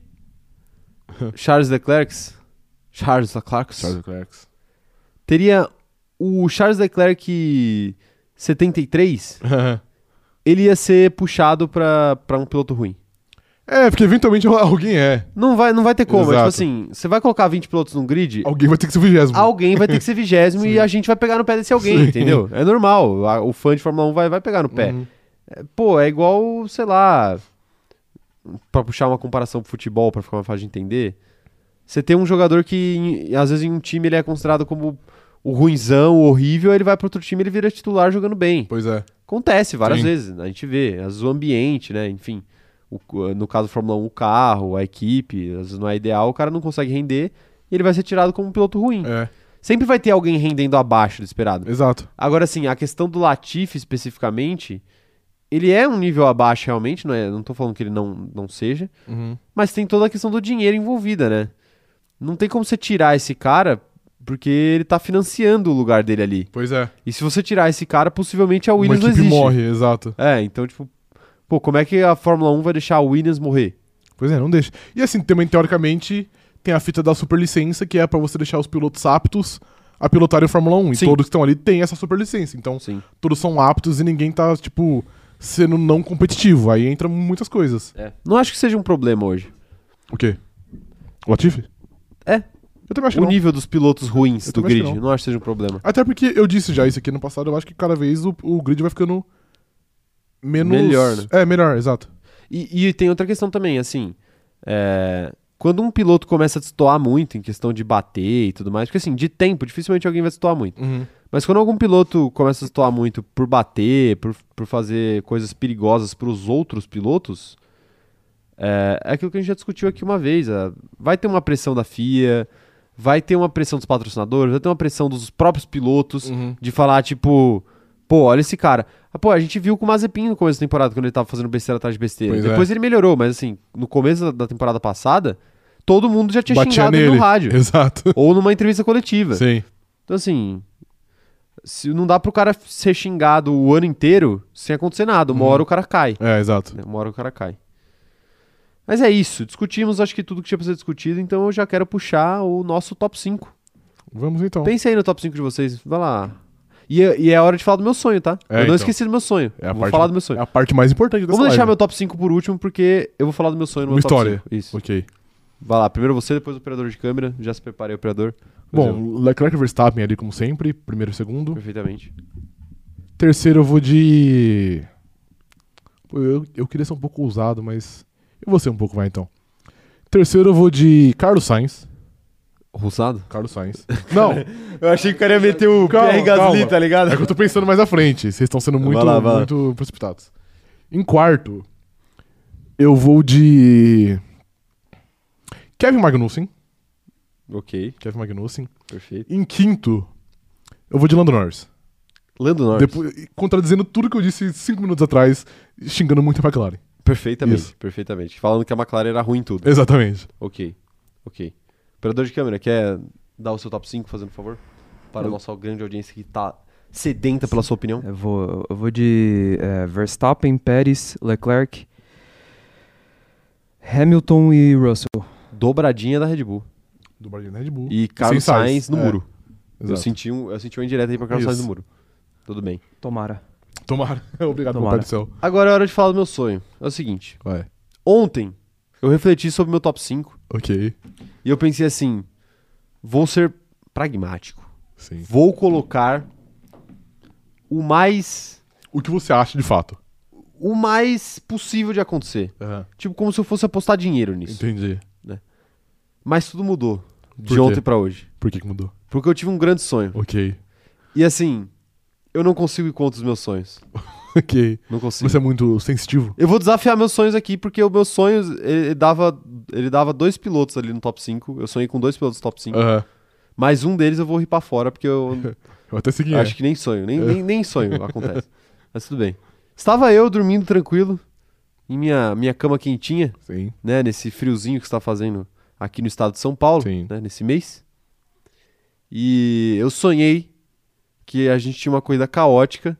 Charles Leclerc, teria o Charles Leclerc 73, ele ia ser puxado pra um piloto ruim. É, porque eventualmente alguém é. Não vai ter como. Exato. Tipo assim, você vai colocar 20 pilotos num grid... Alguém vai ter que ser vigésimo. Alguém vai ter que ser vigésimo e a gente vai pegar no pé desse alguém, Sim. entendeu? É normal. O fã de Fórmula 1 vai pegar no pé. Uhum. Pô, é igual, sei lá... Pra puxar uma comparação pro futebol, pra ficar mais fácil de entender... Você tem um jogador que, às vezes, em um time ele é considerado como o ruinzão, o horrível, ele vai para outro time e ele vira titular jogando bem. Pois é. Acontece várias Sim. vezes, a gente vê. Às vezes o ambiente, né? Enfim, no caso da Fórmula 1, o carro, a equipe, às vezes não é ideal, o cara não consegue render e ele vai ser tirado como um piloto ruim. É. Sempre vai ter alguém rendendo abaixo do esperado. Exato. Agora, assim, a questão do Latifi, especificamente... Ele é um nível abaixo, realmente, não tô falando que ele não seja, mas tem toda a questão do dinheiro envolvida, né? Não tem como você tirar esse cara, porque ele tá financiando o lugar dele ali. Pois é. E se você tirar esse cara, possivelmente a Williams não existe. Uma equipe morre, exato. É, então, tipo, pô, como é que a Fórmula 1 vai deixar a Williams morrer? Pois é, não deixa. E assim, também, teoricamente, tem a fita da superlicença, que é pra você deixar os pilotos aptos a pilotarem a Fórmula 1. Sim. E todos que estão ali têm essa superlicença. Então, Sim. todos são aptos e ninguém tá, tipo... sendo não competitivo, aí entra muitas coisas. É. Não acho que seja um problema hoje. O quê? O Latifi? É. Eu também acho que o nível dos pilotos ruins do grid, não acho que seja um problema. Até porque eu disse já isso aqui no passado, eu acho que cada vez o grid vai ficando menos... Melhor, né? É, melhor, exato. E tem outra questão também, assim, quando um piloto começa a destoar muito em questão de bater e tudo mais, porque assim, de tempo, dificilmente alguém vai destoar muito. Uhum. Mas quando algum piloto começa a atuar muito por bater, por fazer coisas perigosas para os outros pilotos, é aquilo que a gente já discutiu aqui uma vez. Vai ter uma pressão da FIA, vai ter uma pressão dos patrocinadores, vai ter uma pressão dos próprios pilotos de falar, tipo, pô, olha esse cara. Pô, a gente viu com o Mazepin no começo da temporada, quando ele tava fazendo besteira atrás de besteira. Pois Depois ele melhorou, mas assim, no começo da temporada passada, todo mundo já tinha xingado ele no rádio. Exato. Ou numa entrevista coletiva. Sim. Então assim... Se não dá pro cara ser xingado o ano inteiro sem acontecer nada. Uma hora o cara cai. É, exato. Uma hora o cara cai. Mas é isso. Discutimos, acho que tudo que tinha pra ser discutido. Então eu já quero puxar o nosso top 5. Vamos então. Pensa aí no top 5 de vocês. Vai lá. E é hora de falar do meu sonho, tá? Eu não esqueci do meu sonho. Vou falar do meu sonho. É a parte mais importante dessa live. Vamos deixar meu top 5 por último, porque eu vou falar do meu sonho no meu top 5. Uma história. Isso. Ok. Vai lá. Primeiro você, depois o operador de câmera. Já se preparei, operador. Bom, Leclerc e Verstappen ali, como sempre. Primeiro e segundo. Perfeitamente. Terceiro eu vou de... Pô, eu queria ser um pouco ousado, mas... Eu vou ser um pouco, vai então. Terceiro eu vou de Carlos Sainz. Ousado? Carlos Sainz. Não! Eu achei que o cara ia meter o Pierre Gasly, tá ligado? É que eu tô pensando mais à frente. Vocês estão sendo muito precipitados. Em quarto, eu vou de... Kevin Magnussen. Ok. Kevin Magnussen. Perfeito. Em quinto, eu vou de Lando Norris. Lando Norris. Depois, contradizendo tudo que eu disse 5 minutos atrás, xingando muito a McLaren. Perfeitamente, perfeitamente. Falando que a McLaren era ruim em tudo. Exatamente. Ok. Operador de câmera, quer dar o seu top 5, fazendo favor? Para a nossa grande audiência que tá sedenta pela sua opinião. Eu vou de Verstappen, Pérez, Leclerc, Hamilton e Russell. Dobradinha da Red Bull. E Carlos Sainz no muro. Eu senti uma indireta aí pra Carlos Sainz no muro. Tudo bem. Tomara. Obrigado pelo pareceu. Agora é hora de falar do meu sonho. É o seguinte. Ontem eu refleti sobre meu top 5. Ok. E eu pensei assim, vou ser pragmático. Sim. Vou colocar o mais... O que você acha de fato. O mais possível de acontecer. Uhum. Tipo, como se eu fosse apostar dinheiro nisso. Entendi. Mas tudo mudou de ontem pra hoje. Por que mudou? Porque eu tive um grande sonho. Ok. E assim, eu não consigo ir contra os meus sonhos. Ok. Não consigo. Você é muito sensitivo. Eu vou desafiar meus sonhos aqui, porque o meu sonho, ele dava 2 pilotos ali no top 5. Eu sonhei com 2 pilotos no top 5. Mas um deles eu vou ripar fora, porque eu... eu até segui. Acho que nem sonho. Nem sonho acontece. Mas tudo bem. Estava eu dormindo tranquilo, em minha cama quentinha. Sim. Né, nesse friozinho que você tá fazendo... aqui no estado de São Paulo, né, nesse mês. E eu sonhei que a gente tinha uma corrida caótica.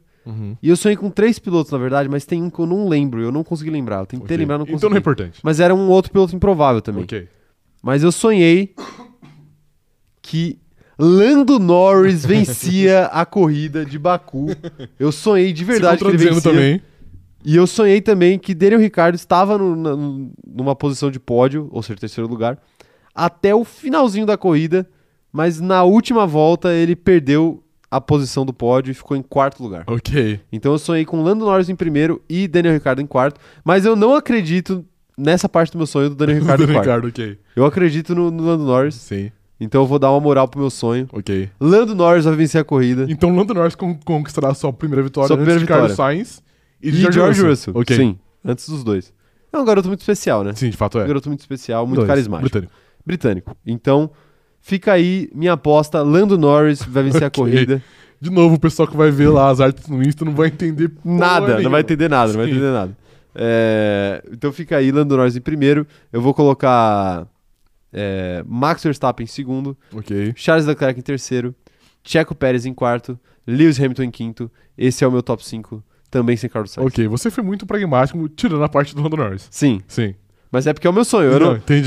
E eu sonhei com 3 pilotos, na verdade, mas tem um que eu não lembro, eu não consegui lembrar. Eu tentei lembrar, não consegui. Então não é importante. Mas era um outro piloto improvável também. Ok. Mas eu sonhei que Lando Norris vencia a corrida de Baku. Eu sonhei de verdade que ele vencia. Também. E eu sonhei também que Daniel Ricciardo estava numa posição de pódio, ou seja, terceiro lugar, até o finalzinho da corrida, mas na última volta ele perdeu a posição do pódio e ficou em quarto lugar. Ok. Então eu sonhei com Lando Norris em primeiro e Daniel Ricciardo em quarto, mas eu não acredito nessa parte do meu sonho do Daniel Ricciardo em quarto. Ricardo, okay. Eu acredito no Lando Norris. Sim. Então eu vou dar uma moral pro meu sonho. Ok. Lando Norris vai vencer a corrida. Então Lando Norris conquistará a sua primeira vitória antes de Carlos Sainz e George Russell. Okay. Sim, antes dos dois. É um garoto muito especial, né? Sim, de fato é. Um garoto muito especial, muito carismático. Britânico. Então, fica aí minha aposta. Lando Norris vai vencer a corrida. De novo, o pessoal que vai ver lá as artes no Insta não vai entender nada. Não vai entender nada, sim. Não vai entender nada. Então fica aí, Lando Norris em primeiro. Eu vou colocar Max Verstappen em segundo. Okay. Charles Leclerc em terceiro. Checo Pérez em quarto. Lewis Hamilton em quinto. Esse é o meu top 5. Também sem Carlos Sainz. Ok, você foi muito pragmático tirando a parte do Lando Norris. Sim. Sim. Mas é porque é o meu sonho.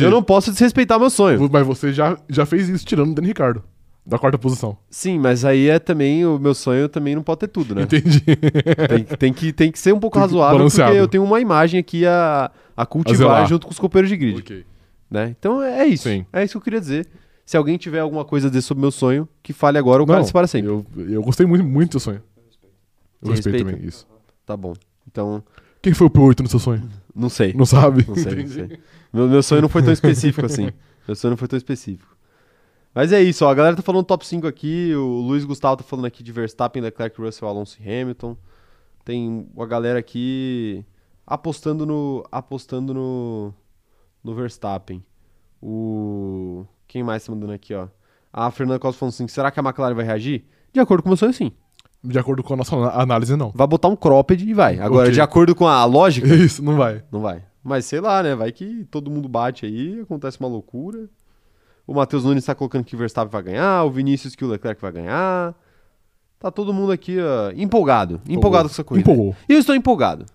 Eu não posso desrespeitar o meu sonho. Mas você já fez isso tirando o Daniel Ricciardo, da quarta posição. Sim, mas aí é também o meu sonho também não pode ter tudo, né? Entendi. Tem que ser um pouco razoável, balanceado. Porque eu tenho uma imagem aqui a cultivar junto com os companheiros de grid. Okay. Né? Então é isso. Sim. É isso que eu queria dizer. Se alguém tiver alguma coisa a dizer sobre o meu sonho, que fale agora ou cale-se para sempre. Eu gostei muito, muito do seu sonho. Eu respeito também, isso. Tá bom. Então... Quem foi o P8 no seu sonho? Não sei. Não sabe? Não sei. Meu sonho não foi tão específico assim. Meu sonho não foi tão específico. Mas é isso, ó. A galera tá falando top 5 aqui. O Luiz Gustavo tá falando aqui de Verstappen, Leclerc, Russell, Alonso e Hamilton. Tem a galera aqui apostando no Verstappen. Quem mais tá mandando aqui, ó? A Fernanda Costa falando assim, será que a McLaren vai reagir? De acordo com o meu sonho, sim. De acordo com a nossa análise, não. Vai botar um cropped e vai. Agora, de acordo com a lógica... Isso, não vai. Não vai. Mas sei lá, né? Vai que todo mundo bate aí, acontece uma loucura. O Matheus Nunes está colocando que o Verstappen vai ganhar, o Vinícius que o Leclerc vai ganhar. Tá todo mundo aqui empolgado. Empolgado com essa corrida. Empolgou. E eu estou empolgado.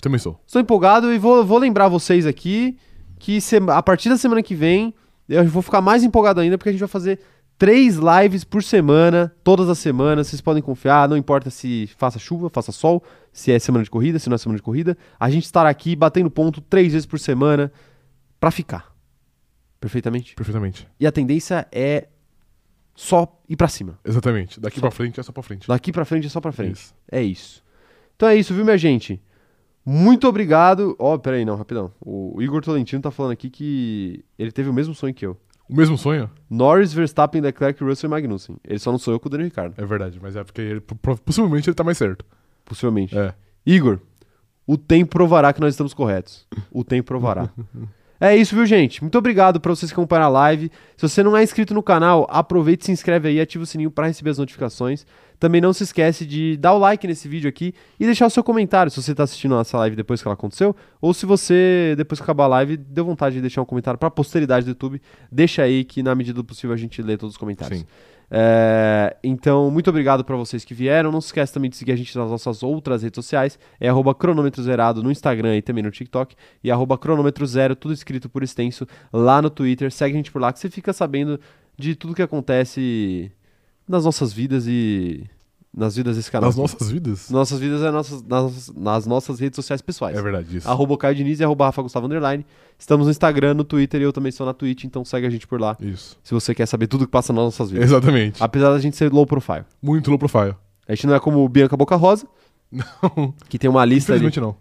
Também sou. Estou empolgado e vou lembrar vocês aqui que a partir da semana que vem eu vou ficar mais empolgado ainda porque a gente vai fazer... 3 lives por semana, todas as semanas, vocês podem confiar, não importa se faça chuva, faça sol, se é semana de corrida, se não é semana de corrida, a gente estará aqui batendo ponto 3 vezes por semana pra ficar. Perfeitamente? Perfeitamente. E a tendência é só ir pra cima. Exatamente. Daqui pra frente é só pra frente. Daqui pra frente é só pra frente. Isso. É isso. Então é isso, viu, minha gente? Muito obrigado. Peraí, não, rapidão. O Igor Tolentino tá falando aqui que ele teve o mesmo sonho que eu. O mesmo sonho? Norris, Verstappen, Leclerc, Russell e Magnussen. Ele só não sonhou com o Daniel Ricciardo. É verdade, mas é porque possivelmente ele tá mais certo. Possivelmente. É. Igor, o tempo provará que nós estamos corretos. O tempo provará. É isso, viu, gente? Muito obrigado pra vocês que acompanharam a live. Se você não é inscrito no canal, aproveita e se inscreve aí, ativa o sininho pra receber as notificações. Também não se esquece de dar o like nesse vídeo aqui e deixar o seu comentário se você tá assistindo a nossa live depois que ela aconteceu ou se você, depois que acabar a live, deu vontade de deixar um comentário pra posteridade do YouTube. Deixa aí que, na medida do possível, a gente lê todos os comentários. Sim. Então, muito obrigado pra vocês que vieram. Não se esquece também de seguir a gente nas nossas outras redes sociais. É @cronômetrozerado no Instagram e também no TikTok. E @cronometrozero, tudo escrito por extenso, lá no Twitter. Segue a gente por lá que você fica sabendo de tudo que acontece nas nossas vidas e nas vidas desse canal. Nas nossas vidas? Nossas vidas é nas nossas redes sociais pessoais. É verdade, isso. @CaioDiniz e @RafaGustavo_. Estamos no Instagram, no Twitter e eu também sou na Twitch, então segue a gente por lá. Isso. Se você quer saber tudo que passa nas nossas vidas. Exatamente. Apesar da gente ser low profile. Muito low profile. A gente não é como o Bianca Boca Rosa. Não. Que tem uma lista Infelizmente ali. Não.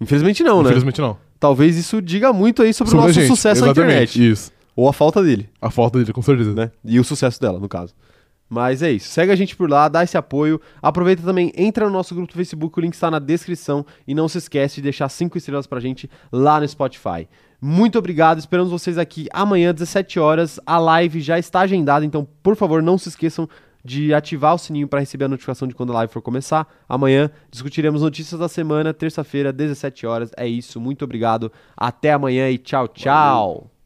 Infelizmente não, né? Infelizmente não. Talvez isso diga muito aí sobre o nosso sucesso na internet. Isso. Ou a falta dele. A falta dele, com certeza. Né? E o sucesso dela, no caso. Mas é isso, segue a gente por lá, dá esse apoio, aproveita também, entra no nosso grupo do Facebook, o link está na descrição e não se esquece de deixar 5 estrelas pra gente lá no Spotify. Muito obrigado, esperamos vocês aqui amanhã, 17 horas, a live já está agendada, então por favor não se esqueçam de ativar o sininho para receber a notificação de quando a live for começar. Amanhã discutiremos notícias da semana, terça-feira, 17 horas, é isso, muito obrigado, até amanhã e tchau, tchau! Valeu.